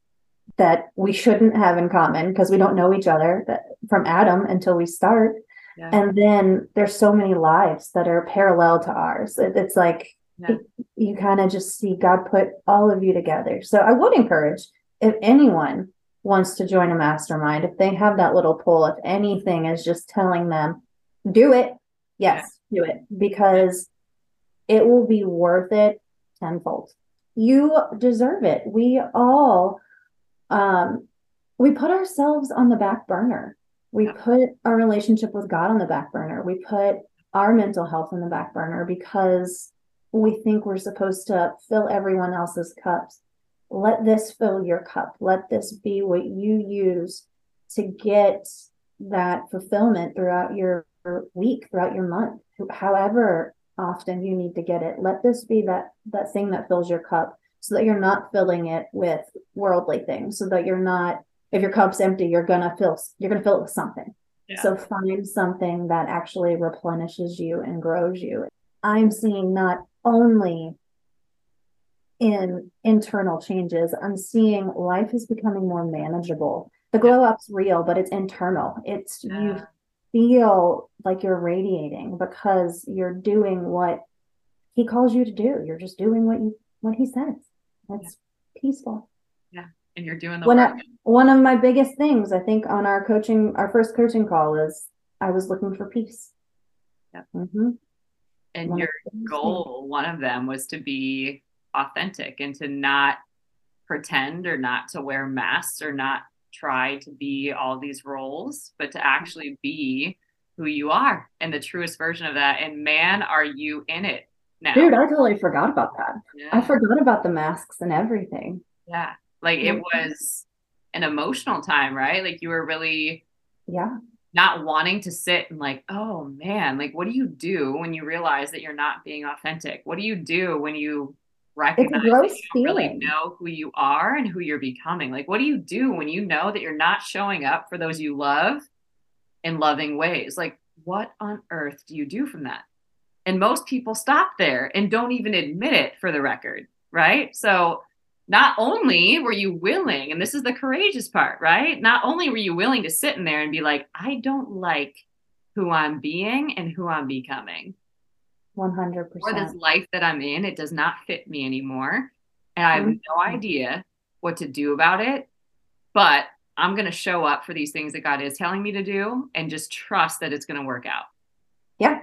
that we shouldn't have in common because we don't know each other that, from Adam until we start. Yeah. And then there's so many lives that are parallel to ours. It, it's like yeah. it, you kind of just see God put all of you together. So I would encourage, if anyone wants to join a mastermind, if they have that little pull, if anything is just telling them, do it. Yes, yeah. do it, because yeah. it will be worth it tenfold. You deserve it. We all, um, we put ourselves on the back burner. We yeah. put our relationship with God on the back burner. We put our mental health on the back burner because we think we're supposed to fill everyone else's cups. Let this fill your cup. Let this be what you use to get that fulfillment throughout your week, throughout your month, however often you need to get it. Let this be that that thing that fills your cup, so that you're not filling it with worldly things, so that you're not, if your cup's empty, you're gonna fill you're gonna fill it with something. Yeah. So find something that actually replenishes you and grows you. I'm seeing not only in internal changes, I'm seeing life is becoming more manageable. The glow up's real, but it's internal. It's yeah. you feel like you're radiating because you're doing what he calls you to do. You're just doing what you, what he says. That's yeah. peaceful. Yeah. And you're doing the when work. I, one of my biggest things, I think, on our coaching, our first coaching call is I was looking for peace. Yep. Mm-hmm. And one your goal, one of them was to be authentic and to not pretend or not to wear masks or not try to be all these roles, but to actually be who you are and the truest version of that. And man, are you in it now? Dude, I totally forgot about that. Yeah. I forgot about the masks and everything. Yeah. Like it was an emotional time, right? Like you were really yeah. not wanting to sit and like, oh man, like what do you do when you realize that you're not being authentic? What do you do when you recognizing you don't really know who you are and who you're becoming. Like, what do you do when you know that you're not showing up for those you love in loving ways? Like, what on earth do you do from that? And most people stop there and don't even admit it, for the record, right? So not only were you willing, and this is the courageous part, right? Not only were you willing to sit in there and be like, I don't like who I'm being and who I'm becoming. one hundred percent. Or this life that I'm in, it does not fit me anymore. And I have no idea what to do about it, but I'm going to show up for these things that God is telling me to do and just trust that it's going to work out. Yeah.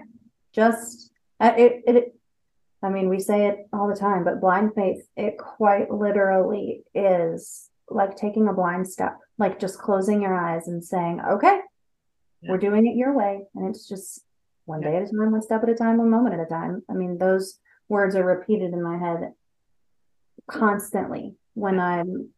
Just, uh, it, it, I mean, we say it all the time, but blind faith, it quite literally is like taking a blind step, like just closing your eyes and saying, okay, yeah. we're doing it your way. And it's just one yeah. day at a time, one step at a time, one moment at a time. I mean, those words are repeated in my head constantly when I'm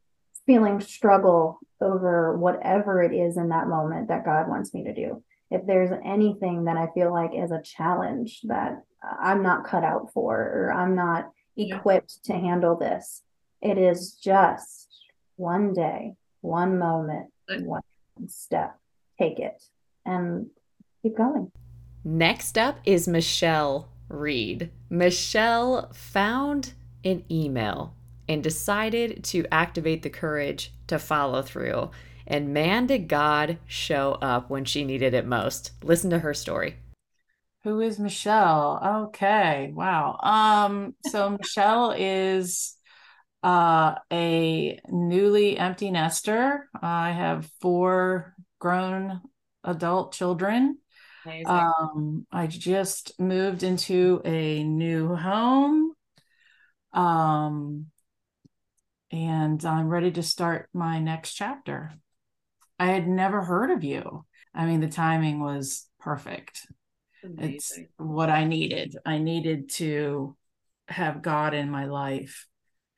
feeling struggle over whatever it is in that moment that God wants me to do. If there's anything that I feel like is a challenge that I'm not cut out for, or I'm not equipped yeah. to handle this, it is just one day, one moment, one step, take it and keep going. Next up is Michelle Reed. Michelle found an email and decided to activate the courage to follow through. And man, did God show up when she needed it most. Listen to her story. Who is Michelle? Okay. Wow. Um, so Michelle is uh, a newly empty nester. I have four grown adult children. Amazing. Um, I just moved into a new home. Um, and I'm ready to start my next chapter. I had never heard of you. I mean, the timing was perfect. Amazing. It's what I needed. I needed to have God in my life.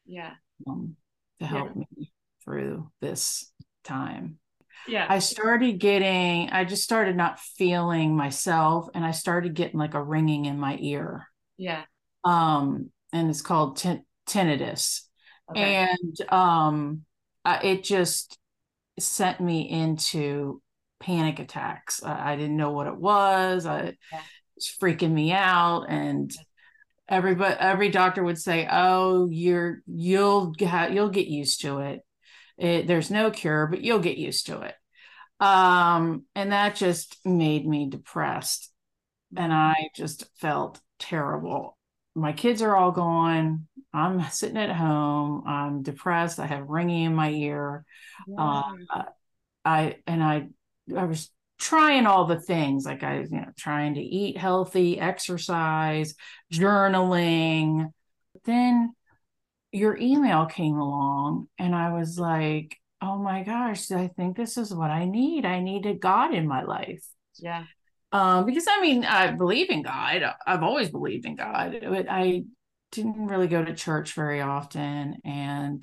Yeah. Um, to help yeah. me through this time. Yeah. I started getting, I just started not feeling myself, and I started getting like a ringing in my ear. Yeah. Um, and it's called ten- tinnitus. Okay. And um, I, it just sent me into panic attacks. I, I didn't know what it was. I, yeah. It's freaking me out. And everybody, every doctor would say, "Oh, you're you'll ha- you'll get used to it. It. There's no cure, but you'll get used to it." Um, and that just made me depressed, and I just felt terrible. My kids are all gone. I'm sitting at home. I'm depressed. I have ringing in my ear. Yeah. Uh, I, and I, I was trying all the things, like I was, you know, trying to eat healthy, exercise, journaling. But then your email came along, and I was like, oh my gosh, I think this is what I need. I needed God in my life. Yeah. Um, because I mean, I believe in God. I've always believed in God, but I didn't really go to church very often, and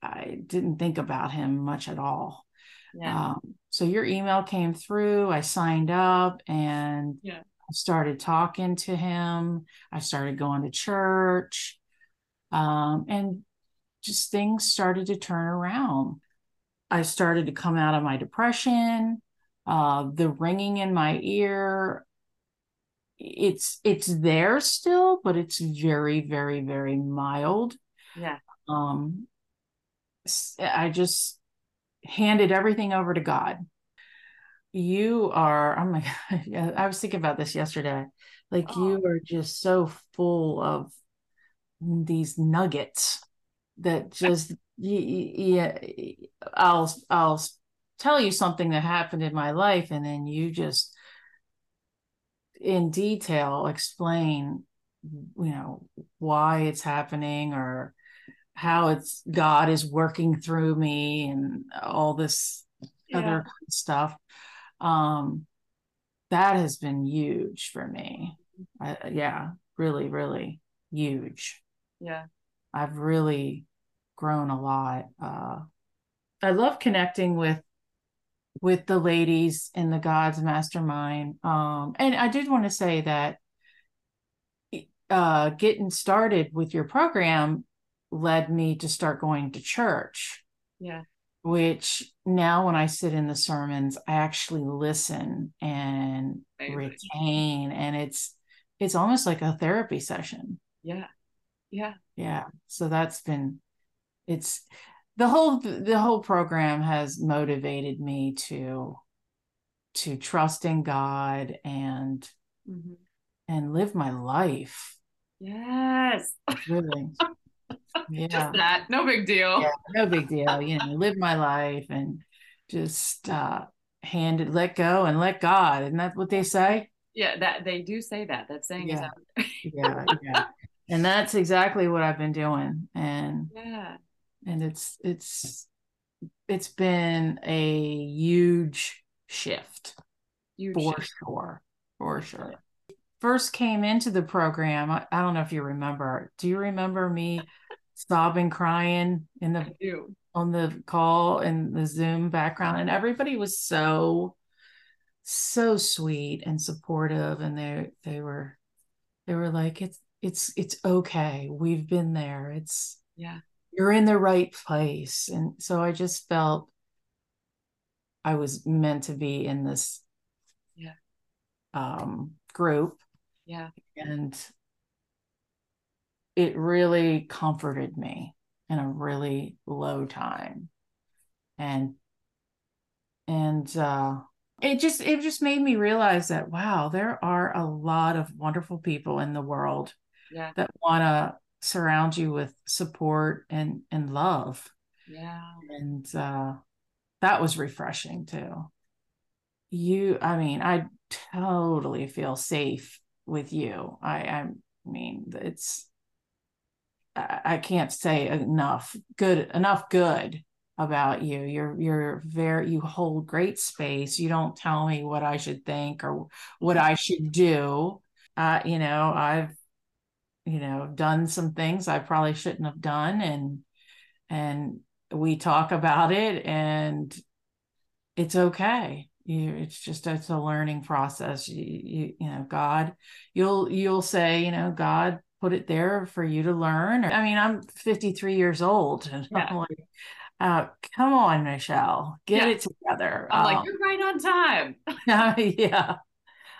I didn't think about him much at all. Yeah. Um, so your email came through, I signed up, and yeah. I started talking to him. I started going to church, um, and just things started to turn around. I started to come out of my depression. Uh, the ringing in my ear, it's it's there still, but it's very, very, very mild. Yeah. Um, I just handed everything over to God. You are, I'm like, I was thinking about this yesterday. Like, oh. You are just so full of these nuggets that just, yeah, I'll, I'll, tell you something that happened in my life, and then you just in detail explain, you know, why it's happening or how it's God is working through me and all this yeah. other stuff. Um, that has been huge for me. I, yeah, really, really huge. Yeah. I've really grown a lot. Uh, I love connecting with with the ladies in the God's Mastermind. Um, and I did want to say that uh, getting started with your program led me to start going to church. Yeah. Which now when I sit in the sermons, I actually listen and retain. And it's, it's almost like a therapy session. Yeah. Yeah. Yeah. So that's been, it's the whole, the whole program has motivated me to, to trust in God and, mm-hmm. and live my life. Yes. Really. Yeah. Just that. No big deal. Yeah, no big deal. You know, live my life and just uh, hand it, let go and let God. Isn't that what they say? Yeah, that they do say that. That saying yeah. is out. yeah, yeah. And that's exactly what I've been doing. And yeah. And it's it's it's been a huge shift. Huge for shift. sure. For sure. First came into the program, I, I don't know if you remember. Do you remember me sobbing, crying in the on the call in the Zoom background? And everybody was so so sweet and supportive, and they they were they were like, it's it's it's okay. We've been there. It's yeah, you're in the right place. And so I just felt I was meant to be in this yeah um group. Yeah. And it really comforted me in a really low time. And, and, uh, it just, it just made me realize that, wow, there are a lot of wonderful people in the world yeah. that want to surround you with support and, and love. Yeah. And, uh, that was refreshing too. You, I mean, I totally feel safe with you. I, I mean, it's, I can't say enough good, enough good about you. You're, you're very, you hold great space. You don't tell me what I should think or what I should do. Uh, you know, I've, you know, done some things I probably shouldn't have done. And, and we talk about it and it's okay. You, it's just, it's a learning process. You, you, you know, God, you'll, you'll say, you know, God, put it there for you to learn. I mean, I'm fifty-three years old and yeah. I'm like, uh, come on, Michelle, get yeah. it together. I'm um, like, you're right on time. yeah.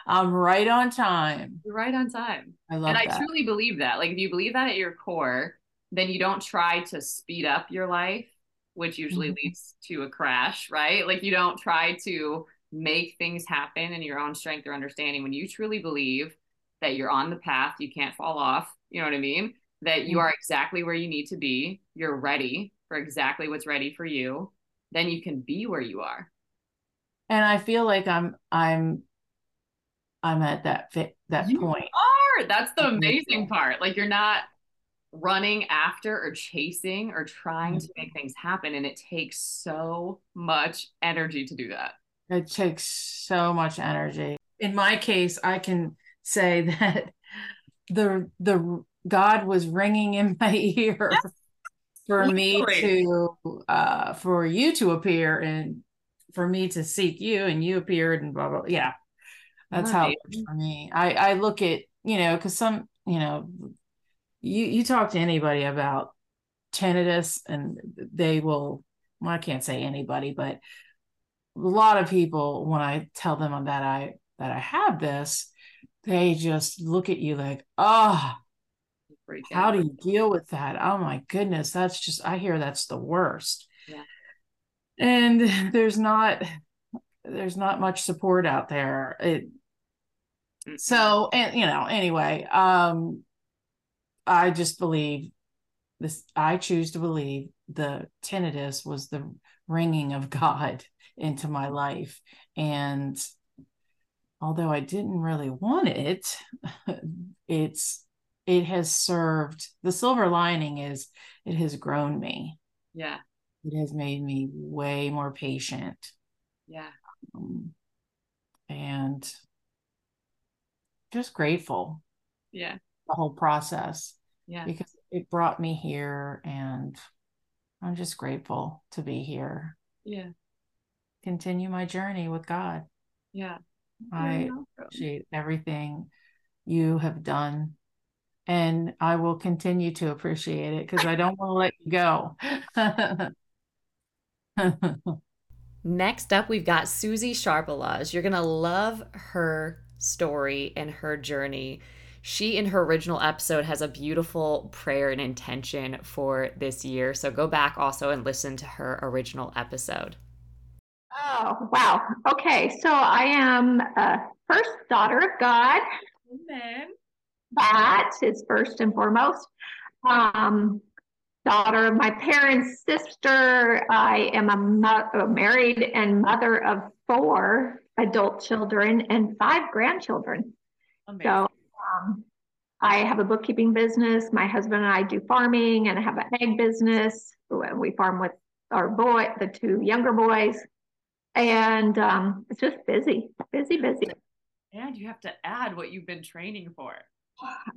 I'm right on time. You're right on time. I love and that. And I truly believe that. Like, if you believe that at your core, then you don't try to speed up your life, which usually mm-hmm. leads to a crash, right? Like, you don't try to make things happen in your own strength or understanding. When you truly believe that you're on the path, you can't fall off, you know what I mean? That you are exactly where you need to be, you're ready for exactly what's ready for you, then you can be where you are. And I feel like I'm, I'm, I'm at that fit, that you point. You are, that's the amazing part. Like, you're not running after or chasing or trying mm-hmm. to make things happen. And it takes so much energy to do that. It takes so much energy. In my case, I can say that the the God was ringing in my ear yes. for Literally. me to uh for you to appear and for me to seek you, and you appeared and blah blah, blah. Yeah, that's right. How it works for me. I I look at, you know, because some, you know, you you talk to anybody about tinnitus and they will, well, I can't say anybody, but a lot of people, when I tell them that I that I have this, they just look at you like, oh, how do you deal with that? Oh my goodness. That's just, I hear that's the worst. Yeah. And there's not, there's not much support out there. It, so, and you know, anyway, um, I just believe this, I choose to believe the tinnitus was the ringing of God into my life. And although I didn't really want it, it's, it has served, the silver lining is it has grown me. Yeah. It has made me way more patient. Yeah. Um, and just grateful. Yeah. The whole process. Yeah. Because it brought me here and I'm just grateful to be here. Yeah. Continue my journey with God. Yeah. I appreciate everything you have done and I will continue to appreciate it because I don't want to let you go. Next up, we've got Susie Sharbelaz. You're going to love her story and her journey. She, in her original episode, has a beautiful prayer and intention for this year. So go back also and listen to her original episode. Oh, wow. Okay. So I am a first daughter of God. Amen. That is first and foremost. Um, daughter of my parents' sister. I am a mo- married and mother of four adult children and five grandchildren. Amazing. So um, I have a bookkeeping business. My husband and I do farming, and I have an egg business. We farm with our boy, the two younger boys. And um, it's just busy, busy, busy. And you have to add what you've been training for.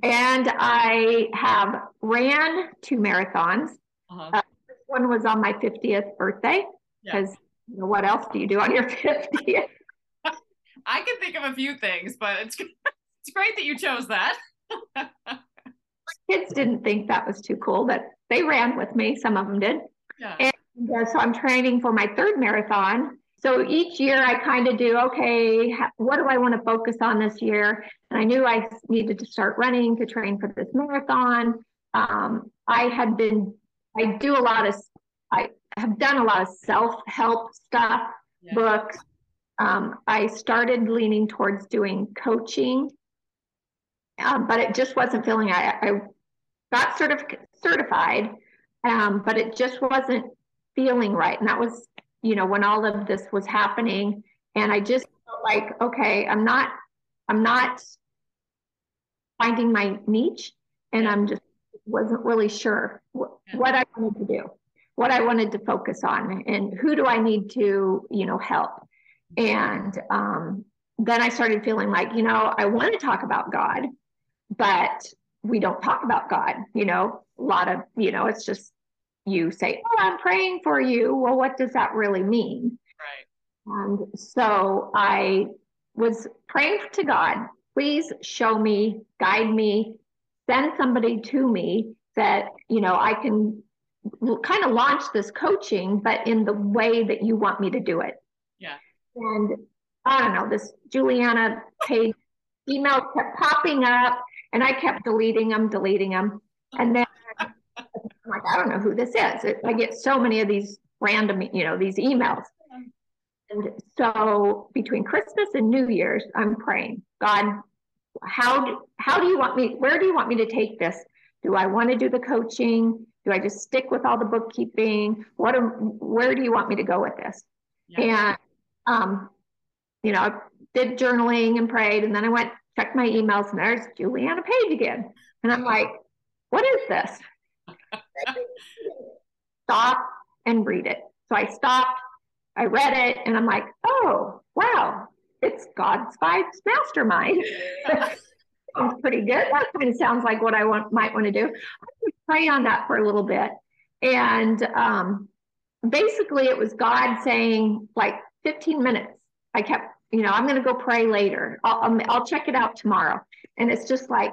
And I have ran two marathons. Uh-huh. Uh, this one was on my fiftieth birthday, because yeah. you know, what else do you do on your fiftieth? I can think of a few things, but it's it's great that you chose that. My kids didn't think that was too cool, but they ran with me. Some of them did. Yeah. And uh, so I'm training for my third marathon. So each year I kind of do, okay, what do I want to focus on this year? And I knew I needed to start running to train for this marathon. Um, I had been, I do a lot of, I have done a lot of self-help stuff, yeah. books. Um, I started leaning towards doing coaching, um, but it just wasn't feeling, I, I got certif- certified, um, but it just wasn't feeling right. And that was, you know, when all of this was happening, and I just felt like, okay, I'm not, I'm not finding my niche, and I'm just wasn't really sure what, what I wanted to do, what I wanted to focus on, and who do I need to, you know, help. And um, then I started feeling like, you know, I want to talk about God, but we don't talk about God, you know, a lot of, you know, it's just, you say, oh, I'm praying for you. Well, what does that really mean? Right. And so I was praying to God, please show me, guide me, send somebody to me that, you know, I can kind of launch this coaching, but in the way that you want me to do it. Yeah. And I don't know, this Juliana Page email kept popping up, and I kept deleting them, deleting them. And then I'm like, I don't know who this is. It, I get so many of these random, you know, these emails. And so between Christmas and New Year's, I'm praying, God, how do, how do you want me, where do you want me to take this? Do I want to do the coaching? Do I just stick with all the bookkeeping? What, am, where do you want me to go with this? Yeah. And, um, you know, I did journaling and prayed, and then I went, checked my emails, and there's Juliana Page again. And I'm like, what is this? Stop and read it. So I stopped, I read it, and I'm like, oh, wow, it's God's Vibes Mastermind. Sounds pretty good. That kind of sounds like what I want, might want to do. I would pray on that for a little bit. And um, basically it was God saying like fifteen minutes. I kept, you know, I'm going to go pray later. I'll, I'll check it out tomorrow. And it's just like,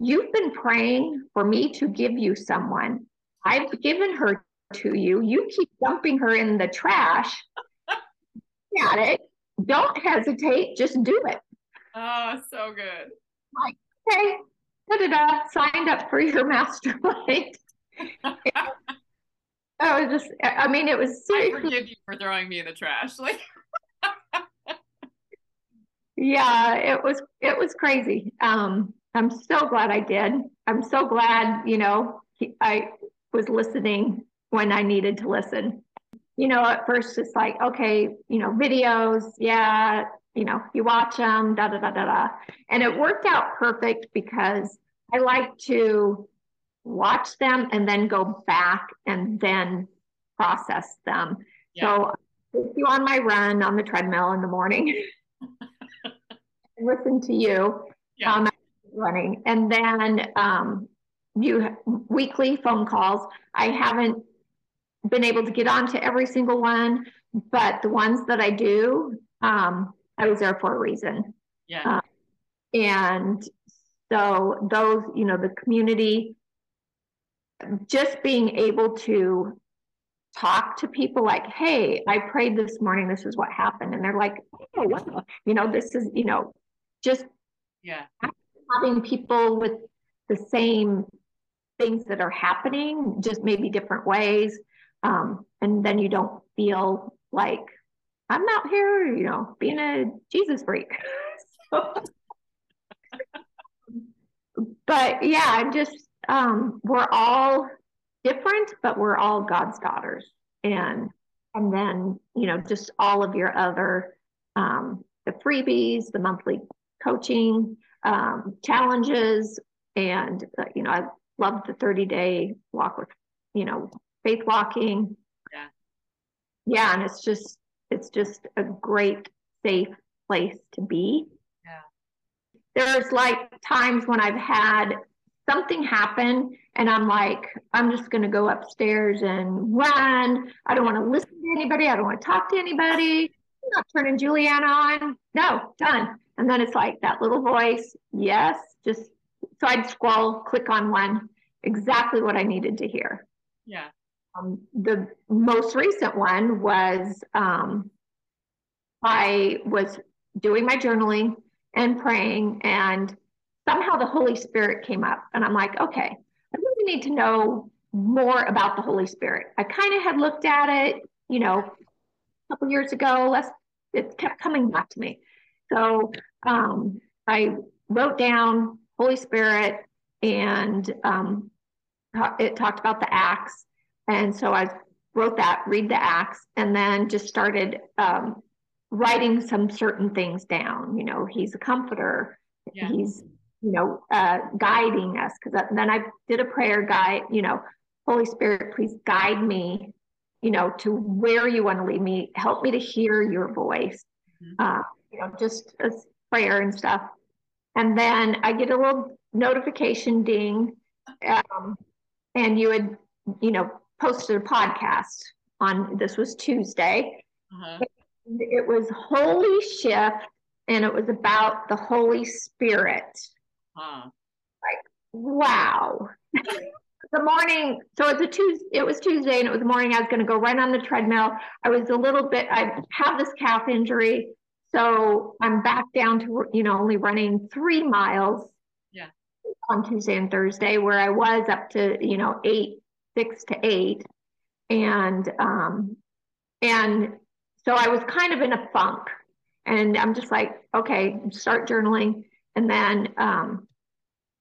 you've been praying for me to give you someone. I've given her to you. You keep dumping her in the trash. Got it. Don't hesitate. Just do it. Oh, so good. Like, okay, da-da-da, signed up for your mastermind. I was just, I mean, it was seriously. I forgive you for throwing me in the trash. Like. Yeah, it was, it was crazy. Um, I'm so glad I did. I'm so glad, you know, I was listening when I needed to listen. You know, at first it's like, okay, you know, videos, yeah, you know, you watch them, da, da, da, da, da. And it worked out perfect because I like to watch them and then go back and then process them. Yeah. So I put you on my run on the treadmill in the morning and listen to you. Yeah. Um, running. And then um, you weekly phone calls. I haven't been able to get on to every single one, but the ones that I do, um, I was there for a reason. Yeah. Uh, and So those, you know, the community, just being able to talk to people like, hey, I prayed this morning, this is what happened. And they're like, oh, wow. You know, this is, you know, just yeah, having people with the same things that are happening, just maybe different ways. Um, and then you don't feel like I'm out here, you know, being a Jesus freak. So, but yeah, I'm just, um, we're all different, but we're all God's daughters. And, and then, you know, just all of your other, um, the freebies, the monthly coaching, um, challenges. And, uh, you know, I love the thirty day walk with, you know, faith walking. Yeah. Yeah. And it's just, it's just a great, safe place to be. Yeah. There's like times when I've had something happen and I'm like, I'm just going to go upstairs and run. I don't want to listen to anybody. I don't want to talk to anybody. I'm not turning Juliana on. No, done. And then it's like that little voice. Yes. Just so I'd scroll, click on one, exactly what I needed to hear. Yeah. Um, the most recent one was um, I was doing my journaling and praying, and somehow the Holy Spirit came up, and I'm like, okay, I really need to know more about the Holy Spirit. I kind of had looked at it, you know, a couple years ago. Let's, it kept coming back to me. So um, I wrote down Holy Spirit, and um, it talked about the Acts. And so I wrote that, read the Acts, and then just started um, writing some certain things down. You know, he's a comforter. Yeah. He's, you know, uh, guiding us. Because then I did a prayer guide, you know, Holy Spirit, please guide me, you know, to where you want to lead me. Help me to hear your voice. Mm-hmm. uh, you know, just a prayer and stuff. And then I get a little notification ding. Um, and you would, you know, posted a podcast on, this was Tuesday. Uh-huh. It was Holy Shift, and it was about the Holy Spirit. Uh-huh. Like, wow. The morning, so it's a Tuesday, it was Tuesday, and it was the morning I was going to go right on the treadmill. I was a little bit, I have this calf injury, so I'm back down to, you know, only running three miles yeah. on Tuesday and Thursday, where I was up to, you know, eight, six to eight. And, um, and so I was kind of in a funk, and I'm just like, okay, start journaling. And then, um,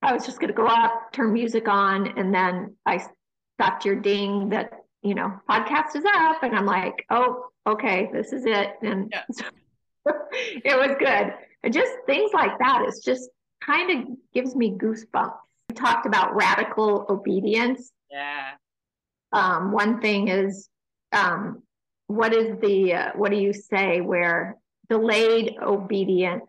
I was just going to go up, turn music on. And then I got your ding that, you know, podcast is up, and I'm like, oh, okay, this is it. And yeah. so it was good. And just things like that. It's just kind of gives me goosebumps. We talked about radical obedience. Yeah. Um, one thing is, um, what is the, uh, what do you say where delayed obedience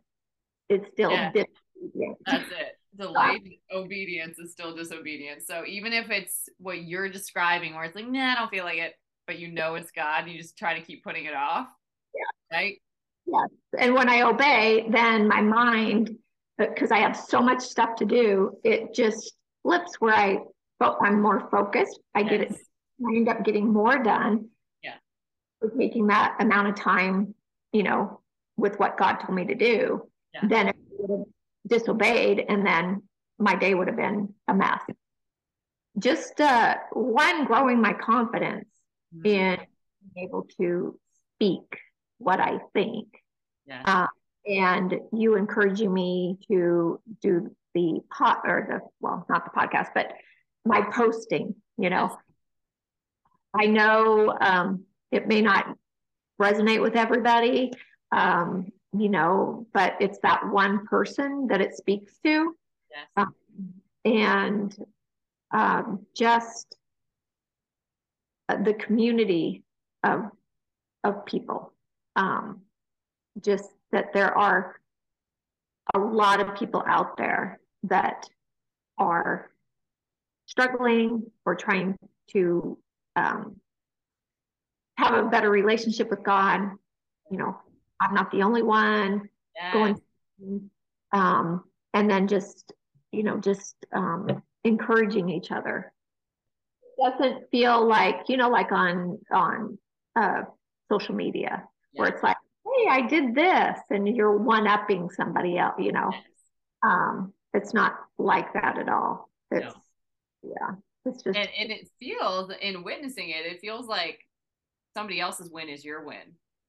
is still yeah. disobedience? That's it. Delayed so, obedience is still disobedience. So even if it's what you're describing, where it's like, nah, I don't feel like it, but you know it's God, and you just try to keep putting it off. Yeah. Right? Yes. And when I obey, then my mind, because I have so much stuff to do, it just flips where I, but I'm more focused. I yes. get it. I end up getting more done. Yeah. With taking that amount of time, you know, with what God told me to do, yeah. then I would have disobeyed, and then my day would have been a mess. Just uh, one, growing my confidence mm-hmm. in being able to speak what I think. Yeah. Uh, and you encouraging me to do the pot or the, well, not the podcast, but my posting, you know, I know, um, it may not resonate with everybody, um, you know, but it's that one person that it speaks to. Yes. Um, and, um, just the community of, of people, um, just that there are a lot of people out there that are struggling or trying to um, have a better relationship with God. You know, I'm not the only one yeah. going, um, and then just you know, just um, encouraging each other. It doesn't feel like, you know, like on, on uh, social media, yeah, where it's like, hey, I did this, and you're one-upping somebody else, you know. Um, it's not like that at all. It's, no. Yeah. It's just, and, and it feels, in witnessing it, it feels like somebody else's win is your win.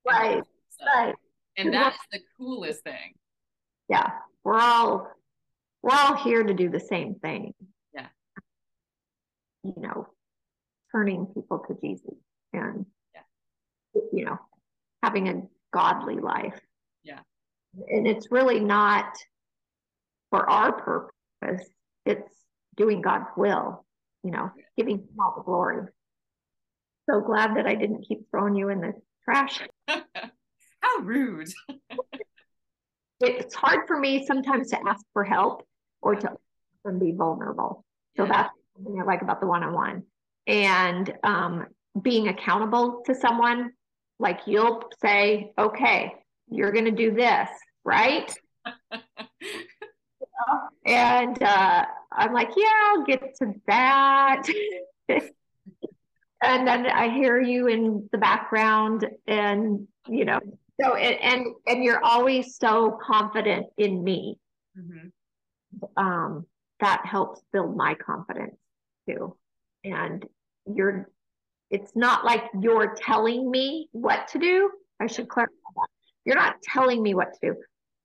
Right. So, right. And that's the coolest thing. Yeah. We're all, we're all here to do the same thing. Yeah. You know, turning people to Jesus and, yeah, you know, having a godly life. Yeah. And it's really not for our purpose. It's doing God's will, you know, yeah, giving him all the glory. So glad that I didn't keep throwing you in the trash. How rude. It's hard for me sometimes to ask for help or to be vulnerable. So yeah, that's something I like about the one-on-one. And um, being accountable to someone, like you'll say, okay, you're going to do this, right? And uh, I'm like, yeah, I'll get to that. And then I hear you in the background, and, you know, so, and, and, and you're always so confident in me. Mm-hmm. Um, that helps build my confidence too. And you're, it's not like you're telling me what to do. I should clarify that. You're not telling me what to do.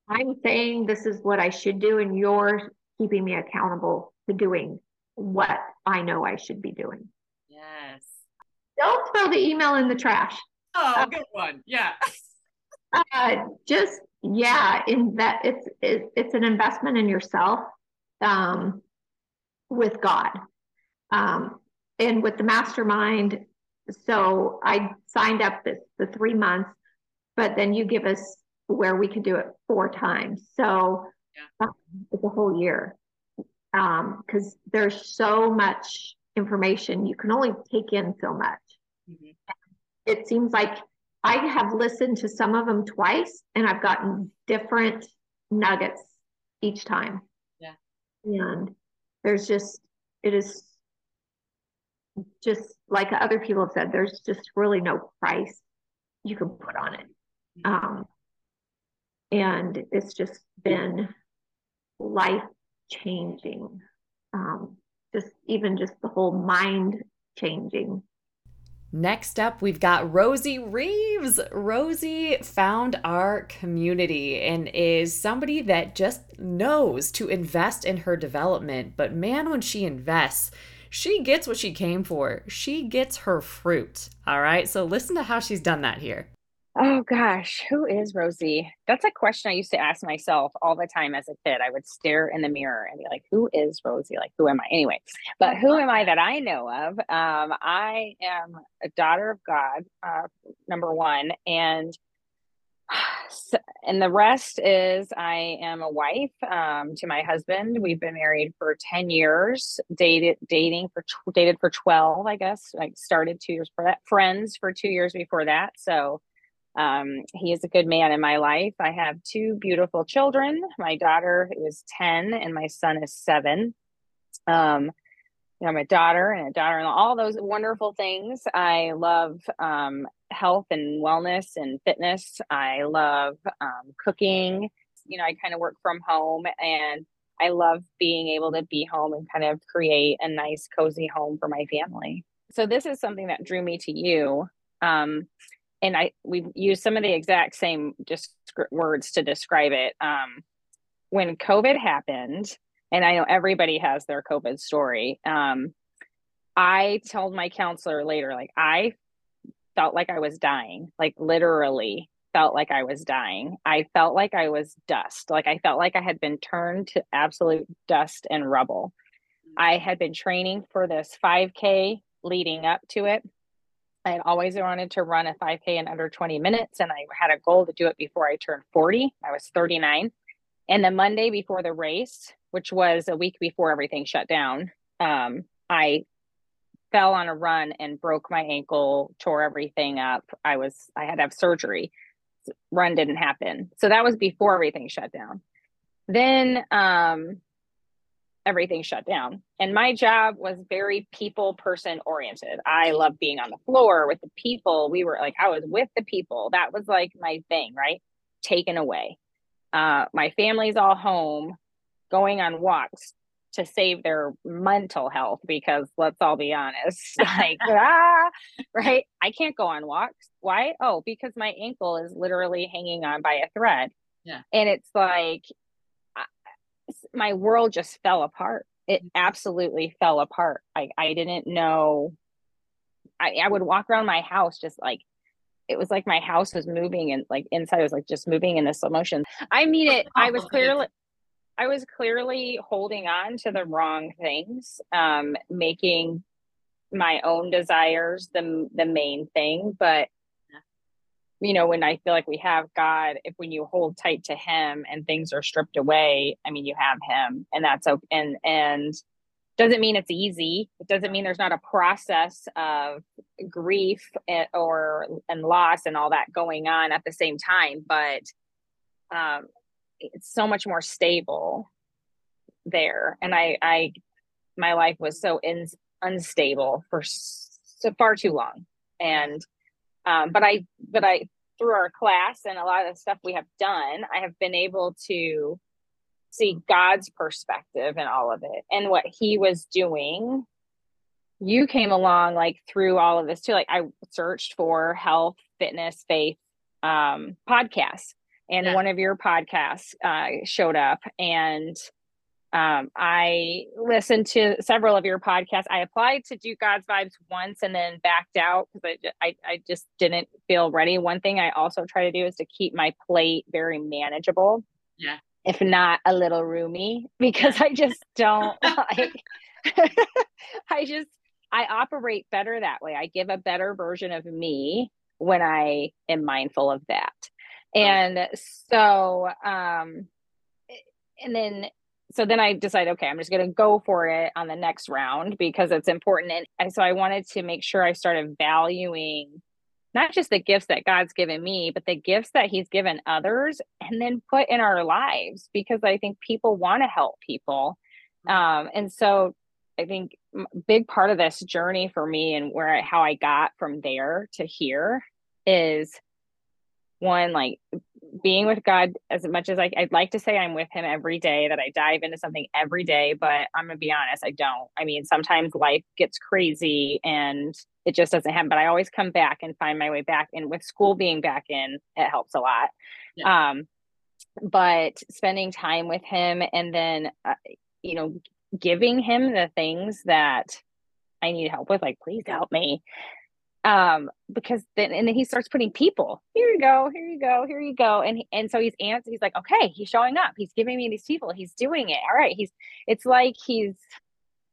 I'm saying this is what I should do, and you're keeping me accountable to doing what I know I should be doing. Yes. Don't throw the email in the trash. Oh, uh, good one. Yeah. uh, just, yeah, in that it's, it, it's an investment in yourself, um, with God, um, and with the mastermind. So I signed up this, the three months, but then you give us where we could do it four times. So yeah, um, it's a whole year. Um, 'cause there's so much information. You can only take in so much. Mm-hmm. It seems like I have listened to some of them twice, and I've gotten different nuggets each time. Yeah. And there's just, it is just like other people have said, there's just really no price you can put on it. Mm-hmm. Um, and it's just been life changing. Um, just even just the whole mind changing. Next up, we've got Rosie Reeves. Rosie found our community and is somebody that just knows to invest in her development. But man, when she invests, she gets what she came for. She gets her fruit. All right. So listen to how she's done that here. Oh gosh, who is Rosie? That's a question I used to ask myself all the time as a kid. I would stare in the mirror and be like, who is Rosie? Like, who am I? Anyway, but who am I that I know of? Um, I am a daughter of God, uh, number one. And, and the rest is I am a wife um, to my husband. We've been married for ten years, dated, dating for, dated for twelve, I guess. Like started two years for that, friends for two years before that. So Um, he is a good man in my life. I have two beautiful children. My daughter is ten and my son is seven. Um, you know, I'm a daughter and a daughter-in-law, all those wonderful things. I love, um, health and wellness and fitness. I love, um, cooking. You know, I kind of work from home, and I love being able to be home and kind of create a nice, cozy home for my family. So this is something that drew me to you. Um, And I, we've used some of the exact same just words to describe it. Um, when COVID happened, and I know everybody has their COVID story. Um, I told my counselor later, like, I felt like I was dying, like literally felt like I was dying. I felt like I was dust. Like I felt like I had been turned to absolute dust and rubble. I had been training for this five K leading up to it. I had always wanted to run a five K in under twenty minutes, and I had a goal to do it before I turned forty. I was thirty-nine. And the Monday before the race, which was a week before everything shut down, um, I fell on a run and broke my ankle, tore everything up. I was, I had to have surgery. Run didn't happen. So that was before everything shut down. Then um, everything shut down. And my job was very people person oriented. I loved being on the floor with the people. We were like, I was with the people. That was like my thing, right? Taken away. Uh, my family's all home going on walks to save their mental health, because let's all be honest, like, ah, right? I can't go on walks. Why? Oh, because my ankle is literally hanging on by a thread. Yeah. And it's like, my world just fell apart. It absolutely fell apart. I, I didn't know. I, I would walk around my house just like, it was like my house was moving, and like inside was like just moving in this slow motion. I mean it, I was clearly, I was clearly holding on to the wrong things, um, making my own desires the, the main thing. But you know, when I feel like we have God, if when you hold tight to him and things are stripped away, I mean, you have him, and that's okay. And, and doesn't mean it's easy. It doesn't mean there's not a process of grief and, or, and loss and all that going on at the same time, but um, it's so much more stable there. And I, I, my life was so in, unstable for so far too long. And Um, but I, but I, through our class and a lot of the stuff we have done, I have been able to see God's perspective in all of it and what he was doing. You came along like through all of this too. Like I searched for health, fitness, faith, um, podcasts, and yeah. one of your podcasts, uh, showed up, and, um, I listened to several of your podcasts. I applied to do God's Vibes once and then backed out because I, I, I just didn't feel ready. One thing I also try to do is to keep my plate very manageable. Yeah. If not a little roomy, because I just don't like, I just, I operate better that way. I give a better version of me when I am mindful of that. And so, um, and then, So then I decided, okay, I'm just going to go for it on the next round because it's important. And, and so I wanted to make sure I started valuing not just the gifts that God's given me, but the gifts that he's given others and then put in our lives, because I think people want to help people. Um, and so I think a big part of this journey for me and where I, how I got from there to here is one, like being with God. As much as I, I'd like to say I'm with him every day, that I dive into something every day, but I'm going to be honest, I don't. I mean, sometimes life gets crazy and it just doesn't happen, but I always come back and find my way back. And with school being back in, it helps a lot. Yeah. Um, but spending time with him and then, uh, you know, giving him the things that I need help with, like, please help me. Um, because then, and then he starts putting people, here you go, here you go, here you go. And, and so he's answering, he's like, okay, he's showing up. He's giving me these people. He's doing it. All right. He's, it's like, he's,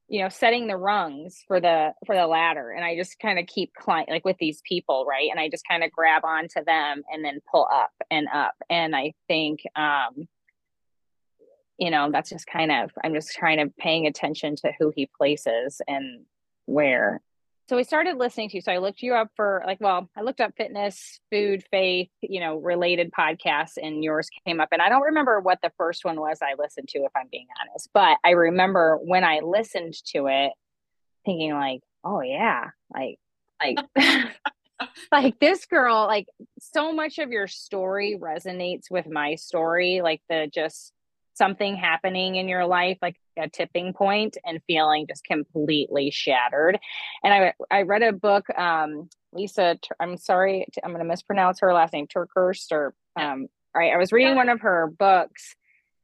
you know, setting the rungs for the, for the ladder. And I just kind of keep climbing, like with these people. Right. And I just kind of grab onto them and then pull up and up. And I think, um, you know, that's just kind of, I'm just trying to paying attention to who he places and where. So we started listening to you. So I looked you up for like, well, I looked up fitness, food, faith, you know, related podcasts, and yours came up. And I don't remember what the first one was I listened to, if I'm being honest, but I remember when I listened to it thinking like, oh yeah, like, like, like this girl, like so much of your story resonates with my story. Like the, just something happening in your life, like a tipping point, and feeling just completely shattered. And I I read a book, um, Lisa, I'm sorry, I'm going to mispronounce her last name, Turkhurst, or, um, all right. I was reading one of her books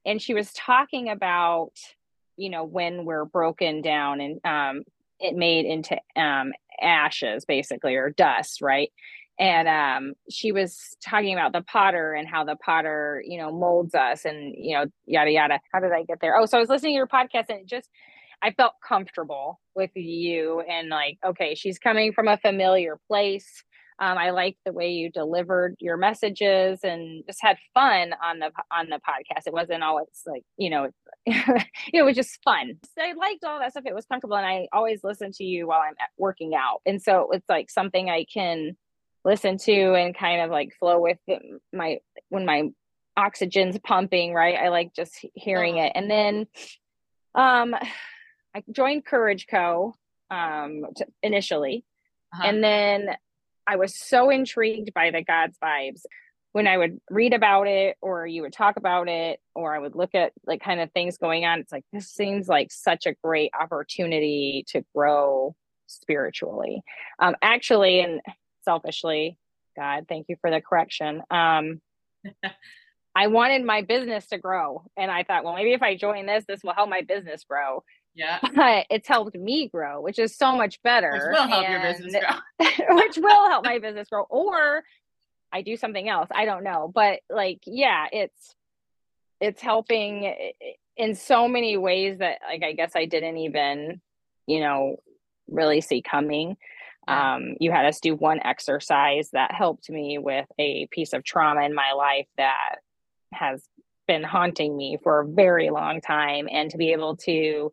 and she was talking about, you know, when we're broken down and, um, it made into, um, ashes basically, or dust. Right. And um, she was talking about the potter and how the potter, you know, molds us and, you know, yada, yada. How did I get there? Oh, so I was listening to your podcast and it just, I felt comfortable with you and like, okay, she's coming from a familiar place. Um, I liked the way you delivered your messages and just had fun on the, on the podcast. It wasn't always like, you know, it was just fun. So I liked all that stuff. It was comfortable. And I always listen to you while I'm working out. And so it's like something I can listen to and kind of like flow with my, when my oxygen's pumping, right? I like just hearing it. And then Um, I joined Courage Co um, to, initially, uh-huh. and then I was so intrigued by the God's Vibes. When I would read about it, or you would talk about it, or I would look at like kind of things going on, it's like, this seems like such a great opportunity to grow spiritually. Um, actually, and selfishly, God, thank you for the correction. Um, I wanted my business to grow. And I thought, well, maybe if I join this, this will help my business grow. Yeah. But it's helped me grow, which is so much better. Which will help and, your business grow. Which will help my business grow. Or I do something else. I don't know. But like, yeah, it's, it's helping in so many ways that like, I guess I didn't even, you know, really see coming. Yeah. Um, you had us do one exercise that helped me with a piece of trauma in my life that has been haunting me for a very long time. And to be able to,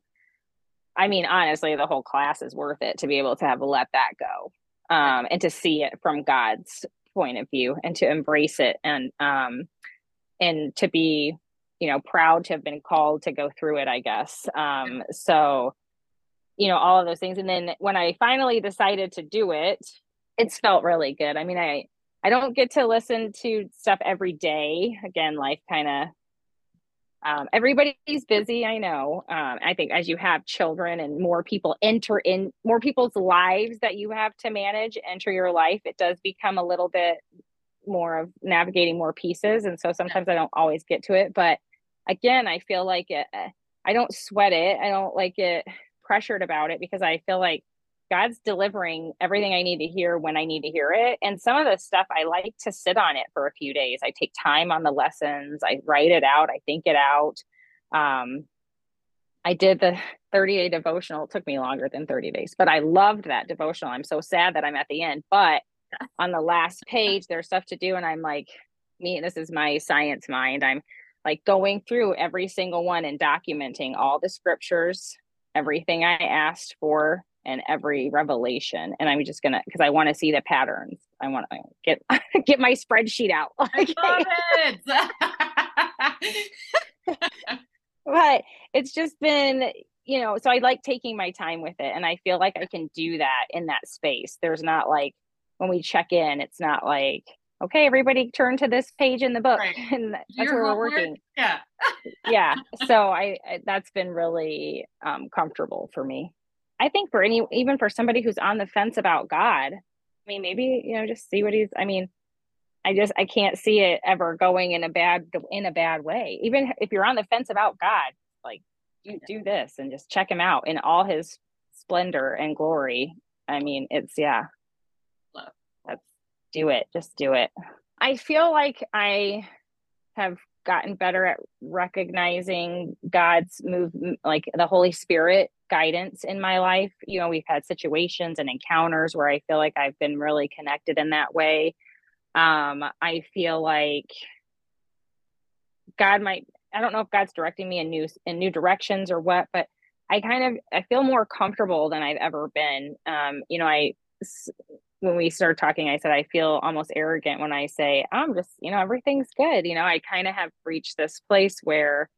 I mean, honestly, the whole class is worth it to be able to have let that go. Um, and to see it from God's point of view and to embrace it, and um and to be, you know, proud to have been called to go through it, I guess. Um so, you know, all of those things. And then when I finally decided to do it, it's felt really good. I mean, I I don't get to listen to stuff every day. Again, life kind of um everybody's busy, I know. Um I think as you have children and more people enter in, more people's lives that you have to manage enter your life, it does become a little bit more of navigating more pieces. And so sometimes I don't always get to it, but again, I feel like it, I don't sweat it. I don't like get pressured about it because I feel like God's delivering everything I need to hear when I need to hear it. And some of the stuff, I like to sit on it for a few days. I take time on the lessons. I write it out. I think it out. Um, I did the thirty-day devotional. It took me longer than thirty days, but I loved that devotional. I'm so sad that I'm at the end, but on the last page, there's stuff to do. And I'm like, me, this is my science mind. I'm like going through every single one and documenting all the scriptures, everything I asked for, and every revelation. And I'm just gonna, because I want to see the patterns. I want to get get my spreadsheet out. I love it. But it's just been, you know, so I like taking my time with it, and I feel like I can do that in that space. There's not like, when we check in, it's not like, okay, everybody turn to this page in the book, right? And that's Your where homework? We're working. Yeah. Yeah. So I, I that's been really um, comfortable for me. I think for any, even for somebody who's on the fence about God, I mean, maybe, you know, just see what he's, I mean, I just, I can't see it ever going in a bad, in a bad way. Even if you're on the fence about God, like you do this and just check him out in all his splendor and glory. I mean, it's, yeah, let's do it. Just do it. I feel like I have gotten better at recognizing God's move, like the Holy Spirit guidance in my life. You know, we've had situations and encounters where I feel like I've been really connected in that way. Um, I feel like God might, I don't know if God's directing me in new, in new directions or what, but I kind of, I feel more comfortable than I've ever been. Um, you know, I, when we started talking, I said, I feel almost arrogant when I say, I'm just, you know, everything's good. You know, I kind of have reached this place where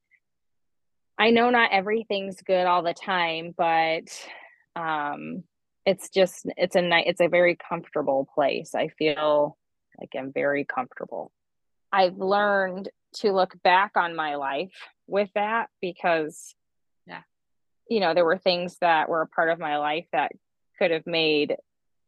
I know not everything's good all the time, but um, it's just, it's a nice, it's a very comfortable place. I feel like I'm very comfortable. I've learned to look back on my life with that because, yeah, you know, there were things that were a part of my life that could have made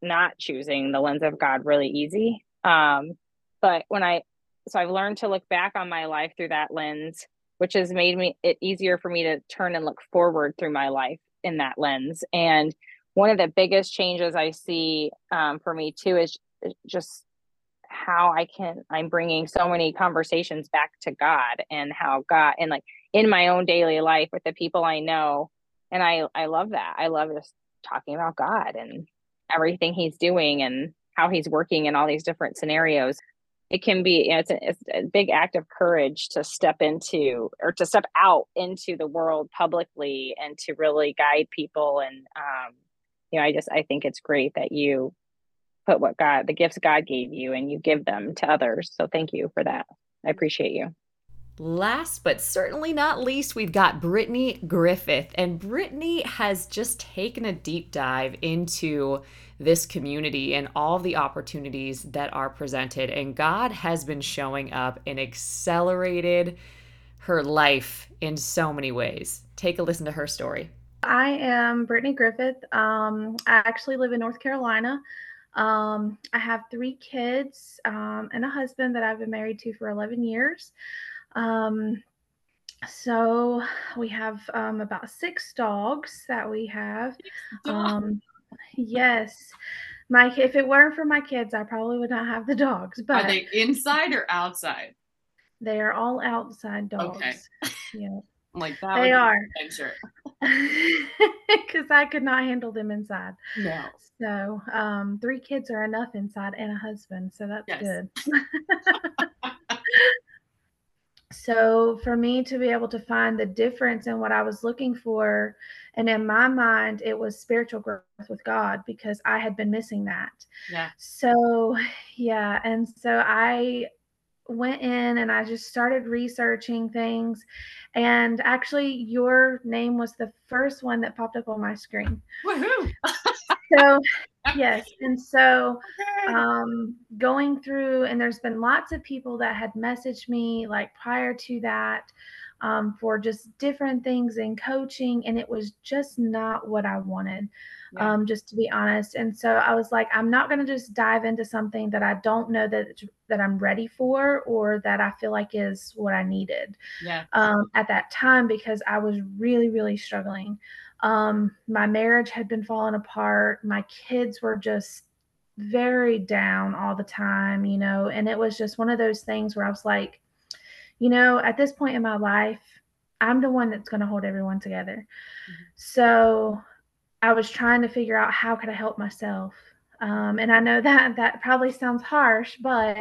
not choosing the lens of God really easy. Um, but when I, so I've learned to look back on my life through that lens, which has made me it easier for me to turn and look forward through my life in that lens. And one of the biggest changes I see um, for me too is just how I can, I'm bringing so many conversations back to God, and how God, and like in my own daily life with the people I know. And I, I love that. I love just talking about God and everything he's doing and how he's working in all these different scenarios. It can be, you know, it's, a, it's a big act of courage to step into or to step out into the world publicly and to really guide people. And, um, you know, I just, I think it's great that you put what God, the gifts God gave you, and you give them to others. So thank you for that. I appreciate you. Last but certainly not least, we've got Brittany Griffith, and Brittany has just taken a deep dive into this community and all the opportunities that are presented, and God has been showing up and accelerated her life in so many ways. Take a listen to her story. I am Brittany Griffith. Um, I actually live in North Carolina. Um, I have three kids um, and a husband that I've been married to for eleven years. Um, so we have, um, about six dogs that we have. Um, yes. My, if it weren't for my kids, I probably would not have the dogs, but are they inside or outside? They are all outside dogs. Okay. Yeah. Like that. They are. Sure. Cause I could not handle them inside. No. So, um, three kids are enough inside and a husband. So that's yes. good. So for me to be able to find the difference in what I was looking for, and in my mind, it was spiritual growth with God, because I had been missing that. Yeah. So, yeah. And so I went in and I just started researching things. And actually, your name was the first one that popped up on my screen. Woohoo! So yes. And so um, going through, and there's been lots of people that had messaged me like prior to that um, for just different things in coaching. And it was just not what I wanted, yeah. um, just to be honest. And so I was like, I'm not going to just dive into something that I don't know that, that I'm ready for, or that I feel like is what I needed yeah. um, at that time, because I was really, really struggling. Um, my marriage had been falling apart. My kids were just very down all the time, you know, and it was just one of those things where I was like, you know, at this point in my life, I'm the one that's going to hold everyone together. Mm-hmm. So I was trying to figure out how could I help myself. Um, and I know that that probably sounds harsh, but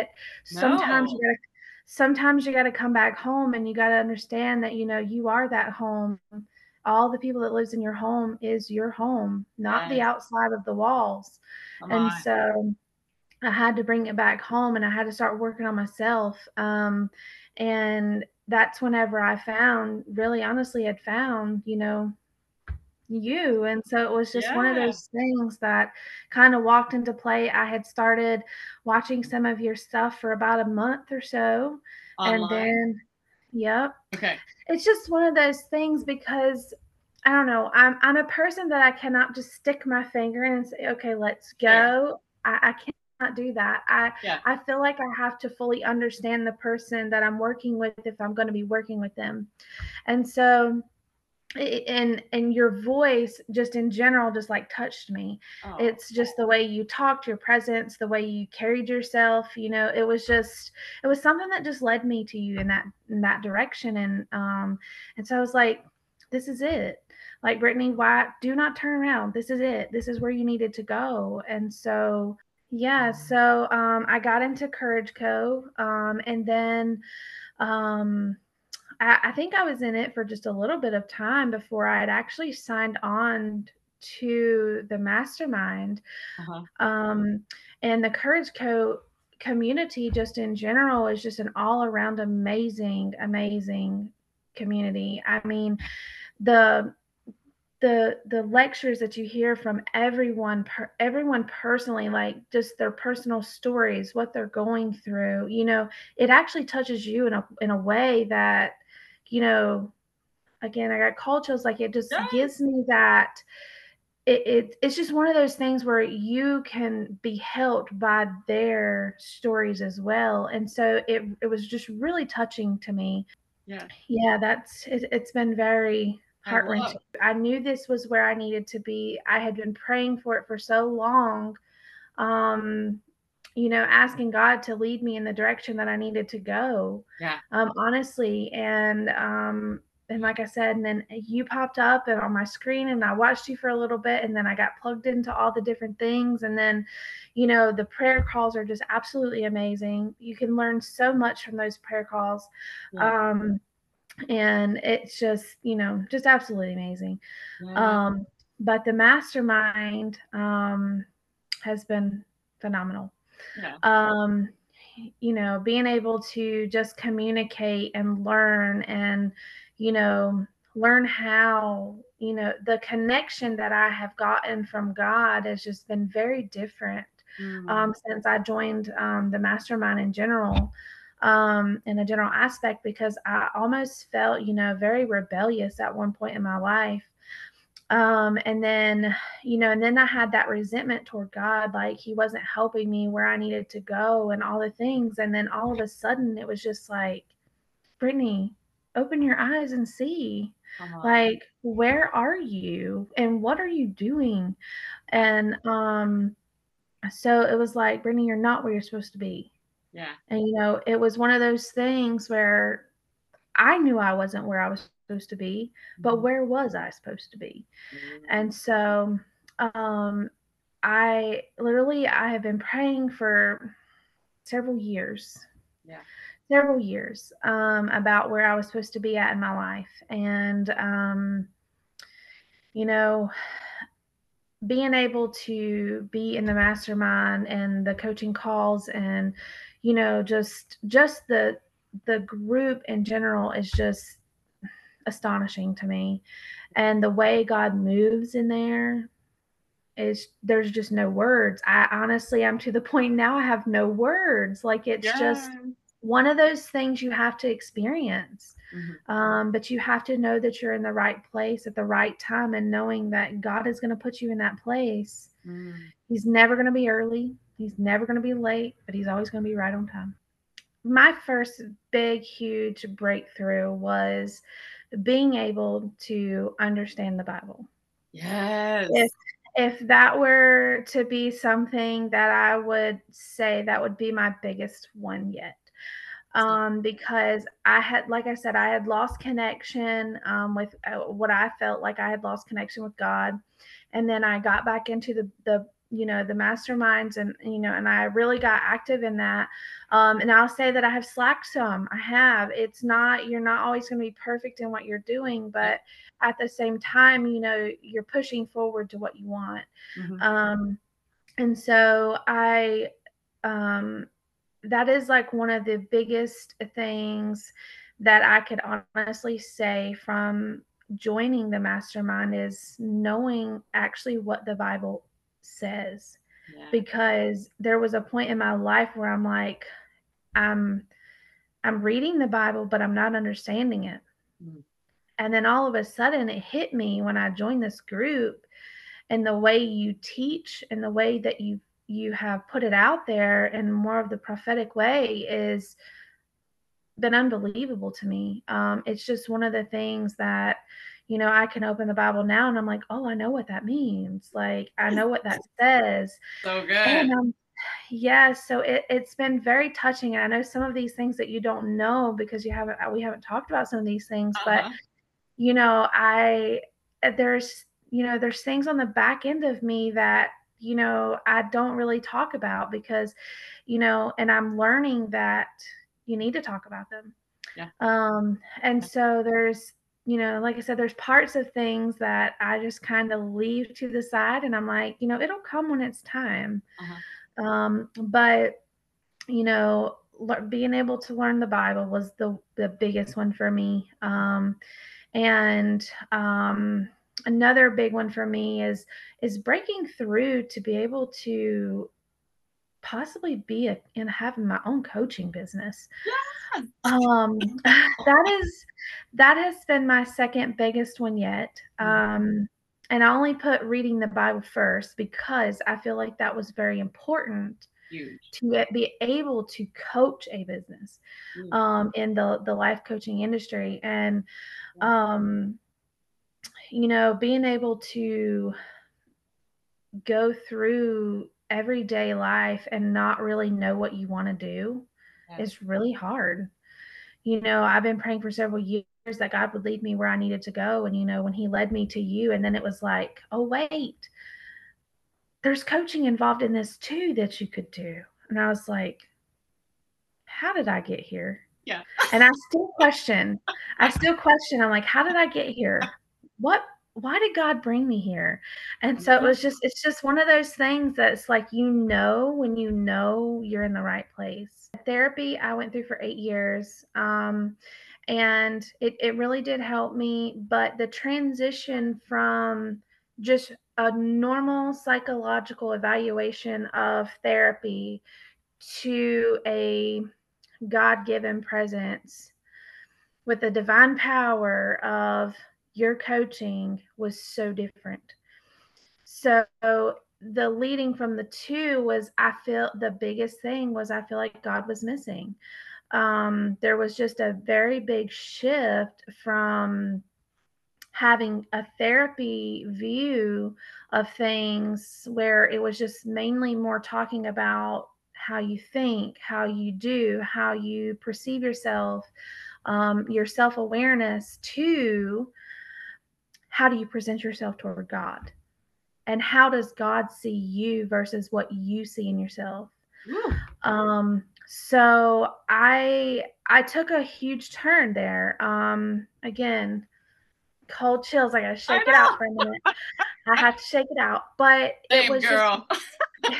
no. sometimes you gotta, sometimes you got to come back home, and you got to understand that, you know, you are that home. All the people that lives in your home is your home, not right. the outside of the walls. Come and on. So I had to bring it back home, and I had to start working on myself. Um, and that's whenever I found, really honestly had found, you know, you. And so it was just yeah. one of those things that kind of walked into play. I had started watching some of your stuff for about a month or so. Online. And then Yep. Okay. It's just one of those things, because I don't know. I'm I'm a person that I cannot just stick my finger in and say, okay, let's go. Yeah. I, I cannot do that. I yeah. I feel like I have to fully understand the person that I'm working with if I'm going to be working with them. And so and and your voice just in general just like touched me. Oh. It's just the way you talked, your presence, the way you carried yourself, you know, it was just it was something that just led me to you in that in that direction. And um and so I was like, this is it. Like, Brittany, why do not turn around? This is it. This is where you needed to go. And so yeah, so um I got into Courage Co. Um and then um I think I was in it for just a little bit of time before I had actually signed on to the mastermind. Uh-huh. Um, and the Courage Co community just in general is just an all around amazing, amazing community. I mean, the the the lectures that you hear from everyone, per, everyone personally, like just their personal stories, what they're going through, you know, it actually touches you in a in a way that, you know, again, I got cold chills. Like, it just yes. gives me that. It, it it's just one of those things where you can be helped by their stories as well. And so it it was just really touching to me. Yeah. Yeah. That's, it, it's been very heart wrenching. I knew this was where I needed to be. I had been praying for it for so long. Um, you know, asking God to lead me in the direction that I needed to go. Yeah. Um, honestly. And, um, and like I said, and then you popped up and on my screen, and I watched you for a little bit, and then I got plugged into all the different things. And then, you know, the prayer calls are just absolutely amazing. You can learn so much from those prayer calls. Yeah. Um, and it's just, you know, just absolutely amazing. Yeah. Um, but the mastermind, um, has been phenomenal. Yeah. Um, you know, being able to just communicate and learn and, you know, learn how, you know, the connection that I have gotten from God has just been very different mm. um, since I joined um, the mastermind in general. Um, in a general aspect, because I almost felt, you know, very rebellious at one point in my life. Um, and then, you know, and then I had that resentment toward God, like he wasn't helping me where I needed to go and all the things. And then all of a sudden it was just like, Brittany, open your eyes and see, uh-huh. like, where are you and what are you doing? And, um, so it was like, Brittany, you're not where you're supposed to be. Yeah. And, you know, it was one of those things where I knew I wasn't where I was supposed to be, but where was I supposed to be? Mm-hmm. And so um, I literally, I have been praying for several years, yeah. several years um, about where I was supposed to be at in my life. And, um, you know, being able to be in the mastermind and the coaching calls and, you know, just, just the, the group in general is just astonishing to me. And the way God moves in there is, there's just no words. I honestly, I'm to the point now I have no words. Like, it's yeah. just one of those things you have to experience. Mm-hmm. Um, but you have to know that you're in the right place at the right time, and knowing that God is going to put you in that place. Mm. He's never going to be early. He's never going to be late, but he's always going to be right on time. My first big, huge breakthrough was being able to understand the Bible. Yes. If, if that were to be something that I would say, that would be my biggest one yet. Um, because I had, like I said, I had lost connection, um, with uh, what I felt like I had lost connection with God. And then I got back into the, the, you know, the masterminds and, you know, and I really got active in that. Um, and I'll say that I have slacked some, I have, it's not, you're not always going to be perfect in what you're doing, but at the same time, you know, you're pushing forward to what you want. Mm-hmm. Um, and so I, um, that is like one of the biggest things that I could honestly say from joining the mastermind, is knowing actually what the Bible says, yeah. because there was a point in my life where I'm like, I'm, I'm reading the Bible, but I'm not understanding it. Mm. And then all of a sudden it hit me when I joined this group, and the way you teach and the way that you you have put it out there in more of the prophetic way is been unbelievable to me. Um, it's just one of the things that, you know, I can open the Bible now and I'm like, oh, I know what that means. Like, I know what that says. So good. And, um, yeah. So it, it's been very touching. And I know some of these things that you don't know because you haven't, we haven't talked about some of these things, uh-huh. but you know, I, there's, you know, there's things on the back end of me that, you know, I don't really talk about because, you know, and I'm learning that you need to talk about them. Yeah. Um, and yeah. so there's, you know, like I said, there's parts of things that I just kind of leave to the side, and I'm like, you know, it'll come when it's time. Uh-huh. Um, but, you know, le- being able to learn the Bible was the, the biggest one for me. Um, and, um, another big one for me is, is breaking through to be able to possibly be a, and having my own coaching business. Yes. Um, that is, that has been my second biggest one yet. Um, and I only put reading the Bible first because I feel like that was very important. Huge. To be able to coach a business, um, in the, the life coaching industry. And, um, you know, being able to go through everyday life and not really know what you want to do yeah. is really hard. You know, I've been praying for several years that God would lead me where I needed to go. And, you know, when he led me to you, and then it was like, oh, wait, there's coaching involved in this too that you could do. And I was like, how did I get here? Yeah. And I still question, I still question. I'm like, how did I get here? What why did God bring me here? And so it was just, it's just one of those things that's like, you know, when you know you're in the right place. Therapy I went through for eight years. Um, and it, it really did help me. But the transition from just a normal psychological evaluation of therapy to a God-given presence with the divine power of your coaching was so different. So the leading from the two was, I feel the biggest thing was I feel like God was missing. Um, there was just a very big shift from having a therapy view of things where it was just mainly more talking about how you think, how you do, how you perceive yourself, um, your self-awareness, to how do you present yourself toward God? And how does God see you versus what you see in yourself? Yeah. Um, so I I took a huge turn there. Um, again, cold chills. I gotta shake I it out for a minute. I have to shake it out. But Damn, it was girl. just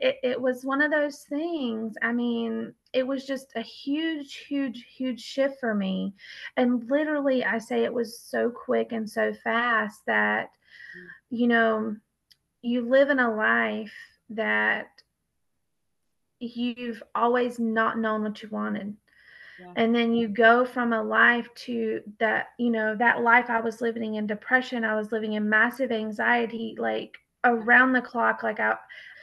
it, it was one of those things. I mean, it was just a huge, huge, huge shift for me. And literally, I say it was so quick and so fast that, you know, you live in a life that you've always not known what you wanted. Yeah. And then you go from a life to that, you know, that life I was living in depression. I was living in massive anxiety, like around the clock, like I,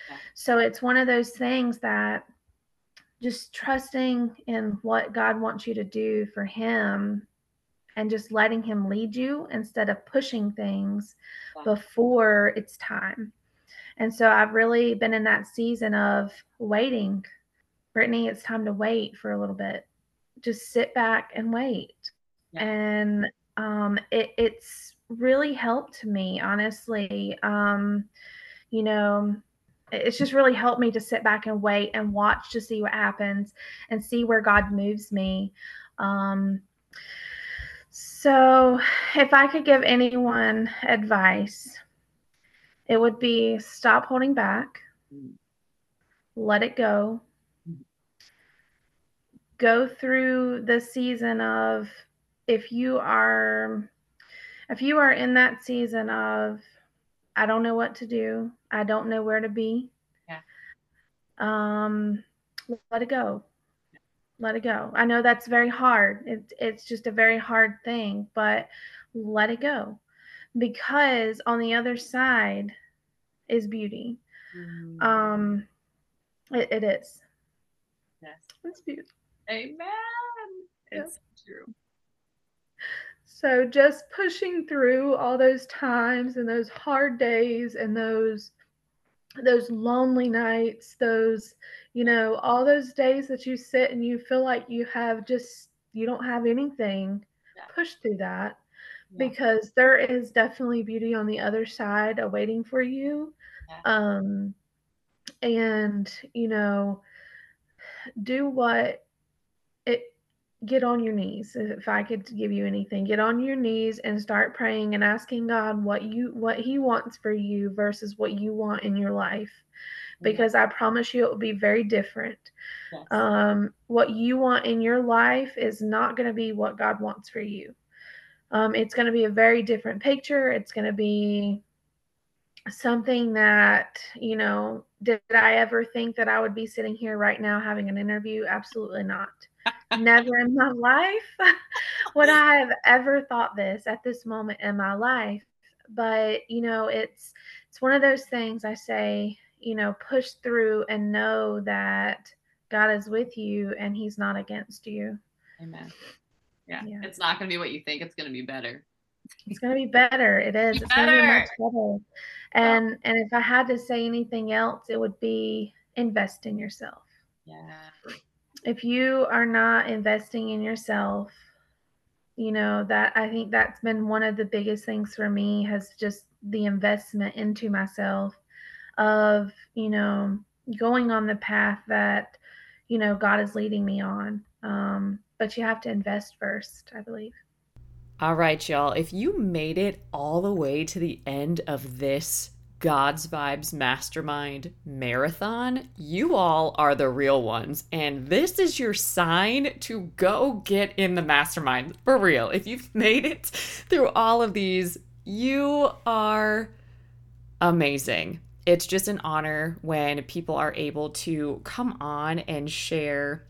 yeah. So it's one of those things that just trusting in what God wants you to do for him and just letting him lead you instead of pushing things wow. before it's time. And so I've really been in that season of waiting. Brittany, it's time to wait for a little bit. Just sit back and wait. Yeah. And um, it, it's really helped me, honestly. Um, you know, it's just really helped me to sit back and wait and watch to see what happens and see where God moves me. Um, so if I could give anyone advice, it would be stop holding back, let it go, go through the season of, if you are, if you are in that season of, I don't know what to do, I don't know where to be. Yeah. Um, let it go. Let it go. I know that's very hard. It's it's just a very hard thing, but let it go, because on the other side is beauty. Mm-hmm. Um, it, it is. Yes, it's beautiful. Amen. It's yeah. true. So just pushing through all those times and those hard days and those those lonely nights, those, you know, all those days that you sit and you feel like you have just, you don't have anything, yeah. push through that yeah. because there is definitely beauty on the other side awaiting for you. Yeah. Um, and, you know, do what it, get on your knees. If I could give you anything, get on your knees and start praying and asking God what you, what he wants for you versus what you want in your life. Because yeah. I promise you it will be very different. Yes. Um, what you want in your life is not going to be what God wants for you. Um, it's going to be a very different picture. It's going to be something that, you know, did I ever think that I would be sitting here right now having an interview? Absolutely not. Never in my life would I have ever thought this at this moment in my life. But, you know, it's it's one of those things I say, you know, push through and know that God is with you and he's not against you. Amen. Yeah. yeah. It's not going to be what you think. It's going to be better. It's going to be better. It is. It's going to be much better. And, yeah. and if I had to say anything else, it would be invest in yourself. Yeah. If you are not investing in yourself, you know, that I think that's been one of the biggest things for me, has just the investment into myself of, you know, going on the path that, you know, God is leading me on. Um, but you have to invest first, I believe. All right, y'all, if you made it all the way to the end of this God's Vibes Mastermind Marathon, you all are the real ones. And this is your sign to go get in the mastermind. For real, if you've made it through all of these, you are amazing. It's just an honor when people are able to come on and share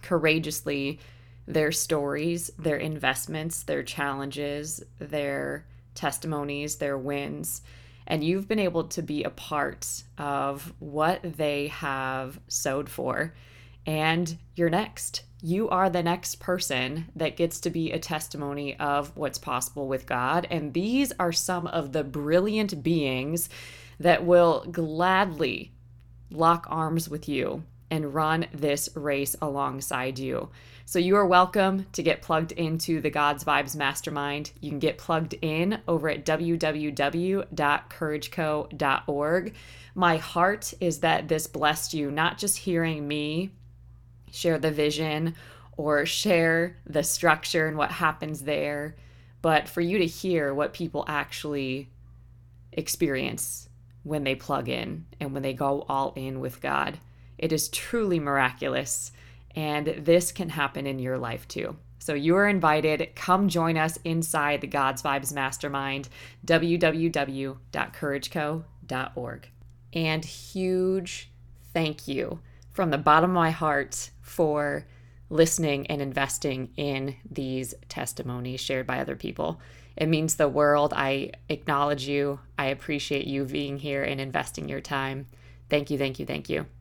courageously their stories, their investments, their challenges, their testimonies, their wins. And you've been able to be a part of what they have sowed for. And you're next. You are the next person that gets to be a testimony of what's possible with God. And these are some of the brilliant beings that will gladly lock arms with you and run this race alongside you. So you are welcome to get plugged into the God's Vibes Mastermind. You can get plugged in over at w w w dot courage co dot org. My heart is that this blessed you, not just hearing me share the vision or share the structure and what happens there, but for you to hear what people actually experience when they plug in and when they go all in with God. It is truly miraculous. And this can happen in your life too. So you are invited. Come join us inside the God's Vibes Mastermind, w w w dot courage co dot org. And huge thank you from the bottom of my heart for listening and investing in these testimonies shared by other people. It means the world. I acknowledge you. I appreciate you being here and investing your time. Thank you, thank you, thank you.